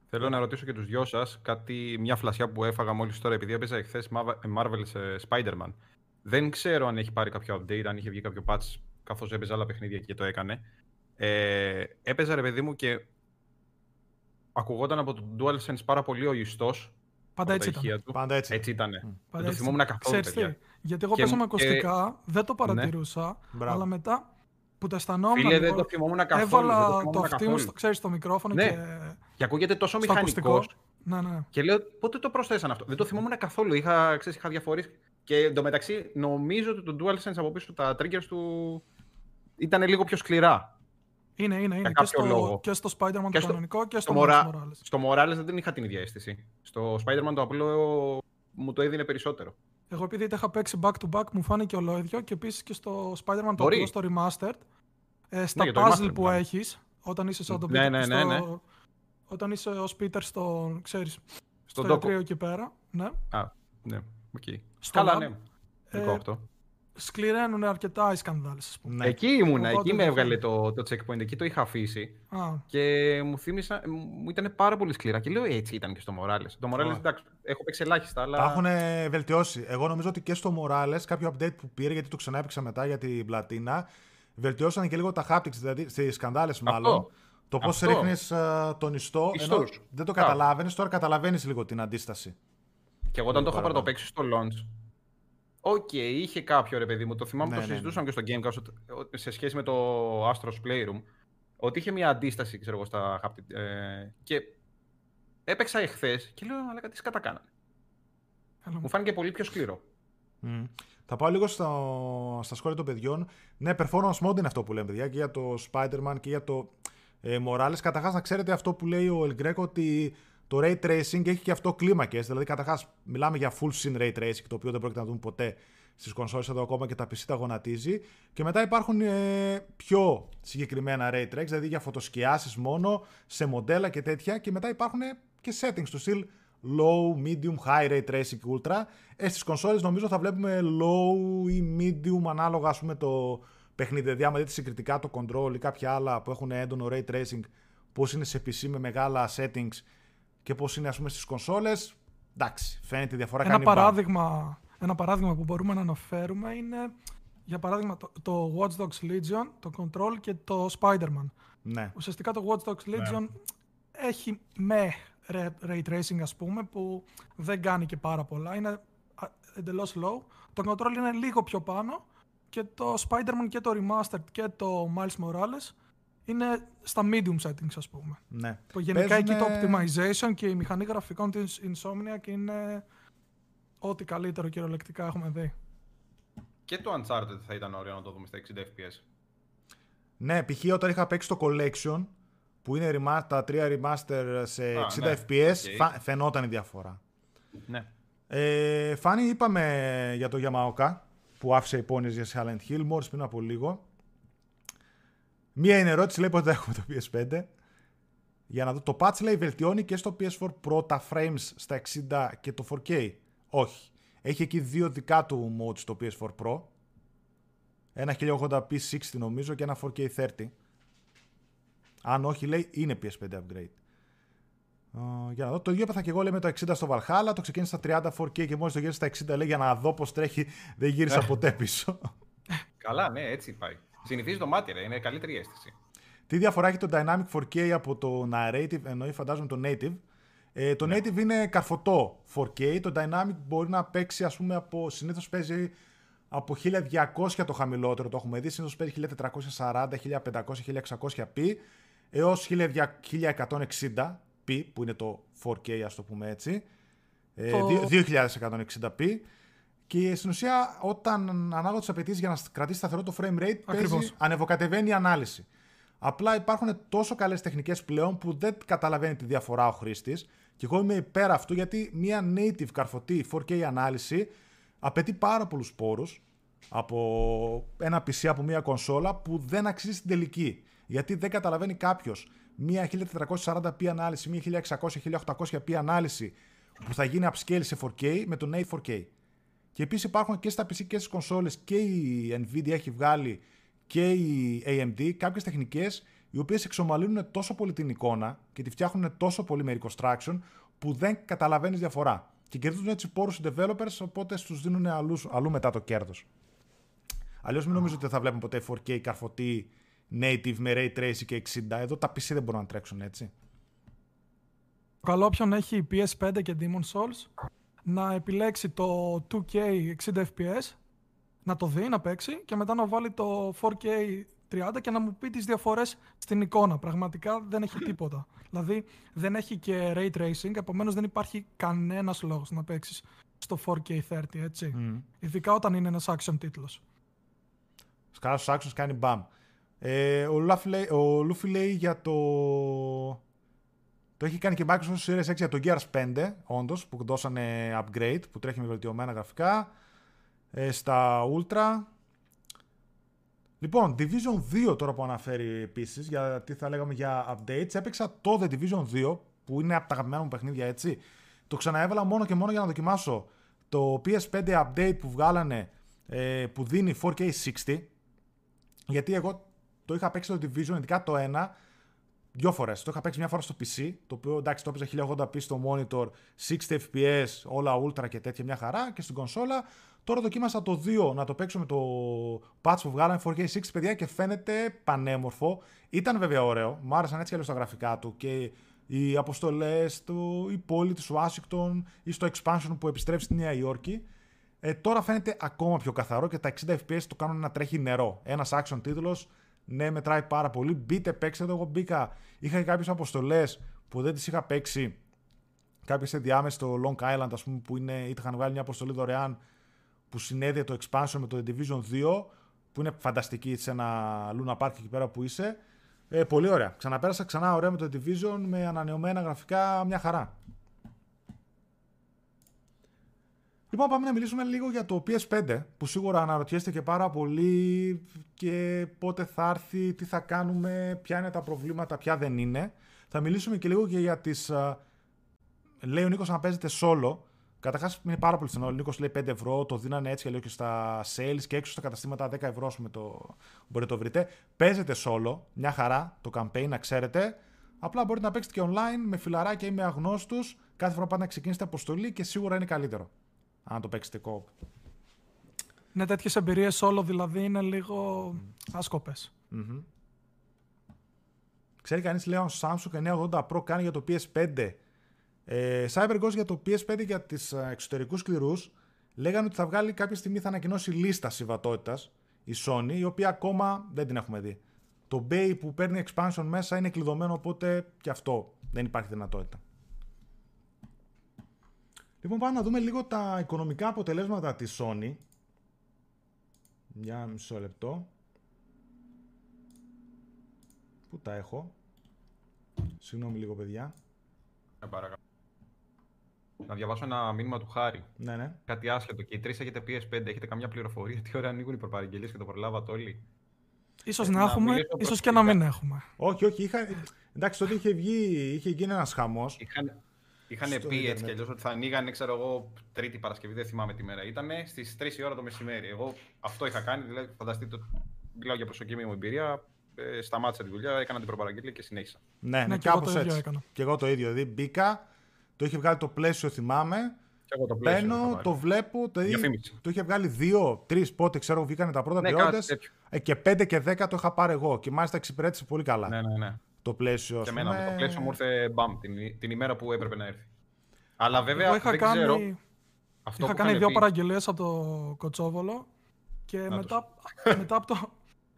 Θέλω να ρωτήσω και τους δυο σας κάτι, μια φλασιά που έφαγα μόλις τώρα, επειδή έπαιζα εχθές Marvel's Spider-Man. Δεν ξέρω αν έχει πάρει κάποιο update, αν είχε βγει κάποιο patch, καθώς έπαιζα άλλα παιχνίδια και το έκανε. Ε, έπαιζα, ρε παιδί μου, και ακουγόταν από το DualSense πάρα πολύ ο ιστός. Πάντα έτσι ήταν. Πάντα έτσι, έτσι ήταν. Mm. Δεν το θυμόμουν καθόλου, παιδιά. Γιατί εγώ πέσαμε ακουστικά, ε... δεν το παρατηρούσα, ναι. Αλλά μετά που τα αισθανόμουν. Φίλε, δεν το θυμόμουν καθόλου. Έβαλα το, το αυτί μου, ξέρεις, στο μικρόφωνο, ναι. Και... και ακούγεται τόσο μηχανικός. Ναι, ναι. Και λέω, πότε το προσθέσαν αυτό. Δεν το θυμόμουν καθόλου. Είχα, ξέρεις, είχα διαφορείς. Και εντωμεταξύ, νομίζω ότι το DualSense από πίσω τα triggers του ήταν λίγο πιο σκληρά. Είναι, είναι, είναι. Και στο, και στο Spider-Man και το κανονικό και στο Miles Morales. Στο Morales δεν είχα την ίδια αίσθηση. Στο Spider-Man το απλό μου το έδινε περισσότερο. Εγώ επειδή είχα παίξει back to back μου φάνηκε ολόιδιο, και επίσης και στο Spider-Man το απλό, στο Remastered, ε, στα ναι, puzzle remastered, που ναι. έχεις, όταν είσαι σαν τον ναι, Peter, ναι, ναι, ναι. Στο, όταν είσαι ως Peter στο, ξέρεις, στο, στο ιατρείο εκεί πέρα. Ναι. Α, ναι, okay. Καλά, ναι. Ε, σκληραίνουν αρκετά οι σκανδάλες, ας πούμε. Εκεί ήμουνα, οπότε εκεί με έβγαλε το, το checkpoint, εκεί το είχα αφήσει. Α. Και μου θύμισα, μου ήταν πάρα πολύ σκληρά και λέω έτσι ήταν και στο Morales. Το Morales, εντάξει, έχω παίξει ελάχιστα, αλλά... Τα έχουν βελτιώσει. Εγώ νομίζω ότι και στο Morales κάποιο update που πήρε, γιατί το ξανά έπαιξα μετά για την πλατίνα, βελτιώσαν και λίγο τα haptics, δηλαδή στις σκανδάλες μάλλον. Αυτό. Το πώς ρίχνεις τον ιστό, ενώ δεν το καταλάβαινες, τώρα καταλαβαίνεις λίγο την αντίσταση. Και εγώ όταν το είχα πρωτοπαίξει στο launch, οκ, okay, είχε κάποιο, ρε παιδί μου, το θυμάμαι, ναι, το συζητούσαμε ναι, ναι. και στο Gamecast σε σχέση με το Astro's Playroom, ότι είχε μια αντίσταση, ξέρω εγώ, στα haptic. Ε, και έπαιξα εχθές και λέω, αλλά κάτι κατακάνανε. Μου φάνηκε πολύ πιο σκληρό. Mm. Θα πάω λίγο στο, στα σχόλια των παιδιών. Ναι, performance mode είναι αυτό που λέμε, παιδιά, και για το Spider-Man και για το ε, Morales. Καταρχάς, να ξέρετε αυτό που λέει ο El Greco, ότι το ray tracing έχει και αυτό κλίμακες, δηλαδή καταρχάς μιλάμε για full scene ray tracing, το οποίο δεν πρόκειται να δούμε ποτέ στις κονσόλες, εδώ ακόμα και τα πι σι τα γονατίζει. Και μετά υπάρχουν ε, πιο συγκεκριμένα ray tracks, δηλαδή για φωτοσκιάσεις μόνο, σε μοντέλα και τέτοια. Και μετά υπάρχουν και settings του στυλ low, medium, high ray tracing, ultra. Ε, στις κονσόλες νομίζω θα βλέπουμε low ή medium ανάλογα, ας πούμε, το παιχνίδι. Δηλαδή άμα δείτε συγκριτικά το Control ή κάποια άλλα που έχουν έντονο ray tracing, πώς είναι σε πι σι με μεγάλα settings και πώς είναι, ας πούμε, στις κονσόλες, εντάξει, φαίνεται η διαφορά. Ένα παράδειγμα, ένα παράδειγμα που μπορούμε να αναφέρουμε είναι, για παράδειγμα, το, το Watch Dogs Legion, το Control και το Spider-Man. Ναι. Ουσιαστικά το Watch Dogs Legion ναι. έχει με ray tracing, ας πούμε, που δεν κάνει και πάρα πολλά, είναι εντελώς low. Το Control είναι λίγο πιο πάνω και το Spider-Man και το Remastered και το Miles Morales είναι στα medium settings, ας πούμε. Ναι. Που γενικά παίζουνε... εκεί το optimization και η μηχανή γραφικών της Insomniac είναι ό,τι καλύτερο κυριολεκτικά έχουμε δει. Και το Uncharted θα ήταν ωραίο να το δούμε στα εξήντα F P S. Ναι, π.χ. όταν είχα παίξει το Collection, που είναι τα τρία remaster σε εξήντα ναι. F P S, okay. φαινόταν η διαφορά. Ναι. Ε, Φάνη, είπαμε για το Yamaoka, που άφησε υπόνοιες για Silent Hill, μόλις πριν από λίγο. Μία είναι ερώτηση, λέει, πότε θα έχουμε το P S five. Για να δω, το patch, λέει, βελτιώνει και στο P S four Pro τα frames στα εξήντα και το φορ κέι. Όχι. Έχει εκεί δύο δικά του modes στο P S four Pro. Ένα χίλια ογδόντα p εξήντα νομίζω και ένα φορ κέι θέρτι. Αν όχι, λέει, είναι P S five upgrade. Ε, για να δω, το ίδιο έπαθα και εγώ, λέει, με το εξήντα στο Valhalla. Το ξεκίνησα στα τριάντα φορ κέι και μόλις το γύρισα στα εξήντα, λέει, για να δω πώς τρέχει. Δεν γύρισα ποτέ πίσω. Καλά, ναι, έτσι πάει. Συνηθίζει το μάτι, ρε. Είναι καλύτερη αίσθηση. Τι διαφορά έχει το Dynamic φορ κέι από το Narrative, εννοεί φαντάζομαι το Native. Ε, το ναι. Native είναι καρφωτό φορ κέι, το Dynamic μπορεί να παίξει, ας πούμε, από, συνήθως παίζει από χίλια διακόσια το χαμηλότερο, το έχουμε δει, συνήθως παίζει χίλια τετρακόσια σαράντα, χίλια πεντακόσια, χίλια εξακόσια p, έως χίλια εκατόν εξήντα p, που είναι το φορ κέι, ας το πούμε έτσι, ε, το... δύο χιλιάδες εκατόν εξήντα p. Και στην ουσία, όταν ανάλογα τις απαιτήσεις για να κρατήσει σταθερό το frame rate, παίζει, ανεβοκατεβαίνει η ανάλυση. Απλά υπάρχουν τόσο καλές τεχνικές πλέον που δεν καταλαβαίνει τη διαφορά ο χρήστης. Και εγώ είμαι υπέρ αυτού, γιατί μια native καρφωτή φορ κέι ανάλυση απαιτεί πάρα πολλούς σπόρους από ένα πι σι, από μια κονσόλα, που δεν αξίζει στην τελική. Γιατί δεν καταλαβαίνει κάποιος μια χίλια τετρακόσια σαράντα πι ανάλυση, μια χίλια εξακόσια με χίλια οκτακόσια πι ανάλυση που θα γίνει upscale σε φορ κέι με το Native φορ κέι. Και επίσης υπάρχουν και στα πι σι και στις κονσόλες, και η Nvidia έχει βγάλει και η έι εμ ντι κάποιες τεχνικές οι οποίες εξομαλύνουν τόσο πολύ την εικόνα και τη φτιάχνουν τόσο πολύ με reconstruction που δεν καταλαβαίνεις διαφορά. Και κερδίζουν έτσι πόρους οι developers, οπότε τους δίνουν αλλού, αλλού μετά το κέρδος. Αλλιώς μην νομίζω ότι θα βλέπουμε ποτέ φορ κέι καρφωτή native με ray tracing και εξήντα. Εδώ τα πι σι δεν μπορούν να τρέξουν έτσι. Καλό όποιον έχει πι ες φάιβ και Demon's Souls να επιλέξει το δύο κέι εξήντα φρέιμς περ σέκοντ, να το δει, να παίξει και μετά να βάλει το φορ κέι τριάντα και να μου πει τις διαφορές στην εικόνα. Πραγματικά δεν έχει τίποτα. Δηλαδή δεν έχει και ray tracing, επομένως δεν υπάρχει κανένας λόγος να παίξεις στο φορ κέι τριάντα, έτσι. Mm. Ειδικά όταν είναι ένας action τίτλος. Σκάρα στους άξονες κάνει μπαμ. Ε, ο, Λαφλέ, ο Λούφι λέει για το... Το έχει κάνει και Microsoft Series έξι για το Gears φάιβ, όντως, που δώσανε upgrade, που τρέχει με βελτιωμένα γραφικά, ε, στα Ultra. Λοιπόν, Division δύο τώρα που αναφέρει επίσης, γιατί θα λέγαμε για updates. Έπαιξα το The Division δύο, που είναι από τα αγαπημένα μου παιχνίδια, έτσι. Το ξαναέβαλα μόνο και μόνο για να δοκιμάσω το πι ες φάιβ update που βγάλανε, ε, που δίνει φορ κέι εξήντα, γιατί εγώ το είχα παίξει το Division, ειδικά το ένα, δύο φορές. Το είχα παίξει μια φορά στο πι σι, το οποίο εντάξει το έπαιζα χίλια ογδόντα πι στο monitor, εξήντα φρέιμς περ σέκοντ, όλα ultra και τέτοια μια χαρά, και στην κονσόλα. Τώρα δοκίμασα το δύο να το παίξω με το patch που βγάλαμε φορ κέι εξήντα, παιδιά, και φαίνεται πανέμορφο. Ήταν βέβαια ωραίο, μου άρεσαν έτσι αλλιώς τα γραφικά του και οι αποστολές του, η πόλη της Ουάσιγκτον ή στο expansion που επιστρέφει στη Νέα Υόρκη. Ε, τώρα φαίνεται ακόμα πιο καθαρό και τα εξήντα φρέιμς περ σέκοντ το κάνουν να τρέχει νερό. Ένας action τίτλος. Ναι, μετράει πάρα πολύ. Μπείτε, παίξτε το. Εγώ μπήκα. Είχα και κάποιες αποστολές που δεν τις είχα παίξει. Κάποιες ενδιάμεσες στο Long Island, ας πούμε, που είναι, είχαν βγάλει μια αποστολή δωρεάν που συνέδεε το expansion με το Division δύο, που είναι φανταστική σε ένα Luna Park εκεί πέρα που είσαι. Ε, πολύ ωραία. Ξαναπέρασα ξανά ωραία με το Division, με ανανεωμένα γραφικά, μια χαρά. Λοιπόν, πάμε να μιλήσουμε λίγο για το πι ες φάιβ, που σίγουρα αναρωτιέστε και πάρα πολύ, και πότε θα έρθει, τι θα κάνουμε, ποια είναι τα προβλήματα, ποια δεν είναι. Θα μιλήσουμε και λίγο και για τις... Λέει ο Νίκος να παίζετε solo. Καταρχάς είναι πάρα πολύ στενό. Ο Νίκος λέει πέντε ευρώ, το δίνανε έτσι και λέω και στα sales και έξω στα καταστήματα δέκα ευρώ, με το... μπορείτε να το βρείτε. Παίζετε solo, μια χαρά το campaign, να ξέρετε. Απλά μπορείτε να παίξετε και online με φιλαράκια ή με αγνώστους. Κάθε φορά πάντα ξεκινήσετε αποστολή και σίγουρα είναι καλύτερο. Αν το παίξετε κόπ. Ναι, τέτοιες εμπειρίες όλο δηλαδή είναι λίγο mm. άσκοπες. Mm-hmm. Ξέρει κανείς, λέει, ο Samsung εννιακόσια ογδόντα Pro κάνει για το πι ες φάιβ. Ε, CyberGhost για το πι ες φάιβ για τις εξωτερικούς σκληρούς λέγανε ότι θα βγάλει κάποια στιγμή, θα ανακοινώσει λίστα συμβατότητας η Sony, η οποία ακόμα δεν την έχουμε δει. Το Bay που παίρνει expansion μέσα είναι κλειδωμένο, οπότε και αυτό δεν υπάρχει δυνατότητα. Λοιπόν, πάμε να δούμε λίγο τα οικονομικά αποτελέσματα της Sony. Για μισό λεπτό. Πού τα έχω. Συγγνώμη λίγο, παιδιά. Ναι, παρακαλώ. Να διαβάσω ένα μήνυμα του Χάρη. Ναι, ναι. Κάτι άσχετο. Και οι τρεις έχετε πι ες φάιβ. Έχετε καμιά πληροφορία τι ώρα ανοίγουν οι προπαραγγελίες και το προλάβατε όλοι? Ίσως να, να έχουμε, ίσως και να μην έχουμε. Όχι, όχι. Είχα... Εντάξει, τότε είχε βγει, είχε γίνει ένας χαμός. Είχαν... Είχαν πει έτσι κι αλλιώς ότι θα ανοίγανε, ξέρω εγώ, Τρίτη Παρασκευή, δεν θυμάμαι τι μέρα ήτανε, στις τρεις η ώρα το μεσημέρι. Εγώ αυτό είχα κάνει, δηλαδή φανταστείτε, μιλάω για προσωπική μου εμπειρία, ε, σταμάτησα τη δουλειά, έκανα την προπαραγγελία και συνέχισα. Ναι, ναι, κάπως έτσι. Έκανα. Και εγώ το ίδιο, δηλαδή μπήκα, το είχε βγάλει το πλαίσιο, θυμάμαι. Και εγώ το πλαίσιο. Μπαίνω, το βλέπω, το, το είχε βγάλει δύο, τρεις, πότε ξέρω, βγήκανε τα πρώτα, ναι, ποιότητες. Και πέντε και δέκα το είχα πάρει εγώ και μάλιστα εξυπηρέτησε πολύ καλά. Ναι, ναι, ναι. Το πλαίσιο. Και εμένα με το πλαίσιο μου ήρθε μπαμ την, την ημέρα που έπρεπε να έρθει. Αλλά βέβαια εγώ είχα δεν κάνει, ξέρω. Αυτό είχα κάνει δύο πει... παραγγελίες από το Κοτσόβολο και να μετά, μετά από το...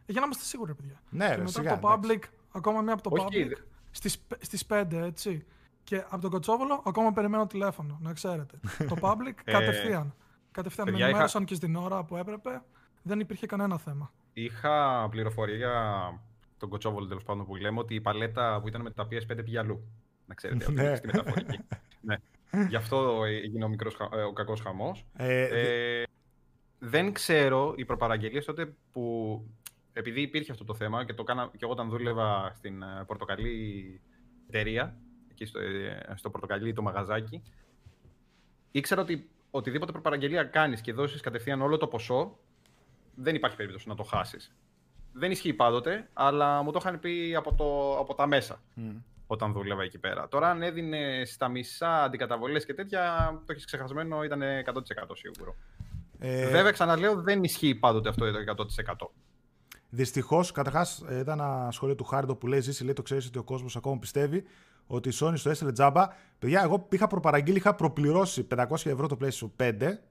Για να είμαστε σίγουροι, παιδιά. Ναι, και ρε, μετά σιγά, από το Public, εντάξει. Ακόμα μία από το όχι, Public, στις, στις πέντε, έτσι. Και από το Κοτσόβολο ακόμα περιμένω τηλέφωνο, να ξέρετε. Το Public κατευθείαν. Κατευθείαν με ενημέρωσαν είχα... και στην ώρα που έπρεπε. Δεν υπήρχε κανένα θέμα. Είχα πληροφορία τον κοτσόβολο τέλος πάντων που λέμε, ότι η παλέτα που ήταν με τα πι ες φάιβ πήγε αλλού. Να ξέρετε, αυτή είναι στη μεταφορική. Ναι. Γι' αυτό έγινε ο, μικρός, ο κακός χαμός. Ε, ε, δεν ξέρω, οι προπαραγγελίες τότε που... Επειδή υπήρχε αυτό το θέμα και το κάνα και εγώ όταν δούλευα στην πορτοκαλί εταιρεία, εκεί στο, στο πορτοκαλί το μαγαζάκι, ήξερα ότι οτιδήποτε προπαραγγελία κάνεις και δώσεις κατευθείαν όλο το ποσό, δεν υπάρχει περίπτωση να το χάσεις. Δεν ισχύει πάντοτε, αλλά μου το είχαν πει από, το, από τα μέσα mm. όταν δούλευα εκεί πέρα. Τώρα, αν έδινε στα μισά αντικαταβολές και τέτοια, το έχεις ξεχασμένο, ήταν εκατό τοις εκατό σίγουρο. Ε... Βέβαια, ξαναλέω, δεν ισχύει πάντοτε αυτό το εκατό τοις εκατό. Δυστυχώς, καταρχάς, είδα ένα σχόλιο του Χάρντο που λέει: Ζήση, λέει, το ξέρεις ότι ο κόσμος ακόμα πιστεύει ότι η Sony στο έστειλε τζάμπα. Παιδιά, εγώ είχα προπαραγγείλει, είχα προπληρώσει πεντακόσια ευρώ το PlayStation πέντε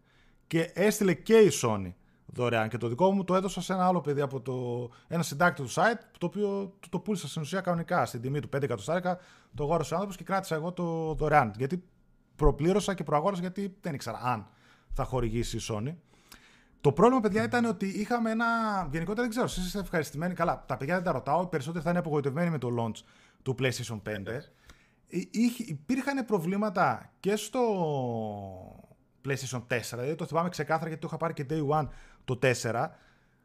και έστειλε και η Sony δωρεάν. Και το δικό μου το έδωσα σε ένα άλλο παιδί από το, ένα συντάκτη του site, το οποίο το, το πούλησα στην ουσία κανονικά στην τιμή του πέντε εκατοστάρικα. Το αγόρασε ο άνθρωπος και κράτησα εγώ το δωρεάν. Γιατί προπλήρωσα και προαγόρασα, γιατί δεν ήξερα αν θα χορηγήσει η Sony. Το πρόβλημα, παιδιά, ήταν ότι είχαμε ένα. Γενικότερα δεν ξέρω, εσείς είστε ευχαριστημένοι. Καλά, τα παιδιά δεν τα ρωτάω. Οι περισσότεροι θα είναι απογοητευμένοι με το launch του PlayStation πέντε. Υπήρχαν προβλήματα και στο PlayStation τέσσερα. Δηλαδή το θυμάμαι ξεκάθαρα γιατί το είχα πάρει και Day One το τέσσερα.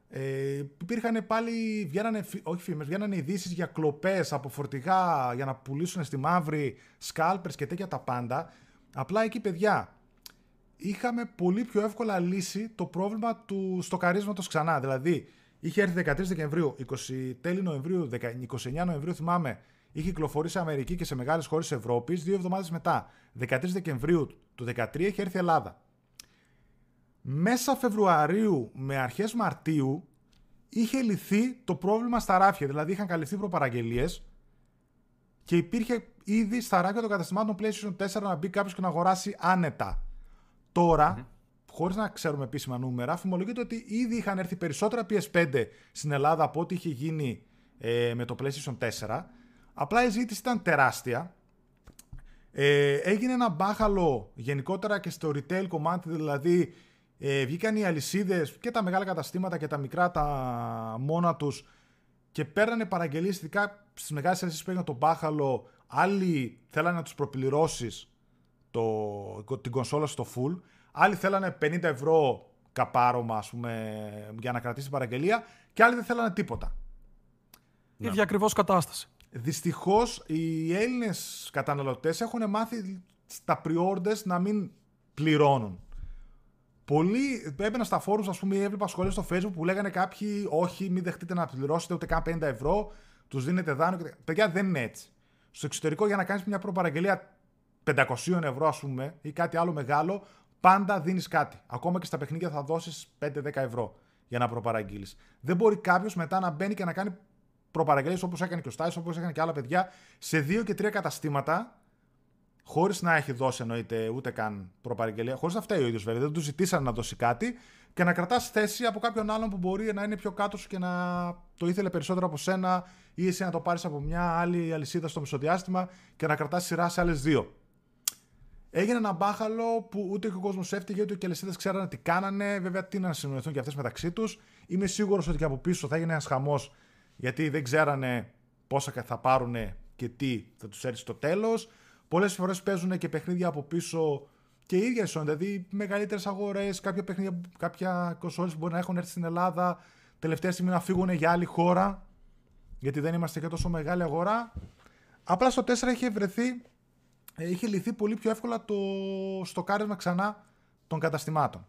Ε, υπήρχαν πάλι. Βγαίνανε, όχι φήμες, βγαίνανε ειδήσεις για κλοπές από φορτηγά για να πουλήσουν στη μαύρη, scalpers και τέτοια τα πάντα. Απλά εκεί, παιδιά, είχαμε πολύ πιο εύκολα λύσει το πρόβλημα του στοκαρίσματος ξανά. Δηλαδή, είχε έρθει δεκατρείς Δεκεμβρίου, είκοσι τέλη Νοεμβρίου, είκοσι εννέα Νοεμβρίου, θυμάμαι, είχε κυκλοφορήσει Αμερική και σε μεγάλες χώρες Ευρώπης. Δύο εβδομάδες μετά, δεκατρείς Δεκεμβρίου του δύο χιλιάδες δεκατρία, είχε έρθει Ελλάδα. Μέσα Φεβρουαρίου με αρχές Μαρτίου είχε λυθεί το πρόβλημα στα ράφια. Δηλαδή, είχαν καλυφθεί προπαραγγελίες και υπήρχε ήδη στα ράφια των καταστημάτων PlayStation τέσσερα να μπει κάποιος και να αγοράσει άνετα. Τώρα, mm-hmm. χωρίς να ξέρουμε επίσημα νούμερα, φημολογείται ότι ήδη είχαν έρθει περισσότερα πι ες φάιβ στην Ελλάδα από ό,τι είχε γίνει ε, με το PlayStation τέσσερα. Απλά η ζήτηση ήταν τεράστια. Ε, έγινε ένα μπάχαλο γενικότερα και στο retail κομμάτι, δηλαδή ε, βγήκαν οι αλυσίδες και τα μεγάλα καταστήματα και τα μικρά τα μόνα τους και παίρνανε παραγγελίες ειδικά στις μεγάλες αλυσίδες που έγινε το μπάχαλο. Άλλοι θέλανε να τους προπληρώσεις Το, την κονσόλα στο full, άλλοι θέλανε πενήντα ευρώ καπάρωμα, ας πούμε, για να κρατήσει την παραγγελία και άλλοι δεν θέλανε τίποτα. Η ίδια ακριβώς κατάσταση. Δυστυχώς οι Έλληνες καταναλωτές έχουν μάθει στα pre-orders να μην πληρώνουν. Πολλοί έμπαιναν στα forums, ας πούμε, έβλεπα σχόλια στο Facebook που λέγανε κάποιοι όχι, μην δεχτείτε να πληρώσετε ούτε καν πενήντα ευρώ, τους δίνετε δάνειο. Παιδιά, δεν είναι έτσι. Στο εξωτερικό, για να κάνεις μια προπαραγγελία πεντακόσια ευρώ, ας πούμε, ή κάτι άλλο μεγάλο, πάντα δίνεις κάτι. Ακόμα και στα παιχνίδια θα δώσεις πέντε με δέκα ευρώ για να προπαραγγείλεις. Δεν μπορεί κάποιος μετά να μπαίνει και να κάνει προπαραγγελίες όπως έκανε και ο Στάθης, όπως έκανε και άλλα παιδιά, σε δύο και τρία καταστήματα, χωρίς να έχει δώσει εννοείται ούτε καν προπαραγγελία, χωρίς να φταίει ο ίδιος βέβαια, δεν του ζητήσαν να δώσει κάτι και να κρατάς θέση από κάποιον άλλον που μπορεί να είναι πιο κάτω σου και να το ήθελε περισσότερο από σένα ή εσύ να το πάρεις από μια άλλη αλυσίδα στο μεσοδιάστημα και να κρατάς σειρά σε άλλες δύο. Έγινε ένα μπάχαλο που ούτε και ο κόσμος έφτυγε, ούτε και οι αλυσίδες ξέρανε τι κάνανε. Βέβαια, τι να συνοηθούν και αυτές μεταξύ τους. Είμαι σίγουρος ότι και από πίσω θα έγινε ένας χαμός, γιατί δεν ξέρανε πόσα θα πάρουν και τι θα τους έρθει στο τέλος. Πολλές φορές παίζουν και παιχνίδια από πίσω και οι ίδιες, δηλαδή μεγαλύτερες αγορές, κάποια παιχνίδια, κάποια κονσόλες που μπορεί να έχουν έρθει στην Ελλάδα, τελευταία στιγμή να φύγουν για άλλη χώρα, γιατί δεν είμαστε και τόσο μεγάλη αγορά. Απλά στο τέσσερα είχε βρεθεί. Είχε λυθεί πολύ πιο εύκολα το στοκάρισμα ξανά των καταστημάτων.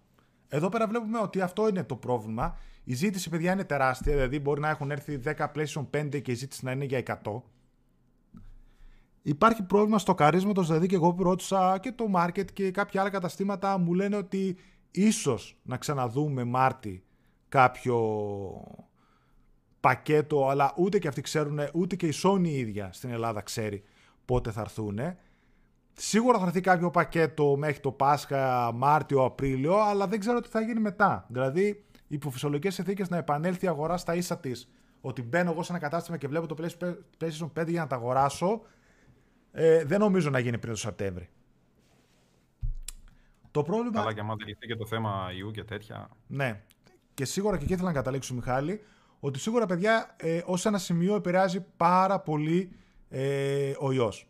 Εδώ πέρα βλέπουμε ότι αυτό είναι το πρόβλημα. Η ζήτηση, παιδιά, είναι τεράστια. Δηλαδή, μπορεί να έχουν έρθει δέκα PlayStation πέντε και η ζήτηση να είναι για εκατό. Υπάρχει πρόβλημα στοκαρίσματος. Δηλαδή, και εγώ ρώτησα και το Market και κάποια άλλα καταστήματα. Μου λένε ότι ίσως να ξαναδούμε Μάρτι κάποιο πακέτο, αλλά ούτε και αυτοί ξέρουν, ούτε και η Sony η ίδια στην Ελλάδα ξέρει πότε θα έρθουν. Σίγουρα θα έρθει κάποιο πακέτο μέχρι το Πάσχα, Μάρτιο, Απρίλιο, αλλά δεν ξέρω τι θα γίνει μετά. Δηλαδή, υπό φυσιολογικές συνθήκες να επανέλθει η αγορά στα ίσα της. Ότι μπαίνω εγώ σε ένα κατάστημα και βλέπω το PlayStation πέντε για να τα αγοράσω, ε, δεν νομίζω να γίνει πριν το Σεπτέμβρη. Το πρόβλημα. Καλά, και άμα δεν λυθεί και το θέμα ιού και τέτοια. Ναι. Και σίγουρα και εκεί ήθελα να καταλήξω, Μιχάλη, ότι σίγουρα, παιδιά, ε, ως ένα σημείο επηρεάζει πάρα πολύ ε, ο ιός.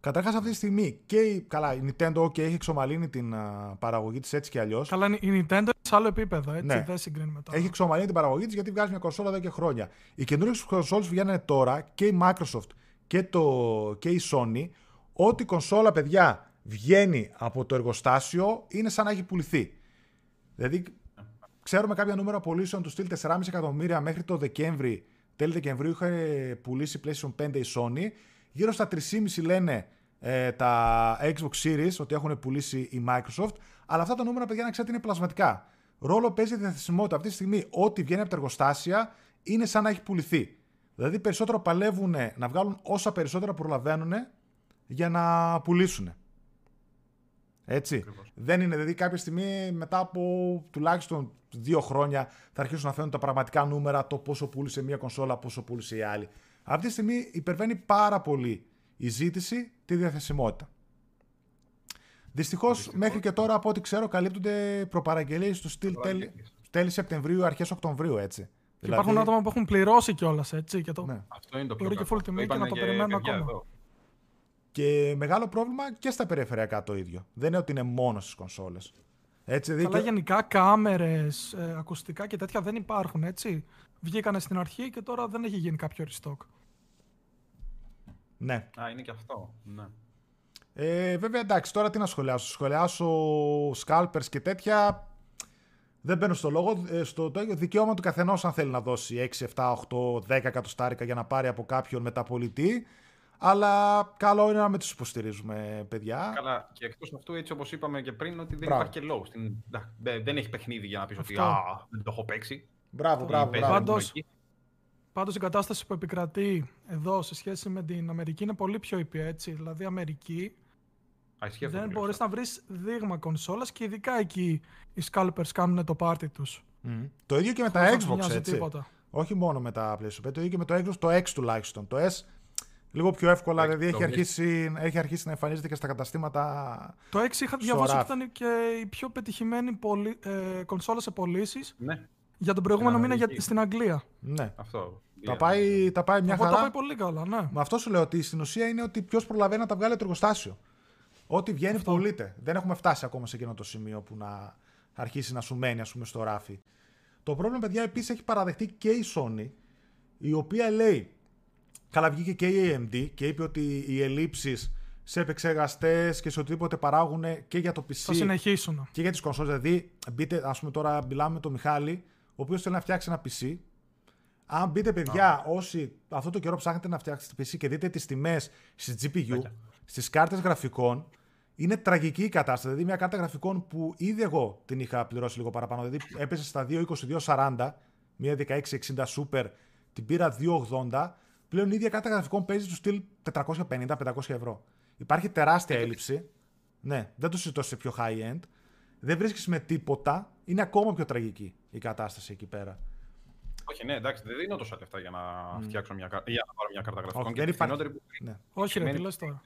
Καταρχάς, αυτή τη στιγμή και η, καλά, η Nintendo okay, έχει εξομαλύνει την α, παραγωγή της έτσι και αλλιώς. Καλά, η Nintendo είναι σε άλλο επίπεδο, έτσι, ναι. Δεν συγκρίνουμε τώρα. Έχει εξομαλύνει την παραγωγή της γιατί βγάζει μια κονσόλα εδώ και χρόνια. Οι καινούριες κονσόλες βγαίνουν τώρα και η Microsoft και, το, και η Sony. Ό,τι κονσόλα, παιδιά, βγαίνει από το εργοστάσιο είναι σαν να έχει πουληθεί. Δηλαδή, ξέρουμε κάποια νούμερα πωλήσεων του στυλ τεσσεράμισι εκατομμύρια μέχρι το Δεκέμβρη. Τέλη Δεκεμβρίου είχε πουλήσει PlayStation πέντε η Sony. Γύρω στα τρία κόμμα πέντε λένε ε, τα Xbox Series ότι έχουν πουλήσει η Microsoft. Αλλά αυτά τα νούμερα, παιδιά, να ξέρετε, είναι πλασματικά. Ρόλο παίζει η διαθεσιμότητα. Αυτή τη στιγμή, ό,τι βγαίνει από τα εργοστάσια είναι σαν να έχει πουληθεί. Δηλαδή, περισσότερο παλεύουν να βγάλουν όσα περισσότερα προλαβαίνουν για να πουλήσουν. Έτσι. Ακριβώς. Δεν είναι, δηλαδή, κάποια στιγμή μετά από τουλάχιστον δύο χρόνια θα αρχίσουν να φαίνουν τα πραγματικά νούμερα, το πόσο πούλησε μία κονσόλα, πόσο πούλησε η άλλη. Αυτή τη στιγμή υπερβαίνει πάρα πολύ η ζήτηση τη διαθεσιμότητα. Δυστυχώς, μέχρι και τώρα, από ό,τι ξέρω, καλύπτονται προπαραγγελίες του στυλ τέλη, τέλη Σεπτεμβρίου, αρχές Οκτωβρίου, έτσι. Δηλαδή... Υπάρχουν άτομα που έχουν πληρώσει κιόλας, έτσι. Και το... ναι. Αυτό είναι το πιο κακό. Το είπανε να το περιμένουν ακόμα. Εδώ. Και μεγάλο πρόβλημα και στα περιφερειακά το ίδιο. Δεν είναι ότι είναι μόνο στις κονσόλες. Έτσι, δείτε... Αλλά γενικά κάμερες, ε, ακουστικά και τέτοια δεν υπάρχουν, έτσι. Βγήκανε στην αρχή και τώρα δεν έχει γίνει κάποιο restock. Ναι. Α, είναι και αυτό. Ναι. Ε, βέβαια, εντάξει, τώρα τι να σχολιάσω. Σχολιάσω scalpers και τέτοια. Δεν μπαίνω στο λόγο. Ε, στο το δικαίωμα του καθενός αν θέλει να δώσει έξι, επτά, οκτώ, δέκα εκατοστάρικα για να πάρει από κάποιον μεταπολιτή. Αλλά καλό είναι να μην τους υποστηρίζουμε, παιδιά. Καλά, και εκτός αυτού, έτσι όπως είπαμε και πριν, ότι δεν Μπράβο. Υπάρχει και low. Στην... Δεν έχει παιχνίδι για να πεις ότι α, δεν το έχω παίξει. Μπράβο, μπράβο, μπράβο. Πάντως, πάντως η κατάσταση που επικρατεί εδώ σε σχέση με την Αμερική είναι πολύ πιο ήπια, έτσι. Δηλαδή, Αμερική Ά, δεν μπορείς να βρεις δείγμα κονσόλας και ειδικά εκεί οι scalpers κάνουν το πάρτι τους. Mm. Το ίδιο και με τα Xbox, έτσι. Τίποτα. Όχι μόνο με τα PlayStation πέντε, το ίδιο και με το Xbox, το X τουλάχιστον. Το S λίγο πιο εύκολα, X, δηλαδή έχει αρχίσει, έχει αρχίσει να εμφανίζεται και στα καταστήματα. Το X είχα διαβάσει ότι ήταν και η πιο πετυχημένη πολυ... ε, κονσόλα σε πωλήσεις. Ναι. Για τον προηγούμενο μήνα για... στην Αγγλία. Ναι. Αυτό. Τα πάει, τα πάει μια από χαρά. Τα πάει πολύ καλά, ναι. Με αυτό σου λέω ότι στην ουσία είναι ότι ποιος προλαβαίνει να τα βγάλει το εργοστάσιο. Ό,τι βγαίνει πωλείται. Δεν έχουμε φτάσει ακόμα σε εκείνο το σημείο που να αρχίσει να σου μένει, ας πούμε, στο ράφι. Το πρόβλημα, παιδιά, επίσης έχει παραδεχτεί και η Sony, η οποία λέει. Καλά, βγήκε και η έι εμ ντι και είπε ότι οι ελλείψεις σε επεξεργαστές και σε οτιδήποτε παράγουν και για το πι σι. Θα συνεχίσουν. Και για τις κονσόλες. Δηλαδή, μπείτε, ας πούμε, τώρα μιλάμε με τον Μιχάλη, ο οποίος θέλει να φτιάξει ένα πι σι. Αν μπείτε, παιδιά, yeah. όσοι αυτό το καιρό ψάχνετε να φτιάξετε πι σι και δείτε τις τιμές στις τζι πι γιου, yeah. στις κάρτες γραφικών, είναι τραγική η κατάσταση. Δηλαδή, μια κάρτα γραφικών που ήδη εγώ την είχα πληρώσει λίγο παραπάνω. Δηλαδή, έπεσε στα δύο είκοσι, δύο σαράντα, μια δεκαέξι εξήντα Super, την πήρα δύο ογδόντα. Πλέον η ίδια κάρτα γραφικών παίζει του στυλ τετρακόσια πενήντα με πεντακόσια ευρώ. Υπάρχει τεράστια έλλειψη. Ναι, δεν το συζητώ σε πιο high-end. Δεν βρίσκεις με τίποτα. Είναι ακόμα πιο τραγική η κατάσταση εκεί πέρα. Όχι, ναι, εντάξει, δεν δίνω τόσα λεφτά για να mm. φτιάξω μια κάρτα, για να πάρω μια κάρτα γραφικών. Όχι, και δεν υπάρχει. Που... Ναι. Όχι, ρε, τι λες τώρα.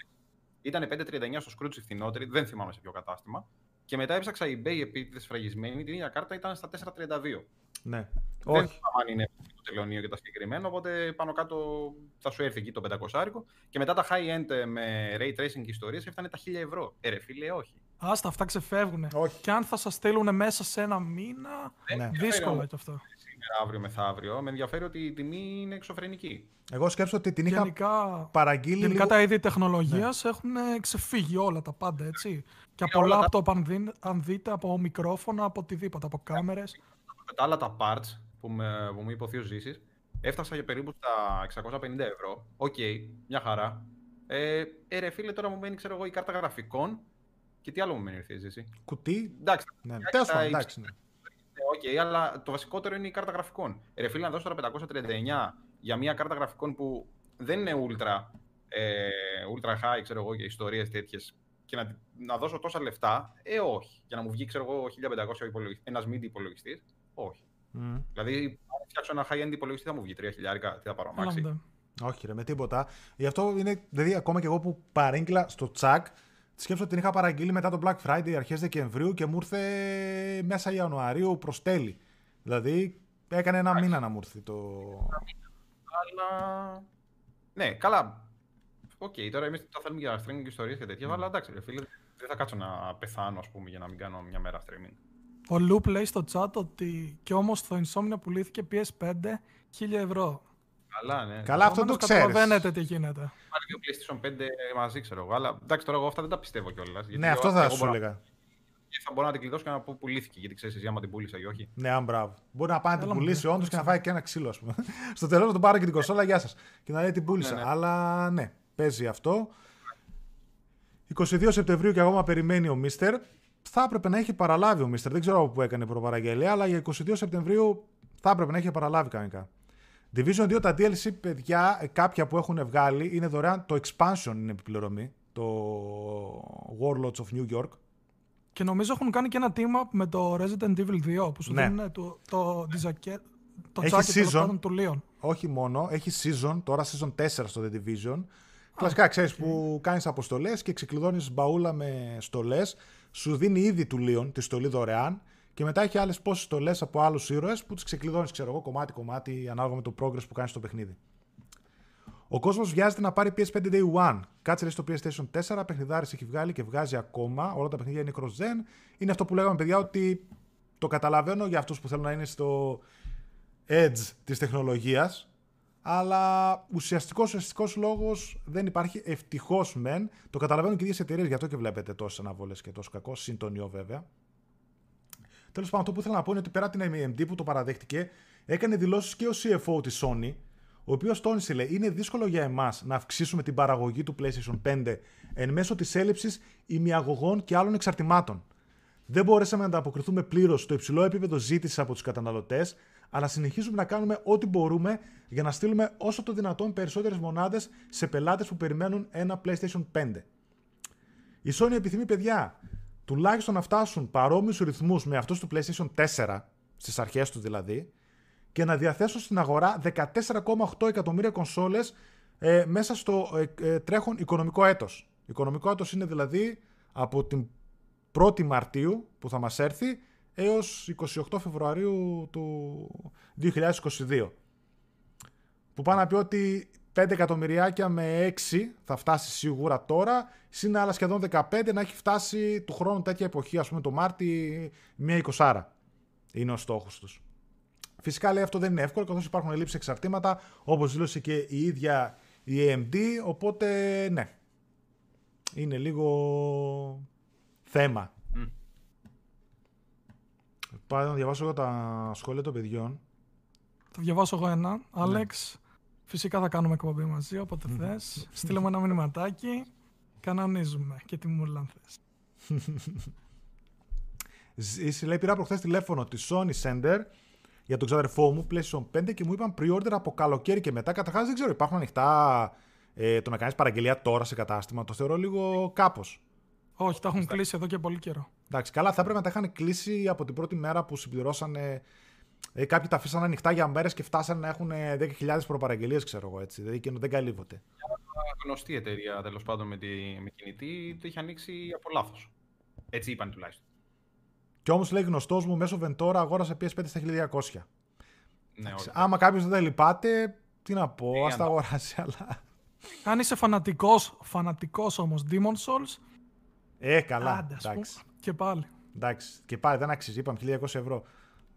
Ήταν πεντακόσια τριάντα εννιά στο Scrooge η φθηνότερη, δεν θυμάμαι σε ποιο κατάστημα. Και μετά έψαξα eBay επίτηδες σφραγισμένη, την ίδια κάρτα ήταν στα τετρακόσια τριάντα δύο. Ναι. Δεν θυμάμαι αν είναι το τελωνείο και τα συγκεκριμένα, οπότε πάνω κάτω θα σου έρθει εκεί το πεντακόσια άρικο. Και μετά τα high-end με ray tracing και ιστορίες έφτανε τα χίλια ευρώ. Ε, ρε φίλε, όχι. Άστα, αυτά ξεφεύγουν. Όχι. Και αν θα σας στείλουν μέσα σε ένα μήνα, ναι. δύσκολο κι αυτό. Σήμερα, αύριο, μεθαύριο, με ενδιαφέρει ότι η τιμή είναι εξωφρενική. Εγώ σκέφτομαι ότι την είχα γενικά, παραγγείλει. Γενικά λίγο... τα είδη τεχνολογίας ναι. έχουν ξεφύγει όλα τα πάντα, έτσι. Ναι. Και από λάπτοπ, τα... αν δείτε, από μικρόφωνα, από οτιδήποτε, από κάμερες. Τα άλλα τα parts που, με, που μου είπε ο θείος Ζήσης, έφτασα για περίπου στα εξακόσια πενήντα ευρώ. Οκ, okay, μια χαρά. Ε, ε, ρε φίλε, τώρα μου μένει, ξέρω εγώ, η κάρτα γραφικών. Και τι άλλο μου μένει ο θείος Ζήσης. Κουτί. Εντάξει. Ναι, τέλος πάντων, εντάξει. Ναι. Okay, αλλά το βασικότερο είναι η κάρτα γραφικών. Ε, ρε φίλε, να δώσω τώρα πεντακόσια τριάντα εννιά για μια κάρτα γραφικών που δεν είναι ultra, ε, ultra high, ξέρω εγώ, για ιστορίες τέτοιες. Και να, να δώσω τόσα λεφτά, ε, όχι. Για να μου βγει, ξέρω εγώ, χίλια πεντακόσια ένας μίντι υπολογιστής. Όχι. Mm. Δηλαδή, αν φτιάξω ένα high-end υπολογιστή, θα μου βγει τρία χιλιάρικα, τι θα πάρω, αμάξι. Όχι, ρε, με τίποτα. Γι' αυτό είναι, δηλαδή, ακόμα και εγώ που παρήγγειλα στο τσακ, σκέψω ότι την είχα παραγγείλει μετά τον Black Friday, αρχές Δεκεμβρίου και μου ήρθε μέσα Ιανουαρίου προς τέλη. Δηλαδή, Έκανε ένα Άχι. μήνα να μου έρθει το... Αλλά... Ναι, καλά. Οκ, okay, τώρα εμείς τα θέλουμε για streaming και ιστορίες και τέτοια, mm. αλλά εντάξει ρε φίλε, δεν θα κάτσω να πεθάνω ας πούμε για να μην κάνω μια μέρα streaming. Ο Loop λέει στο chat ότι και όμως το Insomnia πουλήθηκε πι ες φάιβ χίλια ευρώ. Καλά, ναι. Καλά, αυτό το ξέρεις. Καταλαβαίνετε τι γίνεται. Πάλι και ο PlayStation πέντε μαζί, ξέρω εγώ. Αλλά εντάξει, τώρα εγώ αυτά δεν τα πιστεύω κιόλας. Ναι, αυτό θα σου έλεγα. Και θα μπορώ να την κλειδώσω και να πω πουλήθηκε. Γιατί ξέρεις εσύ άμα την πούλησα ή όχι. Ναι, αν μπράβο. Μπορεί να πάει να την πουλήσει όντως και να φάει και ένα ξύλο, ας πούμε. Στο τέλος να τον πάρει και την κονσόλα, γεια σας. Και να λέει την πούλησα. Αλλά ναι, παίζει αυτό. είκοσι δύο Σεπτεμβρίου και ακόμα περιμένει ο Μίστερ. Θα έπρεπε να έχει παραλάβει ο Μίστερ. Δεν ξέρω πού έκανε προπαραγγελία, αλλά για είκοσι δύο Σεπτεμβρίου θα έπρεπε να έχει παραλάβει κανονικά. Division δύο, τα ντι ελ σι, παιδιά, κάποια που έχουν βγάλει, είναι δωρεάν. Το Expansion είναι επιπληρωμή, το Warlords of New York. Και νομίζω έχουν κάνει και ένα team-up με το Resident Evil δύο, που σου ναι. δίνουν το, το, ναι. το τσάκι των του Λίον. Όχι μόνο, έχει season, τώρα season τέσσερα στο The Division. Α, κλασικά, ξέρεις, okay. που κάνεις αποστολές και ξεκλειδώνεις μπαούλα με στολές. Σου δίνει ήδη του Λίον τη στολή δωρεάν. Και μετά έχει άλλες πόσες στολές από άλλους ήρωες που τις ξεκλειδώνεις, ξέρω εγώ, κομμάτι-κομμάτι, ανάλογα με το progress που κάνεις στο παιχνίδι. Ο κόσμος βιάζεται να πάρει πι ες φάιβ Day One. Κάτσε λέει στο PlayStation τέσσερα, παιχνιδάρες έχει βγάλει και βγάζει ακόμα. Όλα τα παιχνίδια είναι cross-gen. Είναι αυτό που λέγαμε, παιδιά, ότι το καταλαβαίνω για αυτούς που θέλουν να είναι στο edge της τεχνολογίας. Αλλά ουσιαστικός, ουσιαστικός λόγος δεν υπάρχει. Ευτυχώς μεν. Το καταλαβαίνουν και οι ίδιες εταιρείες, γι' αυτό και βλέπετε τόσες αναβολές και τόσο κακό. Συντονιό βέβαια. Τέλος πάντων, αυτό που ήθελα να πω είναι ότι πέρα την έι εμ ντι που το παραδέχτηκε, έκανε δηλώσεις και ο σι εφ ο της Sony, ο οποίος τόνισε, λέει, είναι δύσκολο για εμάς να αυξήσουμε την παραγωγή του PlayStation πέντε εν μέσω της έλλειψης ημιαγωγών και άλλων εξαρτημάτων. Δεν μπορέσαμε να ανταποκριθούμε πλήρως στο υψηλό επίπεδο ζήτησης από τους καταναλωτές, αλλά συνεχίζουμε να κάνουμε ό,τι μπορούμε για να στείλουμε όσο το δυνατόν περισσότερες μονάδες σε πελάτες που περιμένουν ένα PlayStation πέντε. Η Sony επιθυμεί, παιδιά, τουλάχιστον να φτάσουν παρόμοιους ρυθμούς με αυτούς του PlayStation τέσσερα, στις αρχές του δηλαδή, και να διαθέσουν στην αγορά δεκατέσσερα κόμμα οκτώ εκατομμύρια κονσόλες ε, μέσα στο ε, ε, τρέχον οικονομικό έτος. Οικονομικό έτος είναι δηλαδή από την πρώτη Μαρτίου που θα μας έρθει έως είκοσι οκτώ Φεβρουαρίου του είκοσι είκοσι δύο. Που πάνε να πει ότι πέντε εκατομμυριάκια με έξι θα φτάσει σίγουρα τώρα, συν άλλα σχεδόν δεκαπέντε να έχει φτάσει του χρόνου τέτοια εποχή, ας πούμε το Μάρτι, μία εικοσάρα είναι ο στόχος τους. Φυσικά λέει αυτό δεν είναι εύκολο, καθώς υπάρχουν ελλείψεις εξαρτήματα, όπως δήλωσε και η ίδια η έι εμ ντι, οπότε ναι, είναι λίγο θέμα. Mm. Πάμε να διαβάσω εγώ τα σχόλια των παιδιών. Θα διαβάσω εγώ ένα, Άλεξ. Ναι. Φυσικά θα κάνουμε εκπομπή μαζί, όποτε θες. Στείλουμε ένα μηνυματάκι, κανονίζουμε και τι μου λένε θες. Ζήση λέει, πήρα προχθές τηλέφωνο τη Sony Center για τον ξαδερφό μου, PlayStation πέντε, και μου είπαν pre-order από καλοκαίρι και μετά. Καταρχάς δεν ξέρω, υπάρχουν ανοιχτά ε, το να κάνεις παραγγελία τώρα σε κατάστημα, το θεωρώ λίγο κάπως. Όχι, τα έχουν Εντάξει. κλείσει εδώ και πολύ καιρό. Εντάξει, καλά, θα πρέπει να τα είχαν κλείσει από την πρώτη μέρα που συμπληρώσανε. Ε, κάποιοι τα αφήσαν ανοιχτά για μέρες και φτάσανε να έχουν δέκα χιλιάδες προπαραγγελίες, ξέρω εγώ έτσι. Δηλαδή και δεν καλύβονται. Μια γνωστή εταιρεία τέλος πάντων με, τη, με κινητή το είχε ανοίξει από λάθος. Έτσι είπαν τουλάχιστον. Κι όμως λέει γνωστός μου μέσω Ventura αγόρασε πι ες φάιβ στα χίλια διακόσια. Ναι, άμα κάποιος δεν τα λυπάται, τι να πω, ε, ας τα αγοράσει. Αλλά... Αν είσαι φανατικός, φανατικός όμως Demon Souls. Ε, καλά. Άντε, εντάξει. Πούμε, και πάλι. Εντάξει, και πάλι δεν αξίζει, είπαμε χίλια διακόσια ευρώ.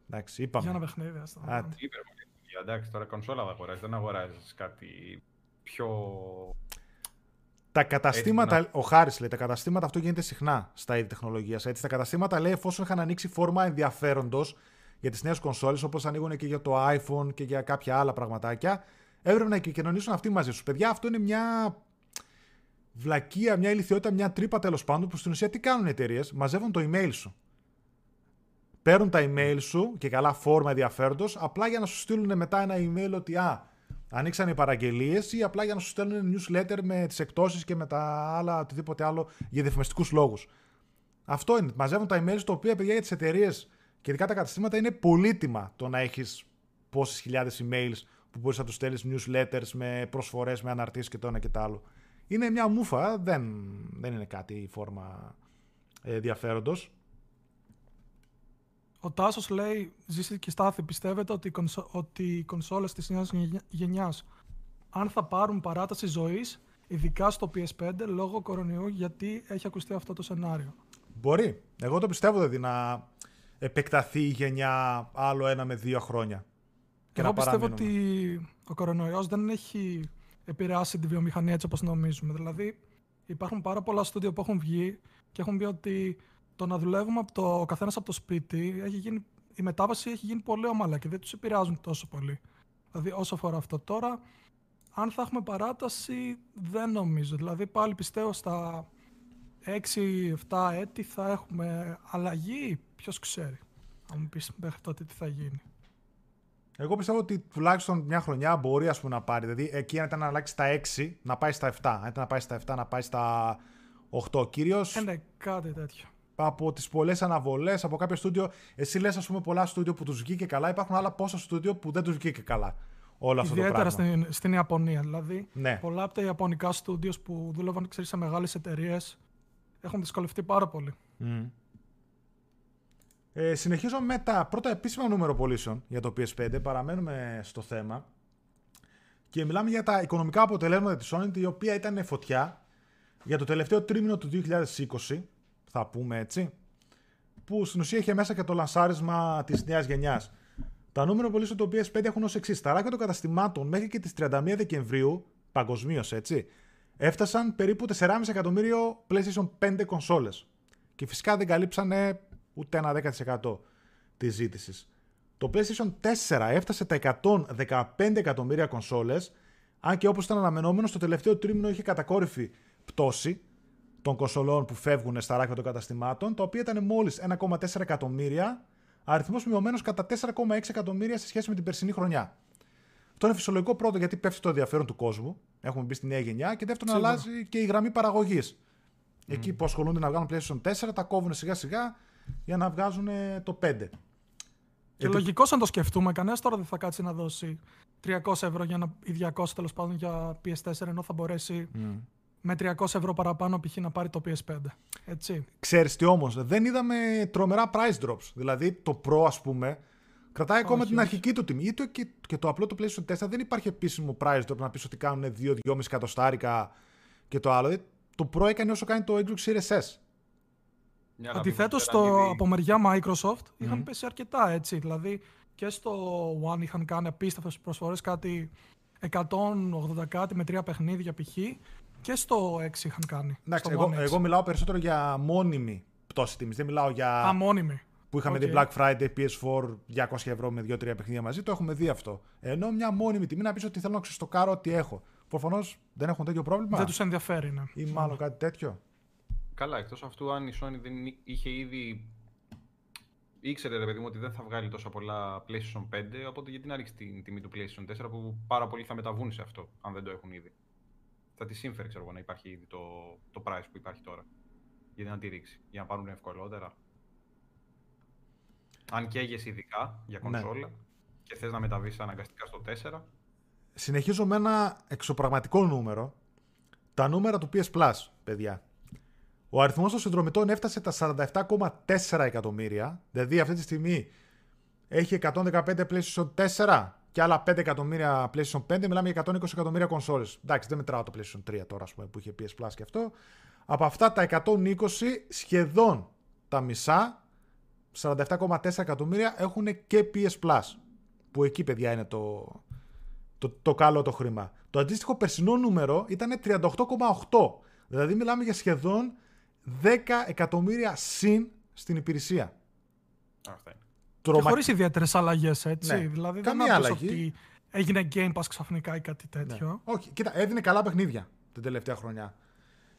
Εντάξει, είπαμε. Για ένα παιχνίδι, ας το πούμε. Εντάξει, τώρα κονσόλα θα αγοράζεις, δεν αγοράζεις κάτι πιο... Τα καταστήματα, έτσι, ο Χάρης λέει, τα καταστήματα αυτό γίνεται συχνά στα είδη τεχνολογίας. Έτσι, τα καταστήματα λέει εφόσον είχαν ανοίξει φόρμα ενδιαφέροντος για τις νέες κονσόλες, όπως ανοίγουν και για το iPhone και για κάποια άλλα πραγματάκια, έπρεπε να επικοινωνήσουν αυτοί μαζί τους. Παιδιά, αυτό είναι μια βλακεία, μια ηλιθιότητα, μια τρύπα τέλος πάντων, που στην ουσία τι κάνουν οι εταιρείες, μαζεύουν το email σου. Παίρνουν τα email σου και καλά φόρμα ενδιαφέροντος, απλά για να σου στείλουν μετά ένα email ότι α, ανοίξαν οι παραγγελίες, ή απλά για να σου στέλνουν newsletter με τις εκτόσεις και με τα άλλα, οτιδήποτε άλλο για διαφημιστικούς λόγους. Αυτό είναι. Μαζεύουν τα email, τα οποία, παιδιά, για τις εταιρείες και ειδικά τα καταστήματα είναι πολύτιμα το να έχεις πόσες χιλιάδες emails που μπορείς να τους στέλνεις newsletters με προσφορές, με αναρτήσεις και το ένα και το άλλο. Είναι μια μούφα, δεν, δεν είναι κάτι φόρμα ενδιαφέροντος. Ο Τάσος λέει, ζήσει και Στάθη, πιστεύετε ότι, κονσο... ότι οι κονσόλες της νέας γενιάς αν θα πάρουν παράταση ζωής, ειδικά στο πι ες φάιβ, λόγω κορονοϊού, γιατί έχει ακουστεί αυτό το σενάριο? Μπορεί. Εγώ το πιστεύω, δηλαδή, να επεκταθεί η γενιά άλλο ένα με δύο χρόνια. Και εγώ πιστεύω ότι ο κορονοϊός δεν έχει επηρεάσει τη βιομηχανία έτσι όπως νομίζουμε. Δηλαδή, υπάρχουν πάρα πολλά στούντιο που έχουν βγει και έχουν πει ότι το να δουλεύουμε από το, ο καθένας από το σπίτι, έχει γίνει, η μετάβαση έχει γίνει πολύ ομαλά και δεν τους επηρεάζουν τόσο πολύ. Δηλαδή, όσο αφορά αυτό τώρα, αν θα έχουμε παράταση, δεν νομίζω. Δηλαδή, πάλι πιστεύω στα έξι εφτά έτη θα έχουμε αλλαγή. Ποιος ξέρει, αν μου πεις μέχρι τότε τι θα γίνει. Εγώ πιστεύω ότι τουλάχιστον μια χρονιά μπορεί, ας πούμε, να πάρει. Δηλαδή, εκεί αν ήταν να αλλάξει στα έξι, να πάει στα επτά. Αν ήταν να πάει στα επτά, να πάει στα οκτώ. Κύριος. Ναι, κάτι τέτοιο. Από τις πολλές αναβολές, από κάποιο στούντιο. Εσύ λες, ας πούμε, πολλά στούντιο που τους βγήκε καλά. Υπάρχουν άλλα πόσα στούντιο που δεν τους βγήκε καλά. Όλο αυτό το πράγμα. Ιδιαίτερα στην, στην Ιαπωνία. Δηλαδή, ναι. Πολλά από τα ιαπωνικά στούντιο που δούλευαν, ξέρεις, σε μεγάλες εταιρείες έχουν δυσκολευτεί πάρα πολύ. Mm. Ε, συνεχίζω με τα πρώτα επίσημα νούμερο πωλήσεων για το πι ες φάιβ. Παραμένουμε στο θέμα. Και μιλάμε για τα οικονομικά αποτελέσματα της Sony, η οποία ήταν φωτιά για το τελευταίο τρίμηνο του είκοσι είκοσι, θα πούμε έτσι, που στην ουσία είχε μέσα και το λανσάρισμα της νέας γενιάς. Τα νούμερα πωλήσεων του πι ες φάιβ έχουν ως εξής. Τα ράκια των καταστημάτων μέχρι και τις τριάντα μία Δεκεμβρίου, παγκοσμίως έτσι, έφτασαν περίπου τεσσεράμισι εκατομμύριο PlayStation φάιβ κονσόλες. Και φυσικά δεν καλύψανε ούτε ένα δέκα τοις εκατό της ζήτησης. Το PlayStation φορ έφτασε τα εκατόν δεκαπέντε εκατομμύρια κονσόλες, αν και όπως ήταν αναμενόμενο, στο τελευταίο τρίμηνο είχε κατακόρυφη πτώση των κονσολών που φεύγουν στα ράκια των καταστημάτων, τα οποία ήταν μόλις ένα κόμμα τέσσερα εκατομμύρια, αριθμός μειωμένος κατά τέσσερα κόμμα έξι εκατομμύρια σε σχέση με την περσινή χρονιά. Αυτό είναι φυσιολογικό, πρώτο γιατί πέφτει το ενδιαφέρον του κόσμου, έχουμε μπει στη νέα γενιά, και δεύτερον Σίγουρα. αλλάζει και η γραμμή παραγωγής. Mm. Εκεί που ασχολούνται να βγάλουν PlayStation φορ, τα κόβουν σιγά σιγά για να βγάζουν το πέντε. Και ε, λογικός αν το σκεφτούμε, κανένας τώρα δεν θα κάτσει να δώσει τριακόσια ευρώ για να, ή διακόσια τέλος πάντων για πι ες φορ, ενώ θα μπορέσει mm. με τριακόσια ευρώ παραπάνω π.χ. να πάρει το πι ες φάιβ. Έτσι. Ξέρεις τι όμως, δεν είδαμε τρομερά price drops. Δηλαδή το Pro, ας πούμε, κρατάει ακόμα όχι, την όχι. αρχική του τιμή. Είτε και, και το απλό το PlayStation φορ δεν υπάρχει επίσημο price drop να πεις ότι κάνουν δύο με δυόμισι εκατοστάρικα και το άλλο. Το Pro έκανε όσο κάνει το Xbox Series S. Αντιθέτως, το, από μεριά Microsoft mm. είχαν πέσει αρκετά, έτσι. Δηλαδή και στο One είχαν κάνει απίστευτες προσφορές, κάτι εκατόν ογδόντα κάτι με τρία παιχνίδια π.χ. Και στο έξι είχαν κάνει. Εντάξει, εγώ, εγώ μιλάω περισσότερο για μόνιμη πτώση τιμής. Δεν μιλάω για. Α, μόνιμη. Που είχαμε okay. δει Black Friday, πι ες φορ, διακόσια ευρώ με δύο τρία παιχνίδια μαζί. Το έχουμε δει αυτό. Ενώ μια μόνιμη τιμή να πεις ότι θέλω να ξεστοκάρω ό,τι έχω. Προφανώς δεν έχουν τέτοιο πρόβλημα. Δεν τους ενδιαφέρει, ναι. Ή μάλλον mm. κάτι τέτοιο. Καλά, εκτός αυτού, αν η Sony δεν είχε ήδη. Ήξερε, ρε παιδί μου, ότι δεν θα βγάλει τόσα πολλά PlayStation πέντε, οπότε γιατί να ρίξει την τιμή του PlayStation φορ που πάρα πολλοί θα μεταβούν σε αυτό, αν δεν το έχουν ήδη. Θα τη σύμφερε, ξέρω εγώ, να υπάρχει ήδη το, το price που υπάρχει τώρα. Γιατί να τη ρίξει, για να πάρουν ευκολότερα. Αν καίγεσαι ειδικά για κονσόλα ναι. και θες να μεταβείς αναγκαστικά στο φορ. Συνεχίζω με ένα εξωπραγματικό νούμερο. Τα νούμερα του πι ες Plus, παιδιά. Ο αριθμός των συνδρομητών έφτασε τα σαράντα επτά κόμμα τέσσερα εκατομμύρια. Δηλαδή αυτή τη στιγμή έχει εκατόν δεκαπέντε PlayStation φορ και άλλα πέντε εκατομμύρια PlayStation φάιβ. Μιλάμε για εκατόν είκοσι εκατομμύρια κονσόλες. Εντάξει, δεν μετράω το PlayStation φορ τώρα, ας πούμε, που είχε πι ες Plus και αυτό. Από αυτά τα εκατόν είκοσι, σχεδόν τα μισά, σαράντα επτά κόμμα τέσσερα εκατομμύρια, έχουν και πι ες Plus. Που εκεί, παιδιά, είναι το, το, το καλό το χρήμα. Το αντίστοιχο περσινό νούμερο ήταν τριάντα οκτώ κόμμα οκτώ. Δηλαδή μιλάμε για σχεδόν δέκα εκατομμύρια συν στην υπηρεσία. Αυτά είναι. Τρομα... Και χωρίς ιδιαίτερες αλλαγές, έτσι. Ναι. Δηλαδή καμία δεν αλλαγή. Ότι έγινε Game Pass ξαφνικά ή κάτι τέτοιο. Ναι. Όχι, κοίτα, έδινε καλά παιχνίδια την τελευταία χρονιά.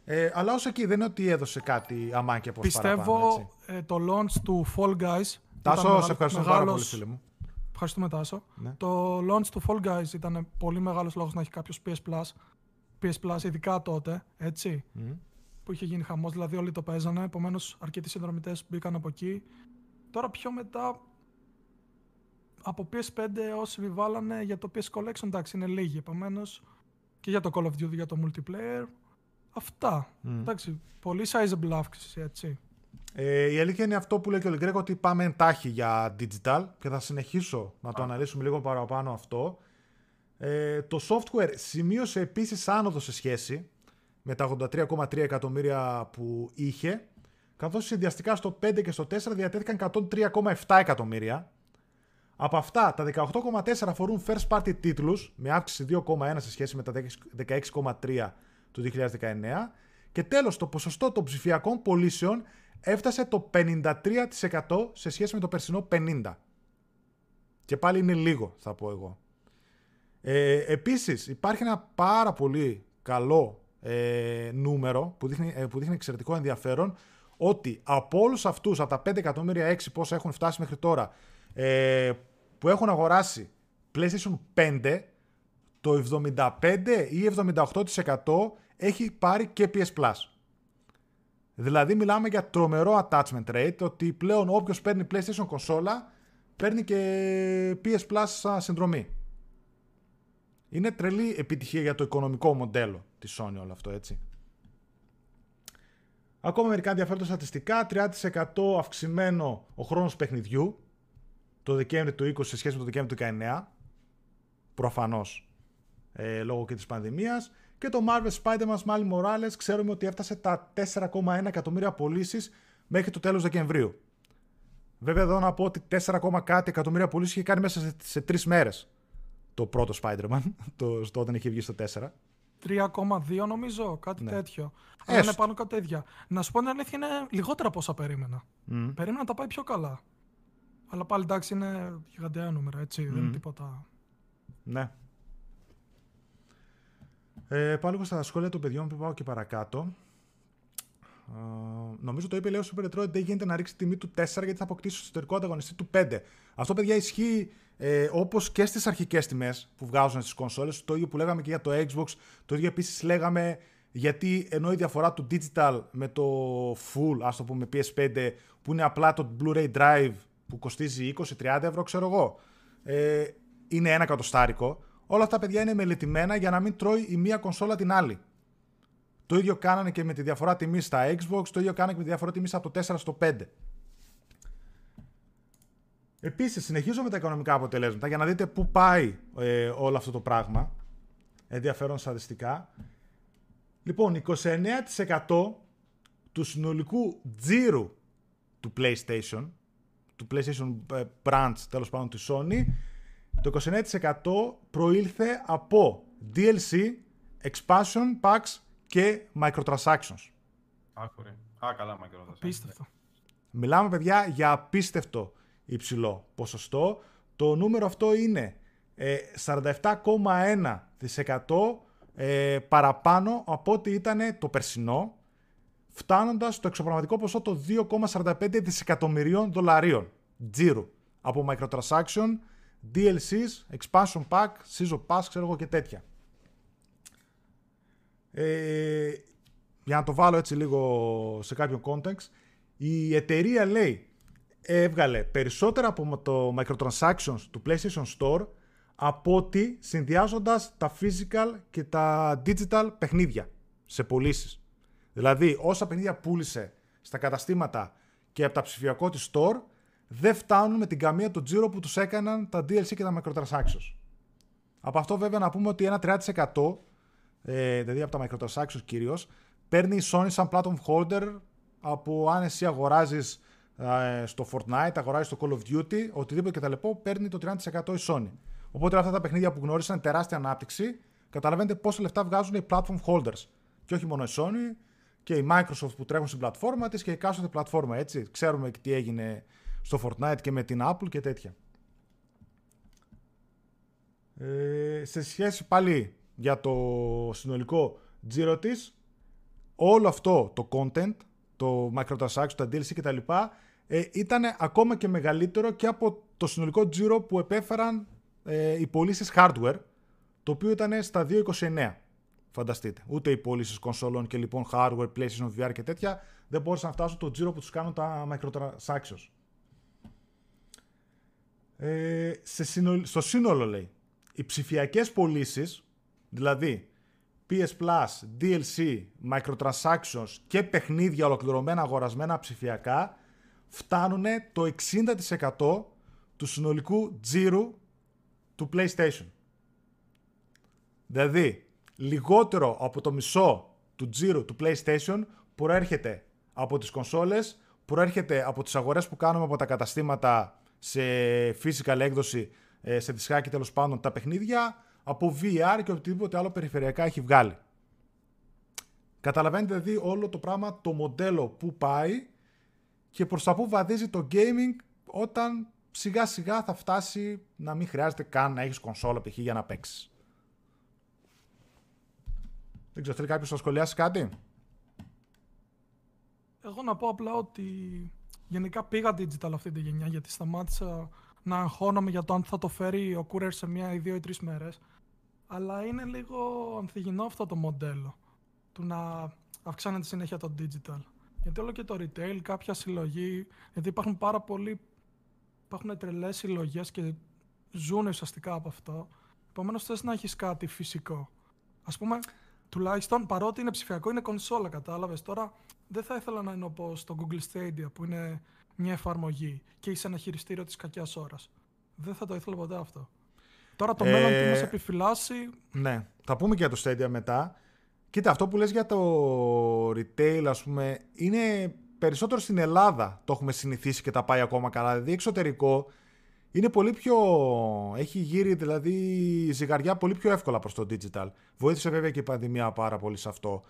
Ε, αλλά ως εκεί δεν είναι ότι έδωσε κάτι αμάκια από αυτά. Πιστεύω παραπάνω, ε, το launch του Fall Guys. Τάσο, σε ευχαριστώ μεγάλος... πάρα πολύ, φίλε μου. Ευχαριστούμε, Τάσο. Ναι. Το launch του Fall Guys ήταν πολύ μεγάλος λόγος να έχει κάποιος πι ες Plus. πι ες Plus, ειδικά τότε, έτσι. Mm. Που είχε γίνει χαμός, δηλαδή όλοι το παίζανε. Επομένως, αρκετοί συνδρομητές μπήκαν από εκεί. Τώρα πιο μετά. Από πι ες φάιβ όσοι βιβάλανε για το πι ες Collection, εντάξει, είναι λίγοι. Επομένως, και για το Call of Duty, για το multiplayer. Αυτά. Mm. Εντάξει, πολύ sizable αύξηση, έτσι. Ε, η αλήθεια είναι αυτό που λέει και ο Λεγκρέκο, ότι πάμε εντάχει για digital και θα συνεχίσω να το αναλύσουμε λίγο παραπάνω αυτό. Ε, το software σημείωσε επίσης άνοδο σε σχέση με τα ογδόντα τρία κόμμα τρία εκατομμύρια που είχε, καθώς συνδυαστικά στο πέντε και στο τέσσερα διατέθηκαν εκατόν τρία κόμμα επτά εκατομμύρια. Από αυτά, τα δεκαοκτώ κόμμα τέσσερα αφορούν first party τίτλους, με αύξηση δύο κόμμα ένα σε σχέση με τα δεκαέξι κόμμα τρία του δύο χιλιάδες δεκαεννέα. Και τέλος, το ποσοστό των ψηφιακών πωλήσεων έφτασε το πενήντα τρία τοις εκατό σε σχέση με το περσινό πενήντα τοις εκατό. Και πάλι είναι λίγο, θα πω εγώ. Ε, επίσης, υπάρχει ένα πάρα πολύ καλό ε, νούμερο που δείχνει, ε, που δείχνει εξαιρετικό ενδιαφέρον, ότι από όλους αυτούς, από τα πέντε εκατομμύρια έξι πόσα έχουν φτάσει μέχρι τώρα, ε, που έχουν αγοράσει PlayStation πέντε, το εβδομήντα πέντε ή εβδομήντα οκτώ τοις εκατό έχει πάρει και πι ες Plus. Δηλαδή μιλάμε για τρομερό attachment rate, ότι πλέον όποιος παίρνει PlayStation κονσόλα παίρνει και πι ες Plus σαν συνδρομή. Είναι τρελή επιτυχία για το οικονομικό μοντέλο της Sony όλο αυτό, έτσι. Ακόμα μερικά ενδιαφέροντα στατιστικά. τριάντα τοις εκατό αυξημένο ο χρόνος παιχνιδιού το Δεκέμβρη του είκοσι σε σχέση με το Δεκέμβρη του δεκαεννέα. Προφανώς ε, λόγω και της πανδημίας. Και το Marvel Spider-Man Miles Morales ξέρουμε ότι έφτασε τα τέσσερα κόμμα ένα εκατομμύρια πωλήσεις μέχρι το τέλος Δεκεμβρίου. Βέβαια εδώ να πω ότι τέσσερα κόμμα κάτι εκατομμύρια πωλήσεις είχε κάνει μέσα σε, σε τρεις μέρες το πρώτο Spider-Man, το, το, όταν είχε βγει στο τέσσερα. τρία κόμμα δύο νομίζω, κάτι ναι. τέτοιο. Αλλά είναι πάνω κάτι τέτοια. Να σου πω την αλήθεια, είναι λιγότερα από όσα περίμενα. Mm. Περίμενα να τα πάει πιο καλά. Αλλά πάλι εντάξει, είναι γιγαντιαία νούμερα, έτσι, mm. δεν είναι τίποτα. Ναι. Ε, πάω λίγο στα σχόλια των παιδιών που πάω και παρακάτω. Ε, νομίζω το είπε, λέει, ο Super Detroit δεν γίνεται να ρίξει τιμή του τέσσερα γιατί θα αποκτήσει εσωτερικό ανταγωνιστή του πέντε. Αυτό, παιδιά, ισχύει ε, όπως και στις αρχικές τιμές που βγάζουν στις κονσόλες. Το ίδιο που λέγαμε και για το Xbox. Το ίδιο επίσης λέγαμε, γιατί ενώ η διαφορά του digital με το full, ας το πούμε, πι ες φάιβ, που είναι απλά το Blu-ray drive που κοστίζει είκοσι με τριάντα ευρώ, ξέρω εγώ, ε, είναι ένα εκατοστάρικο. Όλα αυτά, παιδιά, είναι μελετημένα για να μην τρώει η μία κονσόλα την άλλη. Το ίδιο κάνανε και με τη διαφορά τιμής στα Xbox, το ίδιο κάνανε και με τη διαφορά τιμής από το τέσσερα στο πέντε. Επίσης, συνεχίζω με τα οικονομικά αποτελέσματα για να δείτε πού πάει ε, όλο αυτό το πράγμα. Ενδιαφέρον στατιστικά. Λοιπόν, είκοσι εννέα τοις εκατό του συνολικού τζίρου του PlayStation, του PlayStation branch, τέλος πάντων, της Sony, το είκοσι εννέα τοις εκατό προήλθε από ντι ελ σι, expansion packs και microtransactions. Άκουρε. Α, καλά microtransactions. Απίστευτο. Μιλάμε, παιδιά, για απίστευτο υψηλό ποσοστό. Το νούμερο αυτό είναι ε, σαράντα επτά κόμμα ένα τοις εκατό ε, παραπάνω από ό,τι ήταν το περσινό, φτάνοντας στο εξωπραγματικό ποσό των δύο κόμμα σαράντα πέντε δισεκατομμυρίων δολαρίων τζίρου από microtransactions, ντι ελ σις, expansion pack, season pass, ξέρω εγώ, και τέτοια. Ε, για να το βάλω έτσι λίγο σε κάποιο context, η εταιρεία, λέει, έβγαλε περισσότερα από το microtransactions του PlayStation Store από ότι συνδυάζοντας τα physical και τα digital παιχνίδια σε πωλήσεις. Δηλαδή όσα παιχνίδια πούλησε στα καταστήματα και από τα ψηφιακό της Store δεν φτάνουν με την καμία του τζίρο που τους έκαναν τα ντι ελ σι και τα microtransactions. Από αυτό, βέβαια, να πούμε ότι ένα τρία τοις εκατό, ε, δηλαδή από τα microtransactions κυρίως, παίρνει η Sony σαν platform holder από, αν εσύ αγοράζεις ε, στο Fortnite, αγοράζεις στο Call of Duty, οτιδήποτε κτλ., παίρνει το τριάντα τοις εκατό η Sony. Οπότε αυτά τα παιχνίδια που γνώρισαν τεράστια ανάπτυξη, καταλαβαίνετε πόσα λεφτά βγάζουν οι platform holders. Και όχι μόνο η Sony, και η Microsoft που τρέχουν στην πλατφόρμα της και η κάστοτε πλατφόρμα, έτσι. Ξέρουμε τι έγινε στο Fortnite και με την Apple και τέτοια. Ε, σε σχέση πάλι για το συνολικό τζίρο της, όλο αυτό το content, το microtransactions, τα ντι ελ σι κτλ. Ε, ήταν ακόμα και μεγαλύτερο και από το συνολικό τζίρο που επέφεραν ε, οι πωλήσεις hardware, το οποίο ήταν στα δύο είκοσι εννέα. Φανταστείτε. Ούτε οι πωλήσεις κονσολών και λοιπόν hardware, PlayStation, βι αρ και τέτοια δεν μπορούσαν να φτάσουν το τζίρο που τους κάνουν τα microtransactions. Ε, σε συνολ, στο σύνολο, λέει, οι ψηφιακές πωλήσεις, δηλαδή πι ες Plus, ντι ελ σι, microtransactions και παιχνίδια ολοκληρωμένα αγορασμένα ψηφιακά φτάνουν το εξήντα τοις εκατό του συνολικού τζίρου του PlayStation. Δηλαδή, λιγότερο από το μισό του τζίρου του PlayStation προέρχεται από τις κονσόλες, προέρχεται από τις αγορές που κάνουμε από τα καταστήματα σε physical έκδοση, σε δισκάκι τέλος πάντων, τα παιχνίδια, από βι αρ και οτιδήποτε άλλο περιφερειακά έχει βγάλει. Καταλαβαίνετε δηλαδή όλο το πράγμα, το μοντέλο που πάει και προς τα που βαδίζει το gaming όταν σιγά σιγά θα φτάσει να μην χρειάζεται καν να έχεις κονσόλα π.χ. για να παίξεις. Δεν ξέρω, θέλει κάποιος να σχολιάσει κάτι? Εγώ να πω απλά ότι γενικά πήγα digital αυτή τη γενιά, γιατί σταμάτησα να αγχώνομαι για το αν θα το φέρει ο courier σε μία ή δύο ή τρεις μέρες. Αλλά είναι λίγο ανθυγινό αυτό το μοντέλο του να αυξάνεται συνέχεια το digital. Γιατί όλο και το retail, κάποια συλλογή, γιατί υπάρχουν πάρα πολλοί, υπάρχουν τρελές συλλογές και ζουν ουσιαστικά από αυτό. Επομένως θες να έχεις κάτι φυσικό. Ας πούμε, τουλάχιστον παρότι είναι ψηφιακό, είναι κονσόλα, κατάλαβες. Τώρα δεν θα ήθελα να είναι όπως το Google Stadia που είναι μια εφαρμογή και είσαι ένα χειριστήριο της κακιάς ώρας. Δεν θα το ήθελα ποτέ αυτό. Τώρα το ε, μέλλον τι μας επιφυλάσσει. Ναι, θα πούμε και για το Stadia μετά. Κοίτα, αυτό που λες για το retail, ας πούμε, είναι περισσότερο στην Ελλάδα το έχουμε συνηθίσει και τα πάει ακόμα καλά. Δηλαδή εξωτερικό είναι πολύ πιο... έχει γύρει δηλαδή ζυγαριά πολύ πιο εύκολα προς το digital. Βοήθησε βέβαια και η πανδημία πάρα πολύ σε αυτό.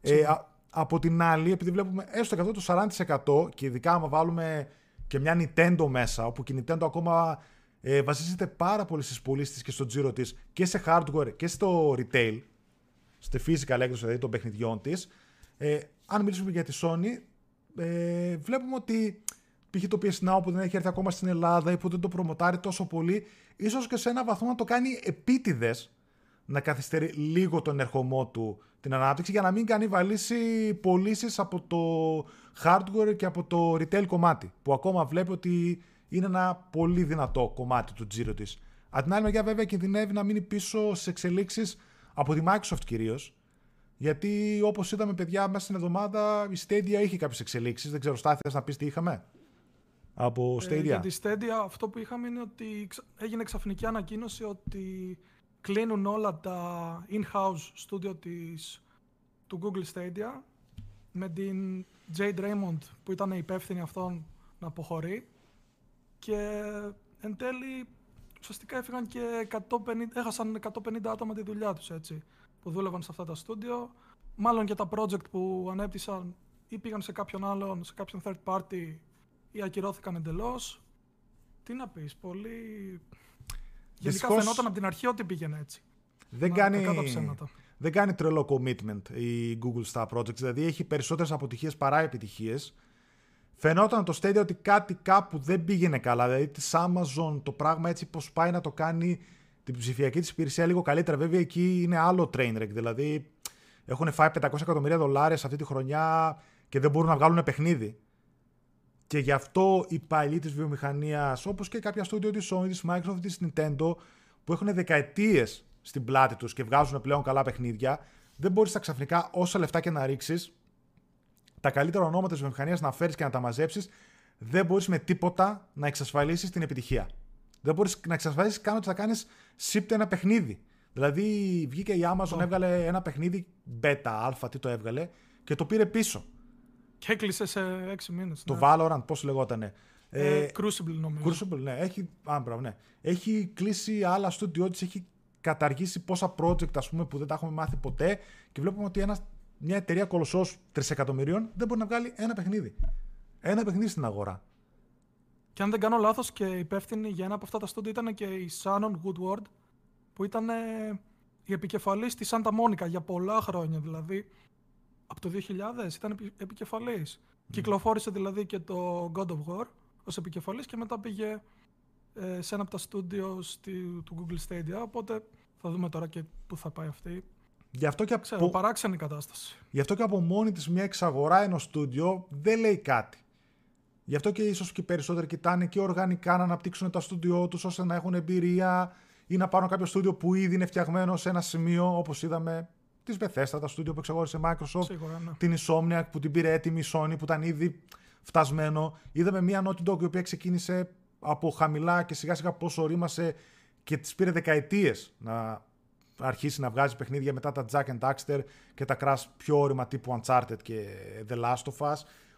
Ε, α... Από την άλλη, επειδή βλέπουμε έστω εκατό, το σαράντα τοις εκατό και ειδικά άμα βάλουμε και μια Nintendo μέσα, όπου και η Nintendo ακόμα ε, βασίζεται πάρα πολύ στις πωλήσεις της και στο τζίρο της και σε hardware και στο retail, στη physical έκδοση δηλαδή των παιχνιδιών της, ε, αν μιλήσουμε για τη Sony, ε, βλέπουμε ότι π.χ. το πι ες Now που δεν έχει έρθει ακόμα στην Ελλάδα ή που δεν το προμοτάρει τόσο πολύ, ίσως και σε ένα βαθμό να το κάνει επίτηδες, να καθυστερεί λίγο τον ερχομό του την ανάπτυξη για να μην κάνει βαλίσει πωλήσεις από το hardware και από το retail κομμάτι που ακόμα βλέπει ότι είναι ένα πολύ δυνατό κομμάτι του τζίρου της. Απ' την άλλη μεριά βέβαια κινδυνεύει να μείνει πίσω στις εξελίξεις από τη Microsoft κυρίως, γιατί όπως είδαμε παιδιά μέσα στην εβδομάδα η Stadia είχε κάποιες εξελίξεις, δεν ξέρω Στάθη θες να πεις τι είχαμε από Stadia. Ε, για τη Stadia αυτό που είχαμε είναι ότι έγινε ξαφνική ανακοίνωση ότι κλείνουν όλα τα in-house studio της, του Google Stadia με την Jade Raymond που ήταν υπεύθυνη αυτών να αποχωρεί και εν τέλει ουσιαστικά έφυγαν και εκατόν πενήντα, έχασαν εκατόν πενήντα άτομα τη δουλειά τους έτσι, που δούλευαν σε αυτά τα studio, μάλλον και τα project που ανέπτυσαν ή πήγαν σε κάποιον άλλον, σε κάποιον third party ή ακυρώθηκαν εντελώς. Τι να πεις, πολύ... Γενικά δυσκώς, φαινόταν από την αρχή ότι πήγαινε έτσι. Δεν, να, κάνει, δεν κάνει τρελό commitment η Google στα projects. Δηλαδή έχει περισσότερες αποτυχίες παρά επιτυχίες. Φαινόταν το Stadia ότι κάτι κάπου δεν πήγαινε καλά. Δηλαδή της Amazon το πράγμα έτσι πως πάει να το κάνει την ψηφιακή της υπηρεσία λίγο καλύτερα. Βέβαια εκεί είναι άλλο train wreck. Δηλαδή έχουν φάει πεντακόσια εκατομμύρια δολάρια αυτή τη χρονιά και δεν μπορούν να βγάλουν παιχνίδι. Και γι' αυτό οι παλιοί της βιομηχανίας, όπως και κάποια studio της Sony, της Microsoft, της Nintendo, που έχουν δεκαετίες στην πλάτη τους και βγάζουν πλέον καλά παιχνίδια, δεν μπορείς τα ξαφνικά όσα λεφτά και να ρίξεις, τα καλύτερα ονόματα της βιομηχανίας να φέρεις και να τα μαζέψεις, δεν μπορείς με τίποτα να εξασφαλίσεις την επιτυχία. Δεν μπορείς να εξασφαλίσεις καν ότι θα κάνεις σύπτε ένα παιχνίδι. Δηλαδή βγήκε η Amazon, oh. έβγαλε ένα παιχνίδι, beta, alpha, τι το έβγαλε, και το πήρε πίσω. Και έκλεισε σε έξι μήνες. Το ναι. Valorant, πώς λεγότανε. Ε, Crucible, νομίζω. Crucible, ναι. Έχει, άμπρα, ναι. Έχει κλείσει άλλα studio της, έχει καταργήσει πόσα project, ας πούμε, που δεν τα έχουμε μάθει ποτέ και βλέπουμε ότι ένα, μια εταιρεία κολοσσός τρισεκατομμυρίων δεν μπορεί να βγάλει ένα παιχνίδι. Ένα παιχνίδι στην αγορά. Και αν δεν κάνω λάθος και υπεύθυνη για ένα από αυτά τα studio ήταν και η Shannon Woodward, που ήταν η επικεφαλής της Santa Monica για πολλά χρόνια, δηλαδή. Από το δύο χιλιάδες ήταν επικεφαλής. Mm. Κυκλοφόρησε δηλαδή και το God of War ως επικεφαλής και μετά πήγε ε, σε ένα από τα στούντιο του Google Stadia. Οπότε θα δούμε τώρα και πού θα πάει αυτή. Γι' αυτό και Ξέρω, από... παράξενη κατάσταση. Γι' αυτό και από μόνη της μια εξαγορά ενός στούντιο δεν λέει κάτι. Γι' αυτό και ίσως και περισσότεροι κοιτάνε και οργανικά να αναπτύξουν τα στούντιό τους ώστε να έχουν εμπειρία ή να πάρουν κάποιο στούντιο που ήδη είναι φτιαγμένο σε ένα σημείο όπως είδαμε της Bethesda, τα στούντιο που εξαγόρισε Microsoft, σίγουρα, ναι. Την Insomniac που την πήρε έτοιμη η Sony που ήταν ήδη φτασμένο. Είδαμε μια Naughty Dog η οποία ξεκίνησε από χαμηλά και σιγά σιγά προσορίμασε και της πήρε δεκαετίες να αρχίσει να βγάζει παιχνίδια μετά τα Jack and Daxter και τα Crash πιο όριμα τύπου Uncharted και The Last of Us.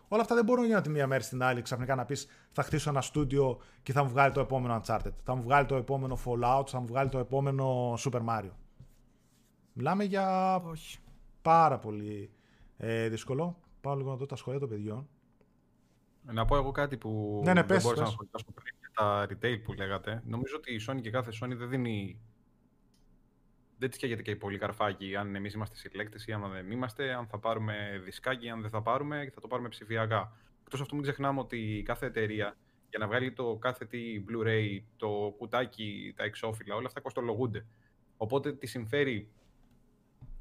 Όλα αυτά δεν μπορούν να γίνουν τη μία μέρα στην άλλη. Ξαφνικά να πεις θα χτίσω ένα στούντιο και θα μου βγάλει το επόμενο Uncharted, θα μου βγάλει το επόμενο Fallout, θα μου βγάλει το επόμενο Super Mario. Μιλάμε για όχι. Πάρα πολύ ε, δύσκολο. Πάω λίγο να δω τα σχόλια των παιδιών. Να πω εγώ κάτι που ναι, ναι, δεν πες, μπορούσα πες. Να σχολιάσω πριν για τα retail που λέγατε. Νομίζω ότι η Sony και κάθε Sony δεν δίνει... Δεν της καίγεται και πολύ καρφάκι αν εμείς είμαστε συλλέκτες ή αν δεν είμαστε, αν θα πάρουμε δισκάκι ή αν δεν θα πάρουμε, θα το πάρουμε ψηφιακά. Εκτός αυτού μην ξεχνάμε ότι κάθε εταιρεία για να βγάλει το κάθε τι Blu-ray, το κουτάκι, τα εξώφυλλα, όλα αυτά κοστολογούνται. Οπότε τη συμφέρει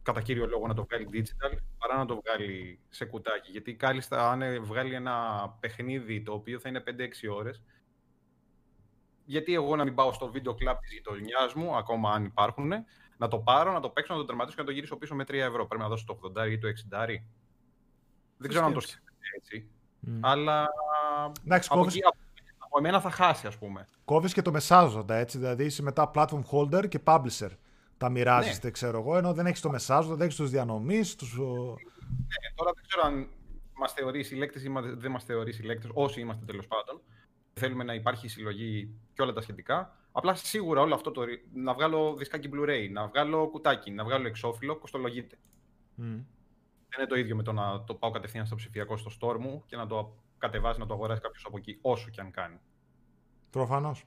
κατά κύριο λόγο να το βγάλει digital παρά να το βγάλει σε κουτάκι. Γιατί κάλλιστα αν βγάλει ένα παιχνίδι το οποίο θα είναι πέντε έξι ώρες, γιατί εγώ να μην πάω στο βίντεο κλαμπ της γειτονιάς μου, ακόμα αν υπάρχουν, να το πάρω, να το παίξω, να το τερματίσω και να το γυρίσω πίσω με τρία ευρώ. Πρέπει να δώσω το ογδόντα ή το εξήντα. Δεν ξέρω αν το σκέφτεται έτσι. Mm. Αλλά εντάξει, από, κόβεις... εκεί, από... από εμένα θα χάσει, ας πούμε. Κόβεις και το μεσάζοντα, έτσι. Δηλαδή είσαι μετά platform holder και publisher. Τα μοιράζεστε, ναι. Ξέρω εγώ, ενώ δεν έχεις το μεσάζοντα, δεν έχεις τους διανομής. Τους... Ναι, τώρα δεν ξέρω αν μας θεωρεί συλλέκτες ή δεν μας θεωρεί συλλέκτες, όσοι είμαστε τέλος πάντων. Θέλουμε να υπάρχει συλλογή και όλα τα σχετικά. Απλά σίγουρα όλο αυτό το. Να βγάλω δισκάκι Blu-ray, να βγάλω κουτάκι, να βγάλω εξώφυλλο, κοστολογείται. Mm. Δεν είναι το ίδιο με το να το πάω κατευθείαν στο ψηφιακό στο store μου και να το κατεβάζει, να το αγοράσει κάποιος από εκεί, όσο και αν κάνει. Προφανώς.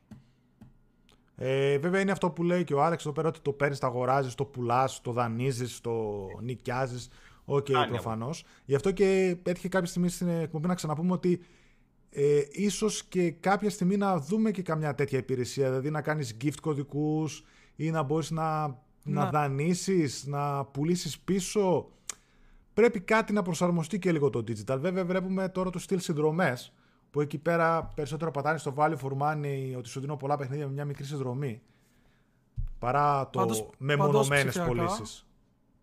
Ε, βέβαια είναι αυτό που λέει και ο Άλεξ εδώ πέρα, ότι το παίρνεις, το αγοράζεις, το πουλάς, το δανείζεις, το νοικιάζεις. Οκ, okay, προφανώς. Γι' αυτό και έτυχε κάποια στιγμή στην εκπομπή να ξαναπούμε ότι. Ε, ίσως και κάποια στιγμή να δούμε και καμιά τέτοια υπηρεσία, δηλαδή να κάνεις gift κωδικούς ή να μπορείς να, να. να δανείσεις, να πουλήσεις πίσω. Πρέπει κάτι να προσαρμοστεί και λίγο το digital. Βέβαια βλέπουμε τώρα το στυλ συνδρομές που εκεί πέρα περισσότερο πατάνε στο value for money, ότι σου δίνω πολλά παιχνίδια με μια μικρή συνδρομή παρά το πάντως, μεμονωμένες πωλήσεις.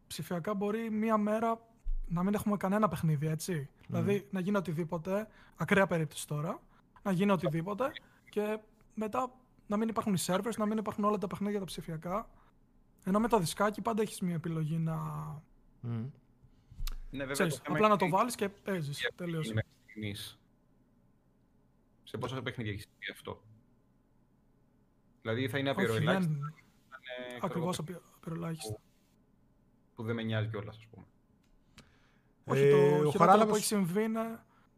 Ψηφιακά μπορεί μια μέρα να μην έχουμε κανένα παιχνίδι, έτσι. Mm. Δηλαδή να γίνει οτιδήποτε, ακραία περίπτωση τώρα, να γίνει οτιδήποτε και μετά να μην υπάρχουν οι servers, να μην υπάρχουν όλα τα παιχνίδια τα ψηφιακά. Ενώ με το δισκάκι πάντα έχεις μια επιλογή να... Mm. Ναι, βέβαια, ξέρεις, απλά να το βάλεις και παίζεις. Τελείωσε. Σε πόσα παιχνίδια έχεις πει αυτό? Δηλαδή θα είναι απειροελάχιστα. Ακριβώς απειροελάχιστα. Που δεν με νοιάζει κιόλας, ας πούμε. Όχι, ε, το χειρότερο Χαράλαβος... που έχει συμβεί είναι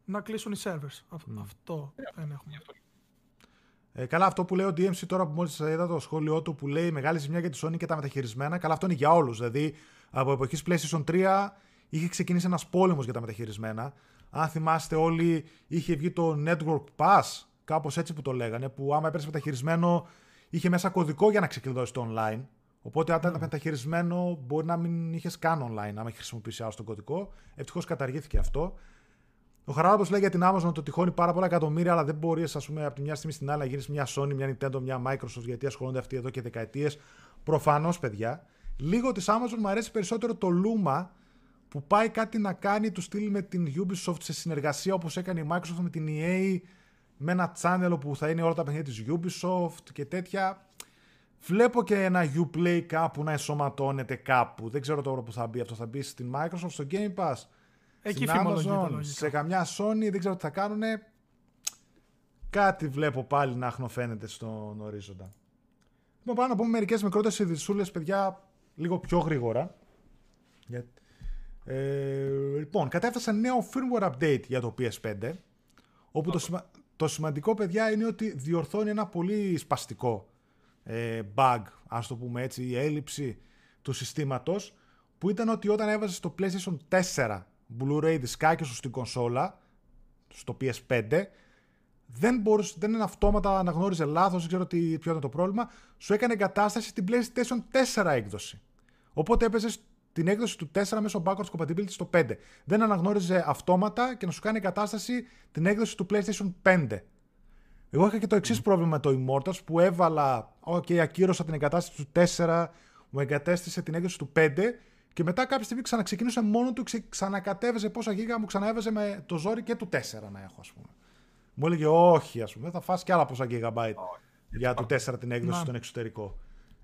να κλείσουν οι servers. Mm. Αυτό yeah. δεν έχουμε. Ε, καλά, αυτό που λέει ο ντι εμ σι τώρα που μόλις είδα το σχόλιο του που λέει μεγάλη ζημιά για τη Sony και τα μεταχειρισμένα. Καλά, αυτό είναι για όλους. Δηλαδή, από εποχής PlayStation τρία είχε ξεκινήσει ένας πόλεμος για τα μεταχειρισμένα. Αν θυμάστε όλοι, είχε βγει το Network Pass, κάπως έτσι που το λέγανε, που άμα έπαιρνες μεταχειρισμένο είχε μέσα κωδικό για να ξεκλειδώσει το online. Οπότε, αν ήταν μεταχειρισμένο, μπορεί να μην είχες καν online, άμα είχε χρησιμοποιήσει άλλο τον κωδικό. Ευτυχώς καταργήθηκε αυτό. Ο Χαράλαμπος λέει για την Amazon ότι τυχώνει πάρα πολλά εκατομμύρια, αλλά δεν μπορείς, ας πούμε, από τη μια στιγμή στην άλλη να γίνεις μια Sony, μια Nintendo, μια Microsoft, γιατί ασχολούνται αυτοί εδώ και δεκαετίες. Προφανώς, παιδιά. Λίγο της Amazon μου αρέσει περισσότερο το Luma, που πάει κάτι να κάνει του στυλ με την Ubisoft σε συνεργασία, όπως έκανε η Microsoft με την ι έι, με ένα channel που θα είναι όλα τα παιχνίδια της Ubisoft και τέτοια. Βλέπω και ένα Uplay κάπου να ενσωματώνεται κάπου. Δεν ξέρω τώρα που θα μπει αυτό. Θα μπει στην Microsoft, στο Game Pass, εκεί στην Amazon, σε καμιά Sony, δεν ξέρω τι θα κάνουνε. Κάτι βλέπω πάλι να αχνοφαίνεται στον ορίζοντα. Λοιπόν, πάμε να πούμε μερικές μικρότερες ειδησούλες, παιδιά, λίγο πιο γρήγορα. Ε, λοιπόν, κατέφτασε νέο firmware update για το πι ες φάιβ, όπου okay. το, σημα... το σημαντικό, παιδιά, είναι ότι διορθώνει ένα πολύ σπαστικό bug, ας το πούμε έτσι, η έλλειψη του συστήματος, που ήταν ότι όταν έβαζες το PlayStation τέσσερα Blu-ray δισκάκια σου στην κονσόλα, στο πι ες φάιβ, δεν, μπορούσε, δεν είναι αυτόματα, αναγνώριζε λάθος, δεν ξέρω τι, ποιο ήταν το πρόβλημα, σου έκανε εγκατάσταση την PlayStation τέσσερα έκδοση. Οπότε έπαιζες την έκδοση του τέσσερα μέσω backwards compatibility στο πέντε. Δεν αναγνώριζε αυτόματα και να σου κάνει εγκατάσταση την έκδοση του PlayStation πέντε. Εγώ είχα και το εξής mm. πρόβλημα με το Immortals που έβαλα, ok, ακύρωσα την εγκατάσταση του τέσσερα, μου εγκατέστησε την έκδοση του πέντε Και μετά κάποια στιγμή ξαναξεκινούσε μόνο του, ξε... ξανακατέβαιζε πόσα γίγα μου, ξαναέβαιζε με το ζόρι και του τέσσερα να έχω, ας πούμε. Μου έλεγε όχι, ας πούμε, θα φας και άλλα πόσα γίγαμπάιτ oh, για το τέσσερα την έκδοση στον εξωτερικό.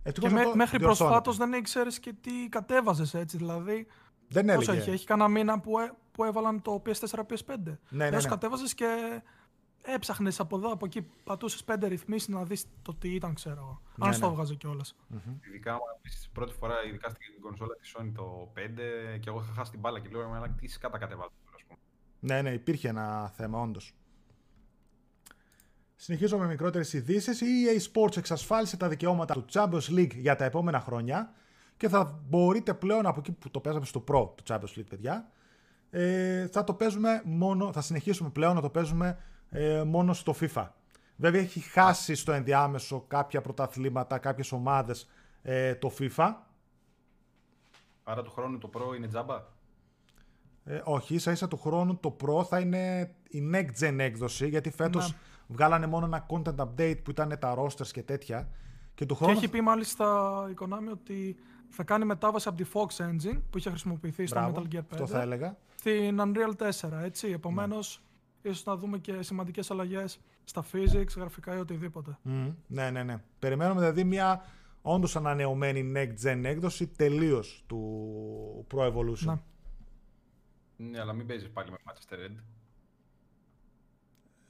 Ε, και με, μέχρι προσφάτως δεν ήξερες και τι κατέβαζες, έτσι, δηλαδή. Δεν έλεγε. Έχει, έχει κανένα μήνα που, έ, που έβαλαν το πι ες φορ, πι ες φάιβ. Ναι, ναι, ναι. Κατέβαζες και έψαχνες από εδώ, από εκεί, πατούσες πέντε ρυθμίσεις να δεις το τι ήταν, ξέρω. Ναι, αν ναι. Στο βγάζει κιόλας. Mm-hmm. Ειδικά, επίσης, πρώτη φορά, ειδικά στην κονσόλα της Sony το πέντε και εγώ είχα χάσει την μπάλα και λέω, αλλά τι σκάτα κατέβαζες, ας πούμε. Ναι, ναι, υπήρχε ένα θέμα, όντως. Συνεχίζω με μικρότερες ειδήσεις. Η ι έι Sports εξασφάλισε τα δικαιώματα του Champions League για τα επόμενα χρόνια και θα μπορείτε πλέον από εκεί που το παίζαμε στο Pro, το Champions League, παιδιά, ε, θα το παίζουμε μόνο, θα συνεχίσουμε πλέον να το παίζουμε ε, μόνο στο FIFA. Βέβαια έχει χάσει στο ενδιάμεσο κάποια πρωταθλήματα, κάποιες ομάδες ε, το FIFA. Άρα του χρόνου το Pro είναι τζάμπα. Ε, όχι, ίσα ίσα του χρόνου το Pro θα είναι η next gen έκδοση, γιατί φέτος... Να. Βγάλανε μόνο ένα content update που ήταν τα rosters και τέτοια. Και, του χρόνου... και έχει πει μάλιστα η Konami ότι θα κάνει μετάβαση από τη Fox Engine που είχε χρησιμοποιηθεί Μπράβο, στο Metal Gear πέντε. Αυτό θα έλεγα. Στην Unreal τέσσερα, έτσι. Επομένως, ναι. Ίσως να δούμε και σημαντικές αλλαγές στα physics, γραφικά ή οτιδήποτε. Mm, ναι, ναι, ναι. Περιμένουμε δηλαδή μια όντως ανανεωμένη next gen έκδοση τελείως του Pro Evolution. Ναι, ναι, αλλά μην παίζεις πάλι με Manchester Red.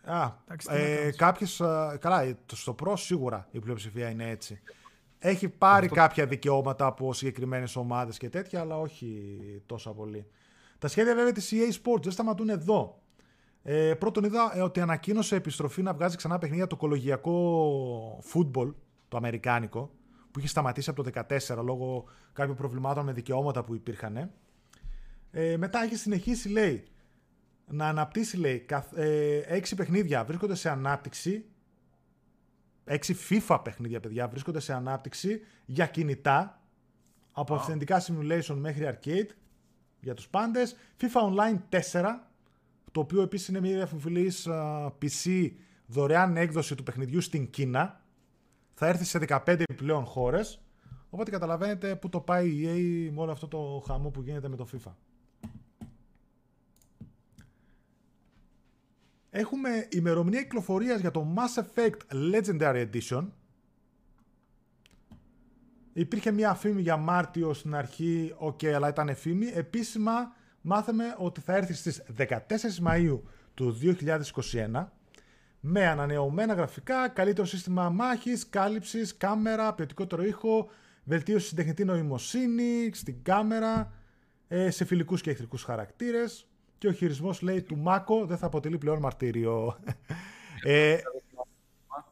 Α, ε, κάποιες, καλά, στο Pro σίγουρα η πλειοψηφία είναι έτσι. Έχει πάρει αυτό... κάποια δικαιώματα από συγκεκριμένες ομάδες και τέτοια, αλλά όχι τόσα πολύ. Τα σχέδια βέβαια της ι έι Sports δεν σταματούν εδώ. Ε, πρώτον είδα ε, ότι ανακοίνωσε επιστροφή να βγάζει ξανά παιχνίδια το κολεγιακό football, το αμερικάνικο, που είχε σταματήσει από το δύο χιλιάδες δεκατέσσερα λόγω κάποιων προβλημάτων με δικαιώματα που υπήρχαν. Ε, μετά έχει συνεχίσει, λέει, να αναπτύσσει, λέει, έξι παιχνίδια βρίσκονται σε ανάπτυξη, έξι FIFA παιχνίδια, παιδιά, βρίσκονται σε ανάπτυξη για κινητά, από αυθεντικά simulation μέχρι arcade για τους πάντες. FIFA Online τέσσερα, το οποίο επίσης είναι μια διαφημιλής πι σι δωρεάν έκδοση του παιχνιδιού στην Κίνα, θα έρθει σε δεκαπέντε επιπλέον χώρες, οπότε καταλαβαίνετε που το πάει η ι έι με όλο αυτό το χαμό που γίνεται με το FIFA. Έχουμε ημερομηνία κυκλοφορίας για το Mass Effect Legendary Edition. Υπήρχε μια φήμη για Μάρτιο στην αρχή, ok, αλλά ήταν φήμη. Επίσημα μάθαμε ότι θα έρθει στις δεκατέσσερις Μαΐου του δύο χιλιάδες είκοσι ένα με ανανεωμένα γραφικά, καλύτερο σύστημα μάχης, κάλυψης, κάμερα, ποιοτικότερο ήχο, βελτίωση στην τεχνητή νοημοσύνη, στην κάμερα, σε φιλικούς και εχθρικούς χαρακτήρες. Και ο χειρισμός, λέει, του Μάκο δεν θα αποτελεί πλέον μαρτύριο. ε,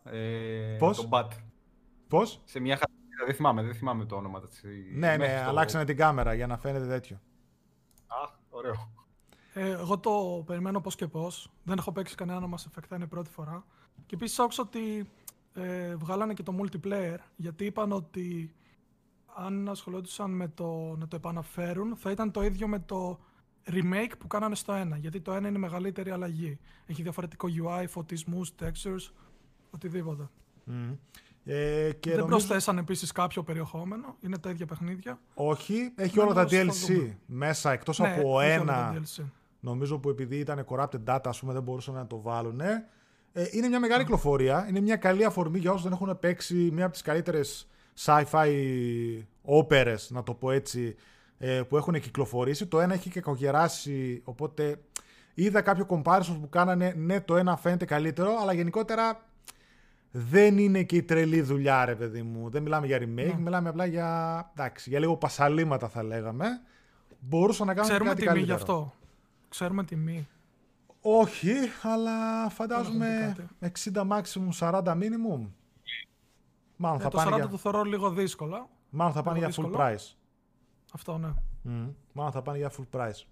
ε, πώς? Το Bat. Πώς? Σε μια χαρακτήρα, δεν θυμάμαι, δεν θυμάμαι το όνομα. Ναι, ναι, ναι, αλλάξανε το... την κάμερα για να φαίνεται τέτοιο. Α, ωραίο. Ε, εγώ το περιμένω πώς και πώς. Δεν έχω παίξει κανένα Mass Effect, είναι πρώτη φορά. Και επίσης άκουσα ότι ε, βγάλανε και το multiplayer, γιατί είπαν ότι αν ασχολόντουσαν με το να το επαναφέρουν, θα ήταν το ίδιο με το remake που κάνανε στο ένα, γιατί το ένα είναι η μεγαλύτερη αλλαγή. Έχει διαφορετικό γιου άι, φωτισμούς, textures, οτιδήποτε. Mm. Ε, και δεν νομίζω... προσθέσαν επίσης κάποιο περιεχόμενο, είναι τα ίδια παιχνίδια. Όχι, έχει όλα τα ντι ελ σι μέσα, εκτός ναι, από ένα, νομίζω που επειδή ήταν corrupted data, ας πούμε, δεν μπορούσαν να το βάλουν. Ε, είναι μια μεγάλη κυκλοφορία, mm. είναι μια καλή αφορμή για όσους δεν έχουν παίξει μια από τις καλύτερες sci-fi όπερες, να το πω έτσι, που έχουν κυκλοφορήσει. Το ένα έχει κακογεράσει, οπότε είδα κάποιο comparison που κάνανε. Ναι, το ένα φαίνεται καλύτερο, αλλά γενικότερα δεν είναι και η τρελή δουλειά, ρε παιδί μου. Δεν μιλάμε για remake, yeah. μιλάμε απλά για, εντάξει, για λίγο πασαλήματα, θα λέγαμε. Μπορούσαν να κάνουν Ξέρουμε κάτι καλύτερο. Ξέρουμε τιμή γι' αυτό. Ξέρουμε τιμή. Όχι, αλλά φαντάζομαι εξήντα maximum, σαράντα minimum. Μάλλον ε, θα το πάνε σαράντα για... το θεωρώ λίγο δύσκολα. Μάλλον θα πάνε για full price. Αυτό, ναι. Mm. Μάλλον θα πάνε για full price.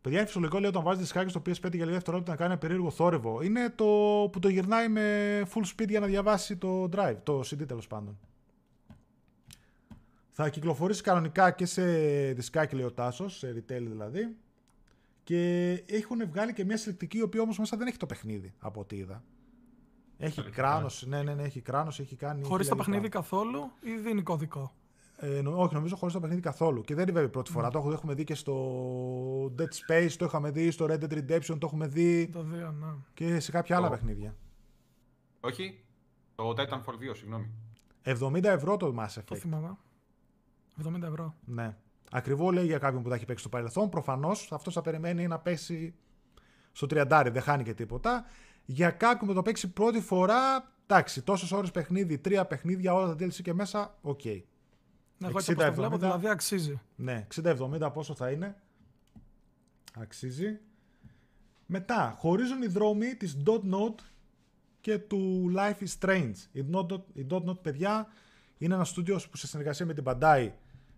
Παιδιά, είναι φυσιολογικό, λέει, όταν βάζει δισκάκι στο πι ες φάιβ για λίγα δευτερόλεπτα να κάνει ένα περίεργο θόρυβο. Είναι το που το γυρνάει με full speed για να διαβάσει το drive, το σι ντι, τέλος πάντων. Θα κυκλοφορήσει κανονικά και σε δισκάκι, λέει ο Τάσος, σε retail δηλαδή. Και έχουν βγάλει και μια συλλεκτική, η οποία όμως μέσα δεν έχει το παιχνίδι, από ό,τι είδα. Έχει κράνος, ναι, ναι, ναι, έχει κράνος, έχει κάνει... Χωρίς τα παιχνίδι καθόλου ή δίνει κωδικό? Ε, νο, όχι, νομίζω χωρίς το παιχνίδι καθόλου. Και δεν είναι βέβαια πρώτη φορά. Mm. Το έχουμε δει και στο Dead Space, το είχαμε δει στο Red Dead Redemption, το έχουμε δει. Το δύο, ναι. Και σε κάποια oh. άλλα παιχνίδια. Όχι, το Titanfall δύο, συγγνώμη. εβδομήντα ευρώ το Mass Effect. Το θυμάμαι. εβδομήντα ευρώ. Ναι. Ακριβό λέει για κάποιον που τα έχει παίξει στο παρελθόν. Προφανώς αυτό θα περιμένει να πέσει στο τριαντάρι, δεν χάνει και τίποτα. Για κάποιον που το παίξει πρώτη φορά, εντάξει, τόσες ώρες παιχνίδι, τρία παιχνίδια, όλα τα ντι ελ σι και μέσα, οκ. Okay. Να εγώ έτσι όπως το βλέπω, δηλαδή αξίζει. Ναι, εξήντα εβδομήντα πόσο θα είναι. Αξίζει. Μετά, χωρίζουν οι δρόμοι της Dontnod και του Life is Strange. Η Dontnod, η Dontnod παιδιά, είναι ένα στούντιο που σε συνεργασία με την Bandai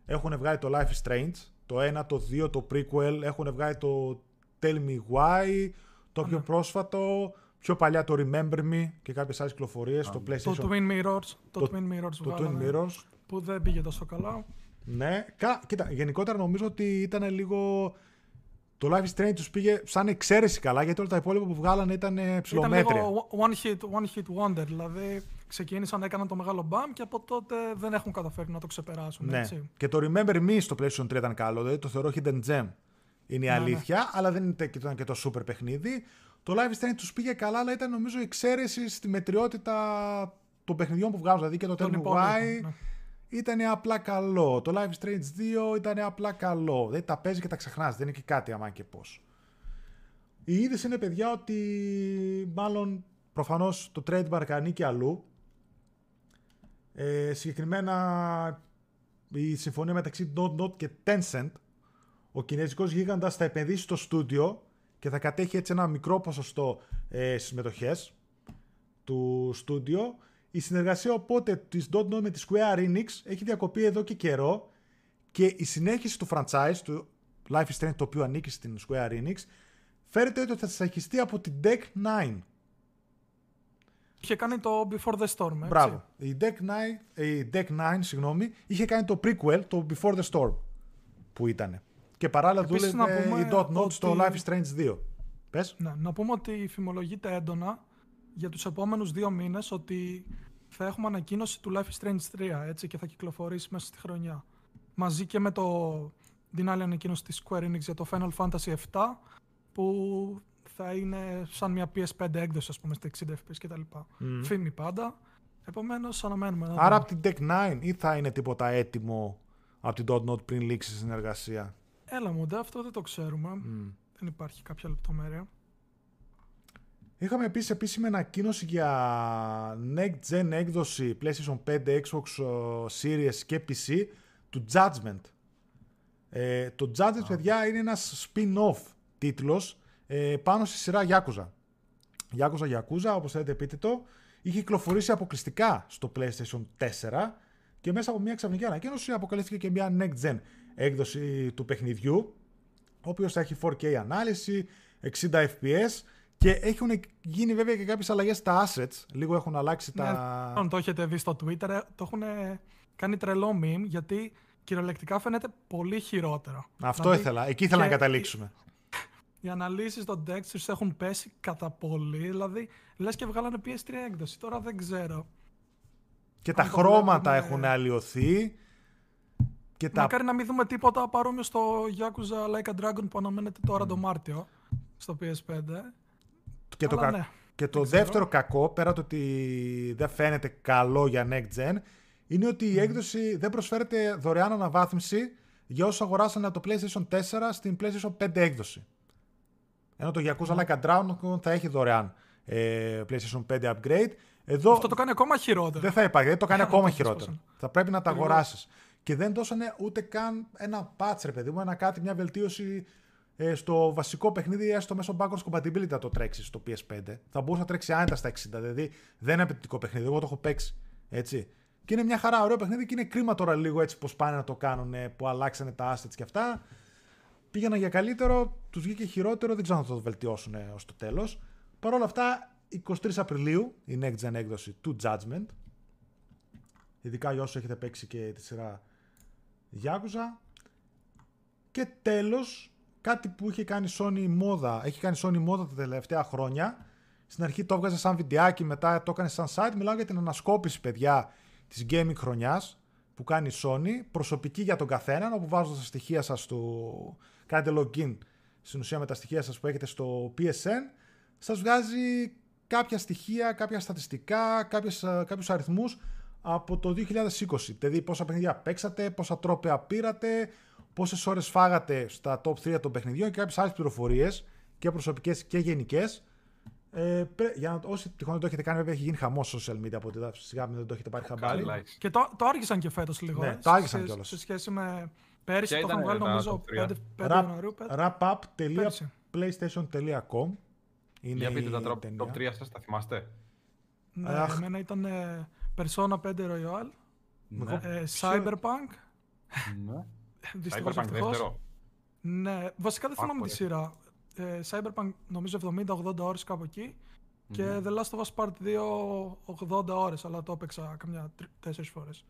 έχουν βγάλει το Life is Strange, το ένα, το δύο, το prequel, έχουν βγάλει το Tell Me Why, το πιο yeah. πρόσφατο, πιο παλιά το Remember Me και κάποιες άλλες κυκλοφορίες, yeah. το PlayStation. Το Twin Mirrors. Το, το Twin Mirrors. Το Twin Mirrors. Που δεν πήγε τόσο καλά. Ναι. Κα, κοίτα, γενικότερα νομίζω ότι ήταν λίγο... Το Life is Strange τους πήγε σαν εξαίρεση καλά, γιατί όλα τα υπόλοιπα που βγάλανε ήταν ψιλομέτρια. Ήταν λίγο one hit, one hit wonder, δηλαδή ξεκίνησαν, έκαναν το μεγάλο μπαμ και από τότε δεν έχουν καταφέρει να το ξεπεράσουν. Ναι. Έτσι. Και το Remember Me στο PlayStation τρία ήταν καλό, δηλαδή το θεωρώ hidden gem. Είναι η αλήθεια, ναι, ναι. αλλά δεν ήταν και το super παιχνίδι. Το Life is Strange τους πήγε καλά, αλλά ήταν νομίζω εξαίρεση στη μετριότητα των παιχνιδιών που βγάζουν. Δηλαδή και το Tell Me Why ήταν απλά καλό. Το Life is Strange δύο ήταν απλά καλό. Δηλαδή τα παίζει και τα ξεχνάς. Δεν είναι και κάτι αμάν και πώς. Η είδηση είναι, παιδιά, ότι μάλλον προφανώς το trademark ανήκει αλλού. Ε, συγκεκριμένα η συμφωνία μεταξύ Dontnod και Tencent. Ο κινέζικος γίγαντας θα επενδύσει στο στούντιο και θα κατέχει έτσι ένα μικρό ποσοστό ε, στις μετοχές του στούντιο. Η συνεργασία οπότε της Dontnod με τη Square Enix έχει διακοπεί εδώ και καιρό και η συνέχιση του franchise, του Life is Strange, το οποίο ανήκει στην Square Enix, φέρεται ότι θα συνεχιστεί από την Deck Nine. Είχε κάνει το Before the Storm, έτσι. Μπράβο. Η Deck Nine, η Deck Nine συγγνώμη, είχε κάνει το prequel, το Before the Storm, που ήτανε. Και παράλληλα επίσης, δούλευε η Dontnod ότι... στο Life is Strange δύο. Πες. Να, να πούμε ότι φημολογείται έντονα για τους επόμενους δύο μήνες ότι θα έχουμε ανακοίνωση του Life is Strange τρία, έτσι, και θα κυκλοφορήσει μέσα στη χρονιά. Μαζί και με το, την άλλη ανακοίνωση της Square Enix για το Final Fantasy εφτά, που θα είναι σαν μια πι ες φάιβ έκδοση, ας πούμε, στα εξήντα φρέιμς κτλ. Mm. Φήμη πάντα. Επομένως, αναμένουμε. Άρα από την Deck Nine ή θα είναι τίποτα έτοιμο από την Dontnod πριν λήξει η συνεργασία. Έλα μοντά, αυτό δεν το ξέρουμε. Mm. Δεν υπάρχει κάποια λεπτομέρεια. Είχαμε επίσης επίσημη ανακοίνωση για Next Gen έκδοση PlayStation πέντε, Xbox Series και πι σι του Judgment. Ε, το Judgment, ah. παιδιά, είναι ένας spin-off τίτλος ε, πάνω στη σειρά Yakuza. Yakuza Yakuza, όπως θέλετε πείτε το, είχε κυκλοφορήσει αποκλειστικά στο PlayStation τέσσερα και μέσα από μια ξαφνική ανακοίνωση αποκαλύφθηκε και μια Next Gen έκδοση του παιχνιδιού, ο οποίος θα έχει φορ κέι ανάλυση, εξήντα φρέιμς και έχουν γίνει βέβαια και κάποιες αλλαγές στα assets, λίγο έχουν αλλάξει ναι, τα... Ναι, το έχετε δει στο Twitter, το έχουν κάνει τρελό meme, γιατί κυριολεκτικά φαίνεται πολύ χειρότερα. Αυτό δηλαδή, ήθελα, εκεί ήθελα να καταλήξουμε. Οι, οι αναλύσεις των textures έχουν πέσει κατά πολύ, δηλαδή λες και βγάλανε πι ες θρι έκδοση, τώρα δεν ξέρω. Και αν τα χρώματα βλέπουμε... έχουν αλλοιωθεί. Και μακάρι τα... να μην δούμε τίποτα παρόμοιο στο Yakuza Like a Dragon που αναμένεται τώρα mm. το Μάρτιο στο πι ες φάιβ. Και αλλά το, κα... ναι, και το δεύτερο κακό, πέρα το ότι δεν φαίνεται καλό για Next Gen, είναι ότι mm. η έκδοση δεν προσφέρεται δωρεάν αναβάθμιση για όσους αγοράσανε το PlayStation τέσσερα στην PlayStation πέντε έκδοση. Ενώ το Yakuza mm. Like a Dragon θα έχει δωρεάν ε, PlayStation πέντε upgrade. Εδώ αυτό το κάνει ακόμα χειρότερο. Δεν θα υπάρχει, δεν το κάνει ακόμα χειρότερο. Θα πρέπει να τα αγοράσεις. Και δεν δώσανε ούτε καν ένα patch, ρε παιδί μου, ένα κάτι, μια βελτίωση ε, στο βασικό παιχνίδι, έστω μέσω backwards compatibility να το τρέξει στο πι ες φάιβ. Θα μπορούσε να τρέξει άνετα στα εξήντα, δηλαδή δεν είναι απαιτητικό παιχνίδι. Εγώ το έχω παίξει. Έτσι. Και είναι μια χαρά, ωραίο παιχνίδι και είναι κρίμα τώρα λίγο έτσι πως πάνε να το κάνουν, που αλλάξανε τα assets και αυτά. Πήγαιναν για καλύτερο, τους βγήκε χειρότερο, δεν ξέρω αν θα το βελτιώσουν ως το τέλος. Παρ' όλα αυτά, εικοστή τρίτη Απριλίου η Next Gen έκδοση του Judgment. Ειδικά για όσους έχετε παίξει και τη σειρά Yakuza. Και τέλος, κάτι που είχε κάνει Sony μόδα, έχει κάνει Sony μόδα τα τελευταία χρόνια. Στην αρχή το έβγαζε σαν βιντεάκι, μετά το έκανε σαν site. Μιλάω για την ανασκόπηση, παιδιά, της gaming χρονιάς. που κάνει η Sony, προσωπική για τον καθέναν, όπου βάζοντας τα στοιχεία σας στο... κάνετε login στην ουσία με τα στοιχεία σας που έχετε στο πι ες εν, σας βγάζει κάποια στοιχεία, κάποια στατιστικά, κάποιες, κάποιους αριθμούς από το δύο χιλιάδες είκοσι. Δηλαδή πόσα παιχνίδια παίξατε, πόσα τρόπαια πήρατε, πόσες ώρες φάγατε στα top τρία των παιχνιδιών και κάποιες άλλες πληροφορίες και προσωπικές και γενικές. Ε, πρέ, για να, όσοι τυχόν δεν το έχετε κάνει, βέβαια έχει γίνει χαμός στο social media από ό,τι σιγά μην δεν το έχετε πάρει χαμπάρι. Και το, το άργησαν και φέτος λίγο. Ναι, το άργησαν κιόλας. Σε σχέση με πέρυσι και το είχαν βγάλει νομίζω πέντε Ιανουαρίου. wrap up τελεία playstation τελεία com. Για πείτε τα top τρία σας, τα θυμάστε? Ναι, εμένα ήταν Persona πέντε Royal, Cyberpunk. Δυστυχώς ευτυχώς. Ναι, βασικά δεν θυμάμαι τη σειρά. Cyberpunk νομίζω εβδομήντα με ογδόντα ώρες κάπου εκεί, mm. και The Last of Us Part δύο ογδόντα ώρες, αλλά το έπαιξα καμιά τέσσερις φορές.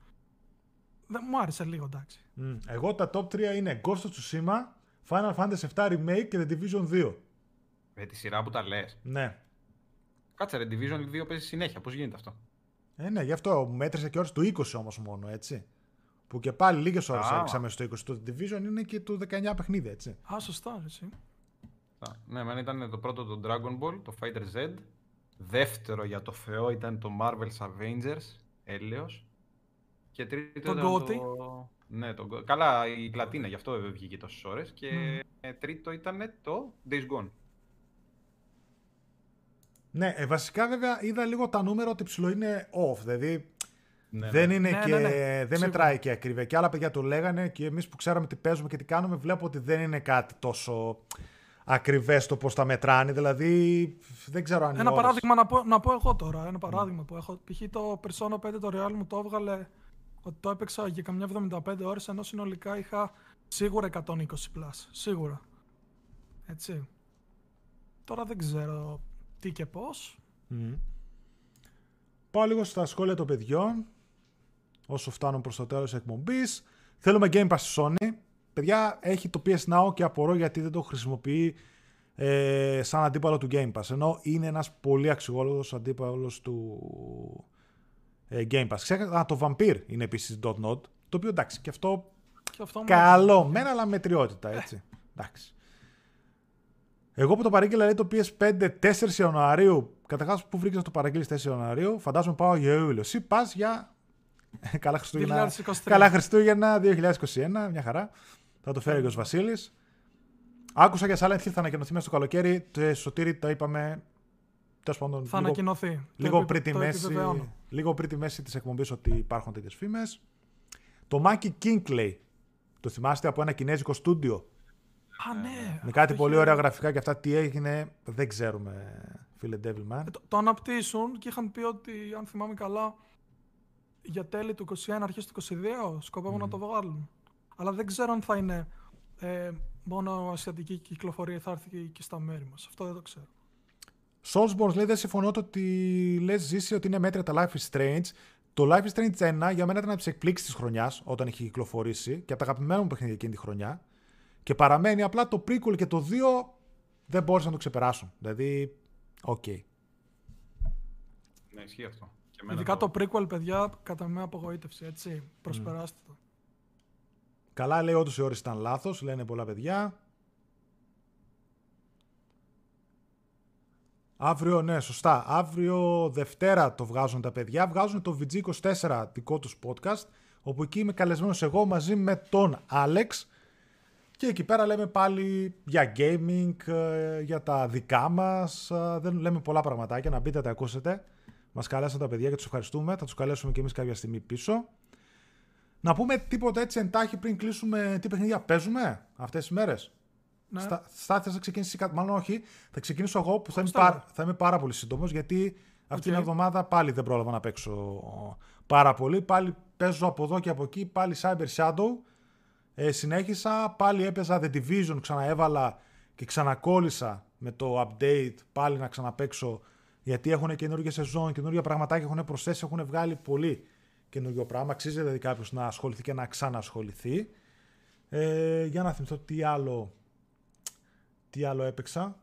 Δεν μου άρεσε λίγο, εντάξει. Mm. Εγώ τα top τρία είναι Ghost of Tsushima, Final Fantasy επτά Remake και The Division δύο. Με τη σειρά που τα λες. Ναι. Κάτσε, The Division δύο παίζει συνέχεια, πώς γίνεται αυτό? Ε, ναι, γι' αυτό μέτρησα και ώρες του είκοσι όμως μόνο, έτσι. Που και πάλι λίγες ώρες έριξαμε στο είκοσι. Το Division είναι και το δεκαεννιά παιχνίδι, έτσι. Α, σωστά, έτσι. Ναι, εμένα ήταν το πρώτο το Dragon Ball, το Fighter Z. Δεύτερο για το Θεό ήταν το Marvel's Avengers, έλεος. Και τρίτο το ήταν το... Ναι, το... Καλά, η Πλατίνα, γι' αυτό βγήκε τόσες ώρες. Και mm. τρίτο ήταν το Days Gone. Ναι, ε, βασικά βέβαια είδα λίγο τα νούμερα ότι ψηλό είναι off, δηλαδή ναι, δεν, ναι. Είναι ναι, και... ναι, ναι. δεν μετράει και ακρίβεια. Και άλλα παιδιά το λέγανε και εμείς που ξέραμε τι παίζουμε και τι κάνουμε, βλέπω ότι δεν είναι κάτι τόσο... ακριβές το πώς τα μετράνε, δηλαδή δεν ξέρω αν είναι. Ένα παράδειγμα να πω, να πω εγώ τώρα. Ένα παράδειγμα mm. που έχω. Π.χ. το Persona πέντε το Real μου το έβγαλε ότι το έπαιξα για καμιά εβδομήντα πέντε ώρες, ενώ συνολικά είχα σίγουρα εκατόν είκοσι πλάς. Σίγουρα. Έτσι. Τώρα δεν ξέρω τι και πώς. Mm. Πάω λίγο στα σχόλια των παιδιών. Όσο φτάνουν προς το τέλος της εκπομπής. Θέλουμε Game Pass Sony. Παιδιά, έχει το πι ες Now και απορώ γιατί δεν το χρησιμοποιεί ε, σαν αντίπαλο του Game Pass. Ενώ είναι ένας πολύ αξιόλογος αντίπαλος του ε, Game Pass. Ξέχασα, το Vampire είναι επίσης Dontnod, το οποίο εντάξει και αυτό, και αυτό καλό μένα, με, αλλά μετριότητα, έτσι. Ε. Εντάξει. Εγώ που το παρήγγειλα, λέει το πι ες πέντε τέσσερις Ιανουαρίου. Καταρχάς, πού βρήκες να το παραγγείλεις τέσσερις Ιανουαρίου, φαντάζομαι πάω για Ιούλιο. Εσύ πας για. Καλά Χριστούγεννα, καλά Χριστούγεννα δύο χιλιάδες είκοσι ένα, μια χαρά. Θα το φέρει ο Βασίλης. Άκουσα για Silent Hill, θα ανακοινωθεί μέσα στο καλοκαίρι. Το Σωτήρι τα είπαμε. Πάντων, θα λίγο, ανακοινωθεί. Λίγο, το πριν το τη μέση, λίγο πριν τη μέση της εκπομπής ότι υπάρχουν τέτοιες φήμες. Το Monkey King λέει. Το θυμάστε από ένα κινέζικο στούντιο. Α, ναι. Με κάτι πολύ ωραία γραφικά και αυτά, τι έγινε δεν ξέρουμε, φίλε Devilman. Ε, το, το αναπτύσσουν και είχαν πει ότι, αν θυμάμαι καλά, για τέλη του είκοσι ένα, αρχές του είκοσι δύο, σκοπεύουν mm. να το βγάλουν. Αλλά δεν ξέρω αν θα είναι ε, μόνο ασιατική κυκλοφορία, θα έρθει και στα μέρη μας. Αυτό δεν το ξέρω. Soulsborne λέει, δεν συμφωνώ το ότι λες Ζήση ότι είναι μέτρια τα Life is Strange. Το Life is Strange ένα για μένα ήταν από τις εκπλήξεις της χρονιάς, όταν είχε κυκλοφορήσει και από τα αγαπημένα μου παιχνίδια εκείνη τη χρονιά. Και παραμένει, απλά το prequel και το δύο δεν μπόρεσαν να το ξεπεράσουν. Δηλαδή, οκ. Okay. Ναι, ισχύει αυτό. Ειδικά το... το prequel, παιδιά, κατά μια απογοήτευση, έτσι, προσπεράστε το. Mm. Καλά, λέει, όντως οι ώρες ήταν λάθος, λένε πολλά παιδιά. Αύριο, ναι, σωστά, αύριο Δευτέρα το βγάζουν τα παιδιά, βγάζουν το βι τζι είκοσι τέσσερα δικό τους podcast, όπου εκεί είμαι καλεσμένος εγώ μαζί με τον Άλεξ και εκεί πέρα λέμε πάλι για gaming, για τα δικά μας, δεν λέμε πολλά πραγματάκια, να μπείτε να τα ακούσετε. Μας καλέσαν τα παιδιά και τους ευχαριστούμε. Θα τους καλέσουμε και εμείς κάποια στιγμή πίσω. Να πούμε τίποτα έτσι εντάχει πριν κλείσουμε τι παιχνίδια παίζουμε αυτές τις μέρες. Ναι. Στα, Στάθη, θα ξεκινήσει κάτι. Μάλλον όχι. Θα ξεκινήσω εγώ που θα είμαι, πάρα, θα είμαι πάρα πολύ σύντομος γιατί αυτή okay. την εβδομάδα πάλι δεν πρόλαβα να παίξω πάρα πολύ. Πάλι παίζω από εδώ και από εκεί. Πάλι Cyber Shadow. Ε, συνέχισα. Πάλι έπαιζα The Division. Ξαναέβαλα και ξανακόλλησα με το update πάλι να ξαναπαίξω. Γιατί έχουν καινούργια σεζόν, καινούργια πραγματάκια έχουν προσθέσει, έχουν βγάλει πολύ καινούργιο πράγμα. Αξίζει δηλαδή κάποιος να ασχοληθεί και να ξανασχοληθεί. Ε, για να θυμηθώ τι άλλο, τι άλλο έπαιξα.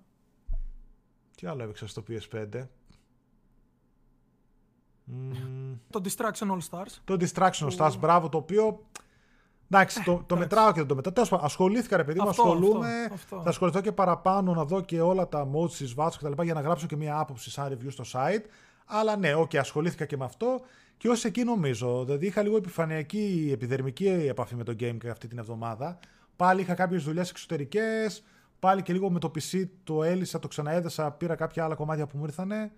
Τι άλλο έπαιξα στο πι ες φάιβ. Mm. Το Distraction All Stars. Το Distraction All Stars, που... μπράβο, το οποίο. Εντάξει, ε, το, το μετράω και δεν το μετράω. Ασχολήθηκα, ρε παιδί μου, ασχολούμαι. Αυτό, αυτό. Θα ασχοληθώ και παραπάνω να δω και όλα τα modes τη Βάτσο κτλ. Για να γράψω και μία άποψη σαν review στο site. Αλλά ναι, okay, ασχολήθηκα και με αυτό. Και ως εκεί νομίζω. Δηλαδή είχα λίγο επιφανειακή, επιδερμική επαφή με το game και αυτή την εβδομάδα. Πάλι είχα κάποιες δουλειές εξωτερικές. Πάλι και λίγο με το πι σι το έλυσα, το ξαναέδεσα. Πήρα κάποια άλλα κομμάτια που μου ήρθανε.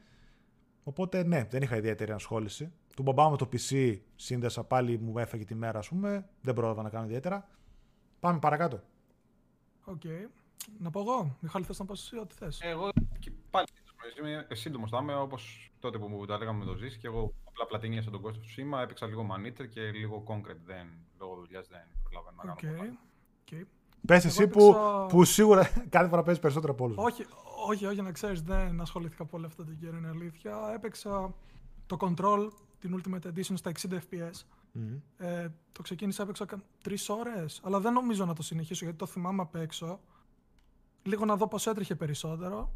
Οπότε ναι, δεν είχα ιδιαίτερη ασχόληση. Του μπαμπά μου το πι σι σύνδεσα, πάλι μου έφαγε τη μέρα, ας πούμε. Δεν πρόλαβα να κάνω ιδιαίτερα. Πάμε παρακάτω. Οκ. Okay. Να πω εγώ. Μιχάλη, θες να πω εσύ ό,τι θες. Εγώ και πάλι σύντομος θα είμαι, όπως τότε που μου τα λέγαμε με το Ζης. Και εγώ απλά πλατίνιασα τον Ghost of Tsushima, έπαιξα λίγο Maniter και λίγο Concrete. Δεν, λόγω δουλειάς δεν προλάβα να κάνω πολλά. Okay. Πες εγώ εσύ έπαιξα... που, που σίγουρα κάθε φορά παίζεις περισσότερο από όλους. Όχι, όχι, όχι, να ξέρεις, δεν ασχολήθηκα πολύ αυτή την καιρό, είναι αλήθεια. Έπαιξα το Control, την Ultimate Edition στα εξήντα F P S. Mm-hmm. Ε, το ξεκίνησα, έπαιξα τρεις ώρες, αλλά δεν νομίζω να το συνεχίσω γιατί το θυμάμαι απ' έξω. Λίγο να δω πώς έτρεχε περισσότερο.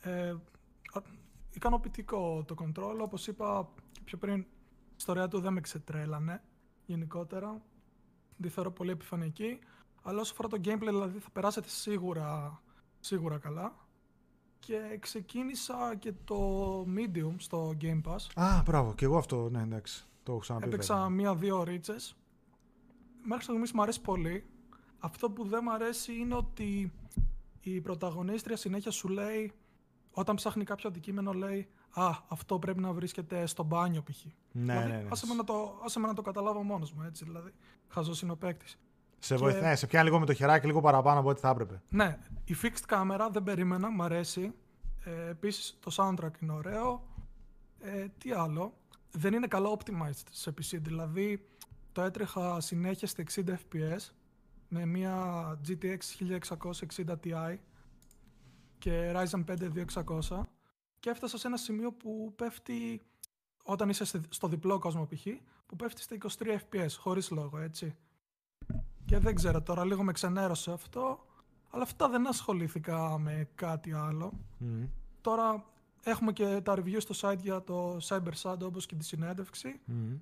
Ε, ικανοποιητικό το Control, όπως είπα και πιο πριν, η ιστορία του δεν με ξετρέλανε γενικότερα. Τη θεωρώ πολύ επιφανειακή. Αλλά όσο αφορά το gameplay, δηλαδή θα περάσετε σίγουρα, σίγουρα καλά. Και ξεκίνησα και το Medium στο Game Pass. Α, μπράβο, και εγώ αυτό, ναι, εντάξει, το έχω ξαναπεί. Έπαιξα μία-δύο ρίτσες. Μέχρι στιγμής μου αρέσει πολύ. Αυτό που δεν μου αρέσει είναι ότι η πρωταγωνίστρια συνέχεια σου λέει, όταν ψάχνει κάποιο αντικείμενο, λέει «Α, αυτό πρέπει να βρίσκεται στο μπάνιο π.χ.». Ναι, δηλαδή, ναι, ναι. Άσε με να το, άσε με να το καταλάβω μόνος μου, έτσι, δηλαδή, χαζός είναι ο παίκτης. Σε και... βοηθάει, ναι, σε πιάνει λίγο με το χεράκι, λίγο παραπάνω από ό,τι θα έπρεπε. Ναι, η fixed camera δεν περίμενα, μ' αρέσει. Ε, επίσης το soundtrack είναι ωραίο. Ε, τι άλλο, δεν είναι καλό optimized σε πι σι, δηλαδή το έτρεχα συνέχεια στα εξήντα F P S με μια G T X χίλια εξακόσια εξήντα Ti και Ryzen πέντε δύο χιλιάδες εξακόσια και έφτασα σε ένα σημείο που πέφτει, όταν είσαι στο διπλό κόσμο π.χ., που πέφτει στα είκοσι τρία F P S, χωρίς λόγο, έτσι. Και δεν ξέρω τώρα, λίγο με ξενέρωσε αυτό, αλλά αυτά δεν ασχολήθηκα με κάτι άλλο. Mm. Τώρα έχουμε και τα review στο site για το Cyber Shadow, όπως και τη συνέντευξη. Mm.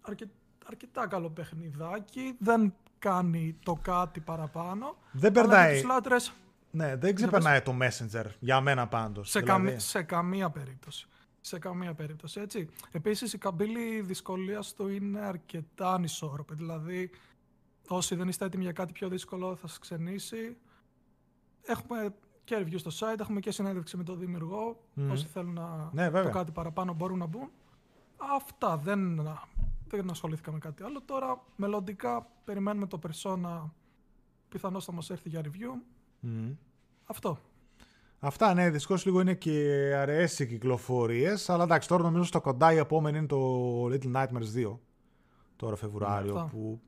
Αρκε... Αρκετά καλό παιχνιδάκι, δεν κάνει το κάτι παραπάνω. Δεν περνάει. Λάτρες... Ναι, δεν ξεπερνάει το Messenger, για μένα πάντως. Σε, δηλαδή... καμ... σε καμία περίπτωση. Σε καμία περίπτωση, έτσι. Επίσης, η καμπύλη δυσκολίας του είναι αρκετά ανισόρροπη, δηλαδή... Όσοι δεν είστε έτοιμοι για κάτι πιο δύσκολο θα σας ξενήσει. Έχουμε και review στο site, έχουμε και συνέντευξη με τον δημιουργό. Mm. Όσοι θέλουν να ναι, το κάτι παραπάνω μπορούν να μπουν. Αυτά, δεν, δεν ασχολήθηκα με κάτι άλλο. Τώρα μελλοντικά περιμένουμε το Persona, πιθανώς θα μας έρθει για review. Mm. Αυτό. Αυτά, ναι, δυστυχώς λίγο είναι και αραιές οι κυκλοφορίες. Αλλά εντάξει, τώρα νομίζω στα κοντά η επόμενη είναι το Little Nightmares δύο. Τώρα Φεβρουάριο mm, που...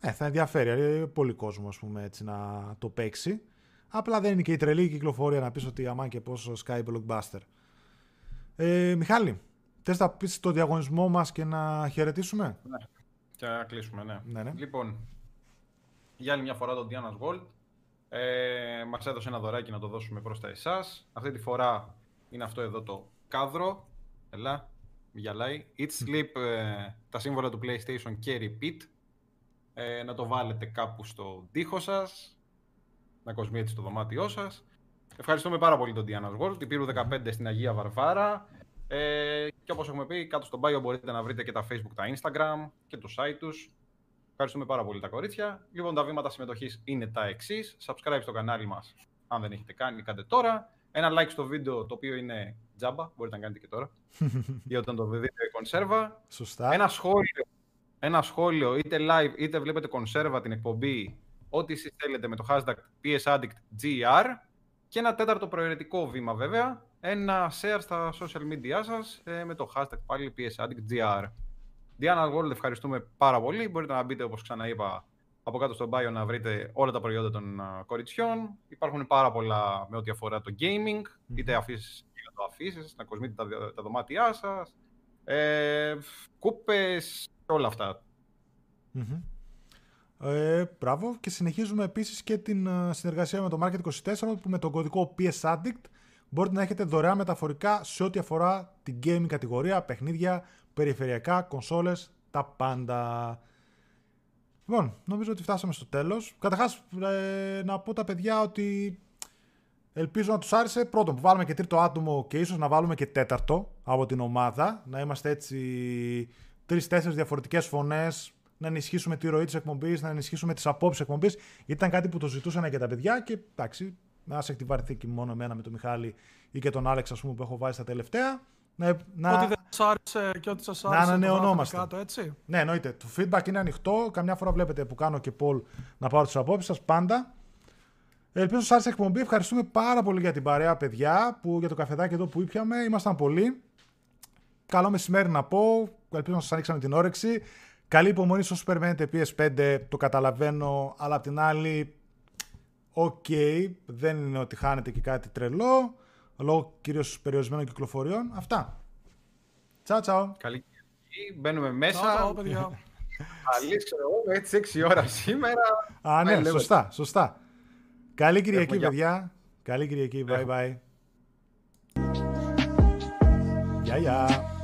Ε, θα ενδιαφέρει πολύ κόσμο, ας πούμε, έτσι, να το παίξει. Απλά δεν είναι και η τρελή κυκλοφορία να πεις ότι αμάν και πόσο sky blockbuster. Ε, Μιχάλη, θες να πεις το διαγωνισμό μας και να χαιρετήσουμε? Ναι, και να κλείσουμε, ναι. Ναι, ναι. Λοιπόν, για άλλη μια φορά το Diana's World. Ε, μας έδωσε ένα δωράκι να το δώσουμε προς τα εσάς. Αυτή τη φορά είναι αυτό εδώ το κάδρο. Ελά, γυαλάει. It's Sleep, ε, τα σύμβολα του PlayStation και Repeat. Ε, να το βάλετε κάπου στο τοίχο σας, να κοσμιέται στο δωμάτιό σας. Ευχαριστούμε πάρα πολύ τον Diana's World, την Πύρου δεκαπέντε στην Αγία Βαρβάρα. Ε, και όπως έχουμε πει, κάτω στον bio μπορείτε να βρείτε και τα Facebook, τα Instagram και το site τους. Ευχαριστούμε πάρα πολύ τα κορίτσια. Λοιπόν, τα βήματα συμμετοχής είναι τα εξής. Subscribe στο κανάλι μας, αν δεν έχετε κάνει, κάντε τώρα. Ένα like στο βίντεο, το οποίο είναι τζάμπα, μπορείτε να κάνετε και τώρα. Ή όταν το δείτε η κονσέρβα. Σωστά. Ένα σχόλιο. Ένα σχόλιο, είτε live, είτε βλέπετε κονσέρβα την εκπομπή, ό,τι εσείς θέλετε με το hashtag PSAddictGR. Και ένα τέταρτο προαιρετικό βήμα βέβαια, ένα share στα social media σας με το hashtag πάλι PSAddictGR. Diana World, ευχαριστούμε πάρα πολύ. Μπορείτε να μπείτε, όπως ξαναείπα, από κάτω στο bio να βρείτε όλα τα προϊόντα των κοριτσιών. Υπάρχουν πάρα πολλά με ό,τι αφορά το gaming, είτε αφήσεις για το αφήσεις, να κοσμείτε τα, τα δωμάτια σας, ε, κούπες... όλα αυτά. Mm-hmm. Ε, μπράβο. Και συνεχίζουμε επίσης και την συνεργασία με το Market είκοσι τέσσερα που με τον κωδικό PSAddict μπορείτε να έχετε δωρεά μεταφορικά σε ό,τι αφορά την gaming κατηγορία, παιχνίδια, περιφερειακά, κονσόλες, τα πάντα. Λοιπόν, νομίζω ότι φτάσαμε στο τέλος. Καταρχάς, ε, να πω τα παιδιά ότι ελπίζω να τους άρεσε. Πρώτον, που βάλουμε και τρίτο άτομο και ίσως να βάλουμε και τέταρτο από την ομάδα. Να είμαστε έτσι τρεις-τέσσερις διαφορετικές φωνές, να ενισχύσουμε τη ροή της εκπομπής, να ενισχύσουμε τις απόψεις εκπομπής. Ήταν κάτι που το ζητούσαν και τα παιδιά και εντάξει, να σε εκτιβαρθεί και μόνο εμένα με τον Μιχάλη ή και τον Άλεξ, ας πούμε, που έχω βάλει στα τελευταία. Να, να... Ό,τι δεν σας άρεσε και ό,τι σας άρεσε. Να ανανεωνόμαστε. Κάτω, έτσι. Ναι, εννοείται. Το feedback είναι ανοιχτό. Καμιά φορά βλέπετε που κάνω και poll να πάρω τις απόψεις σας πάντα. Ελπίζω σας άρεσε η εκπομπή. Ευχαριστούμε πάρα πολύ για την παρέα, παιδιά, που, για το καφεδάκι εδώ που ήπιαμε. Ήμασταν πολλοί. Καλό μεσημέρι να πω. Ελπίζω να σας ανοίξαμε την όρεξη. Καλή υπομονή όσους περιμένετε πι ες φάιβ, το καταλαβαίνω. Αλλά απ' την άλλη, οκ, okay, δεν είναι ότι χάνετε και κάτι τρελό. Λόγω κυρίως περιορισμένων κυκλοφοριών. Αυτά. Τσάου, τσάου. Καλή Κυριακή. Μπαίνουμε μέσα. Τσάου, παιδιά. Καλή, ξέρω εγώ, έτσι έξι ώρα σήμερα. Α, ναι, Ά, σωστά, σωστά. Καλή Κυριακή, έχουμε, παιδιά. Καλή Κυριακή. Bye, bye. Γεια, γεια.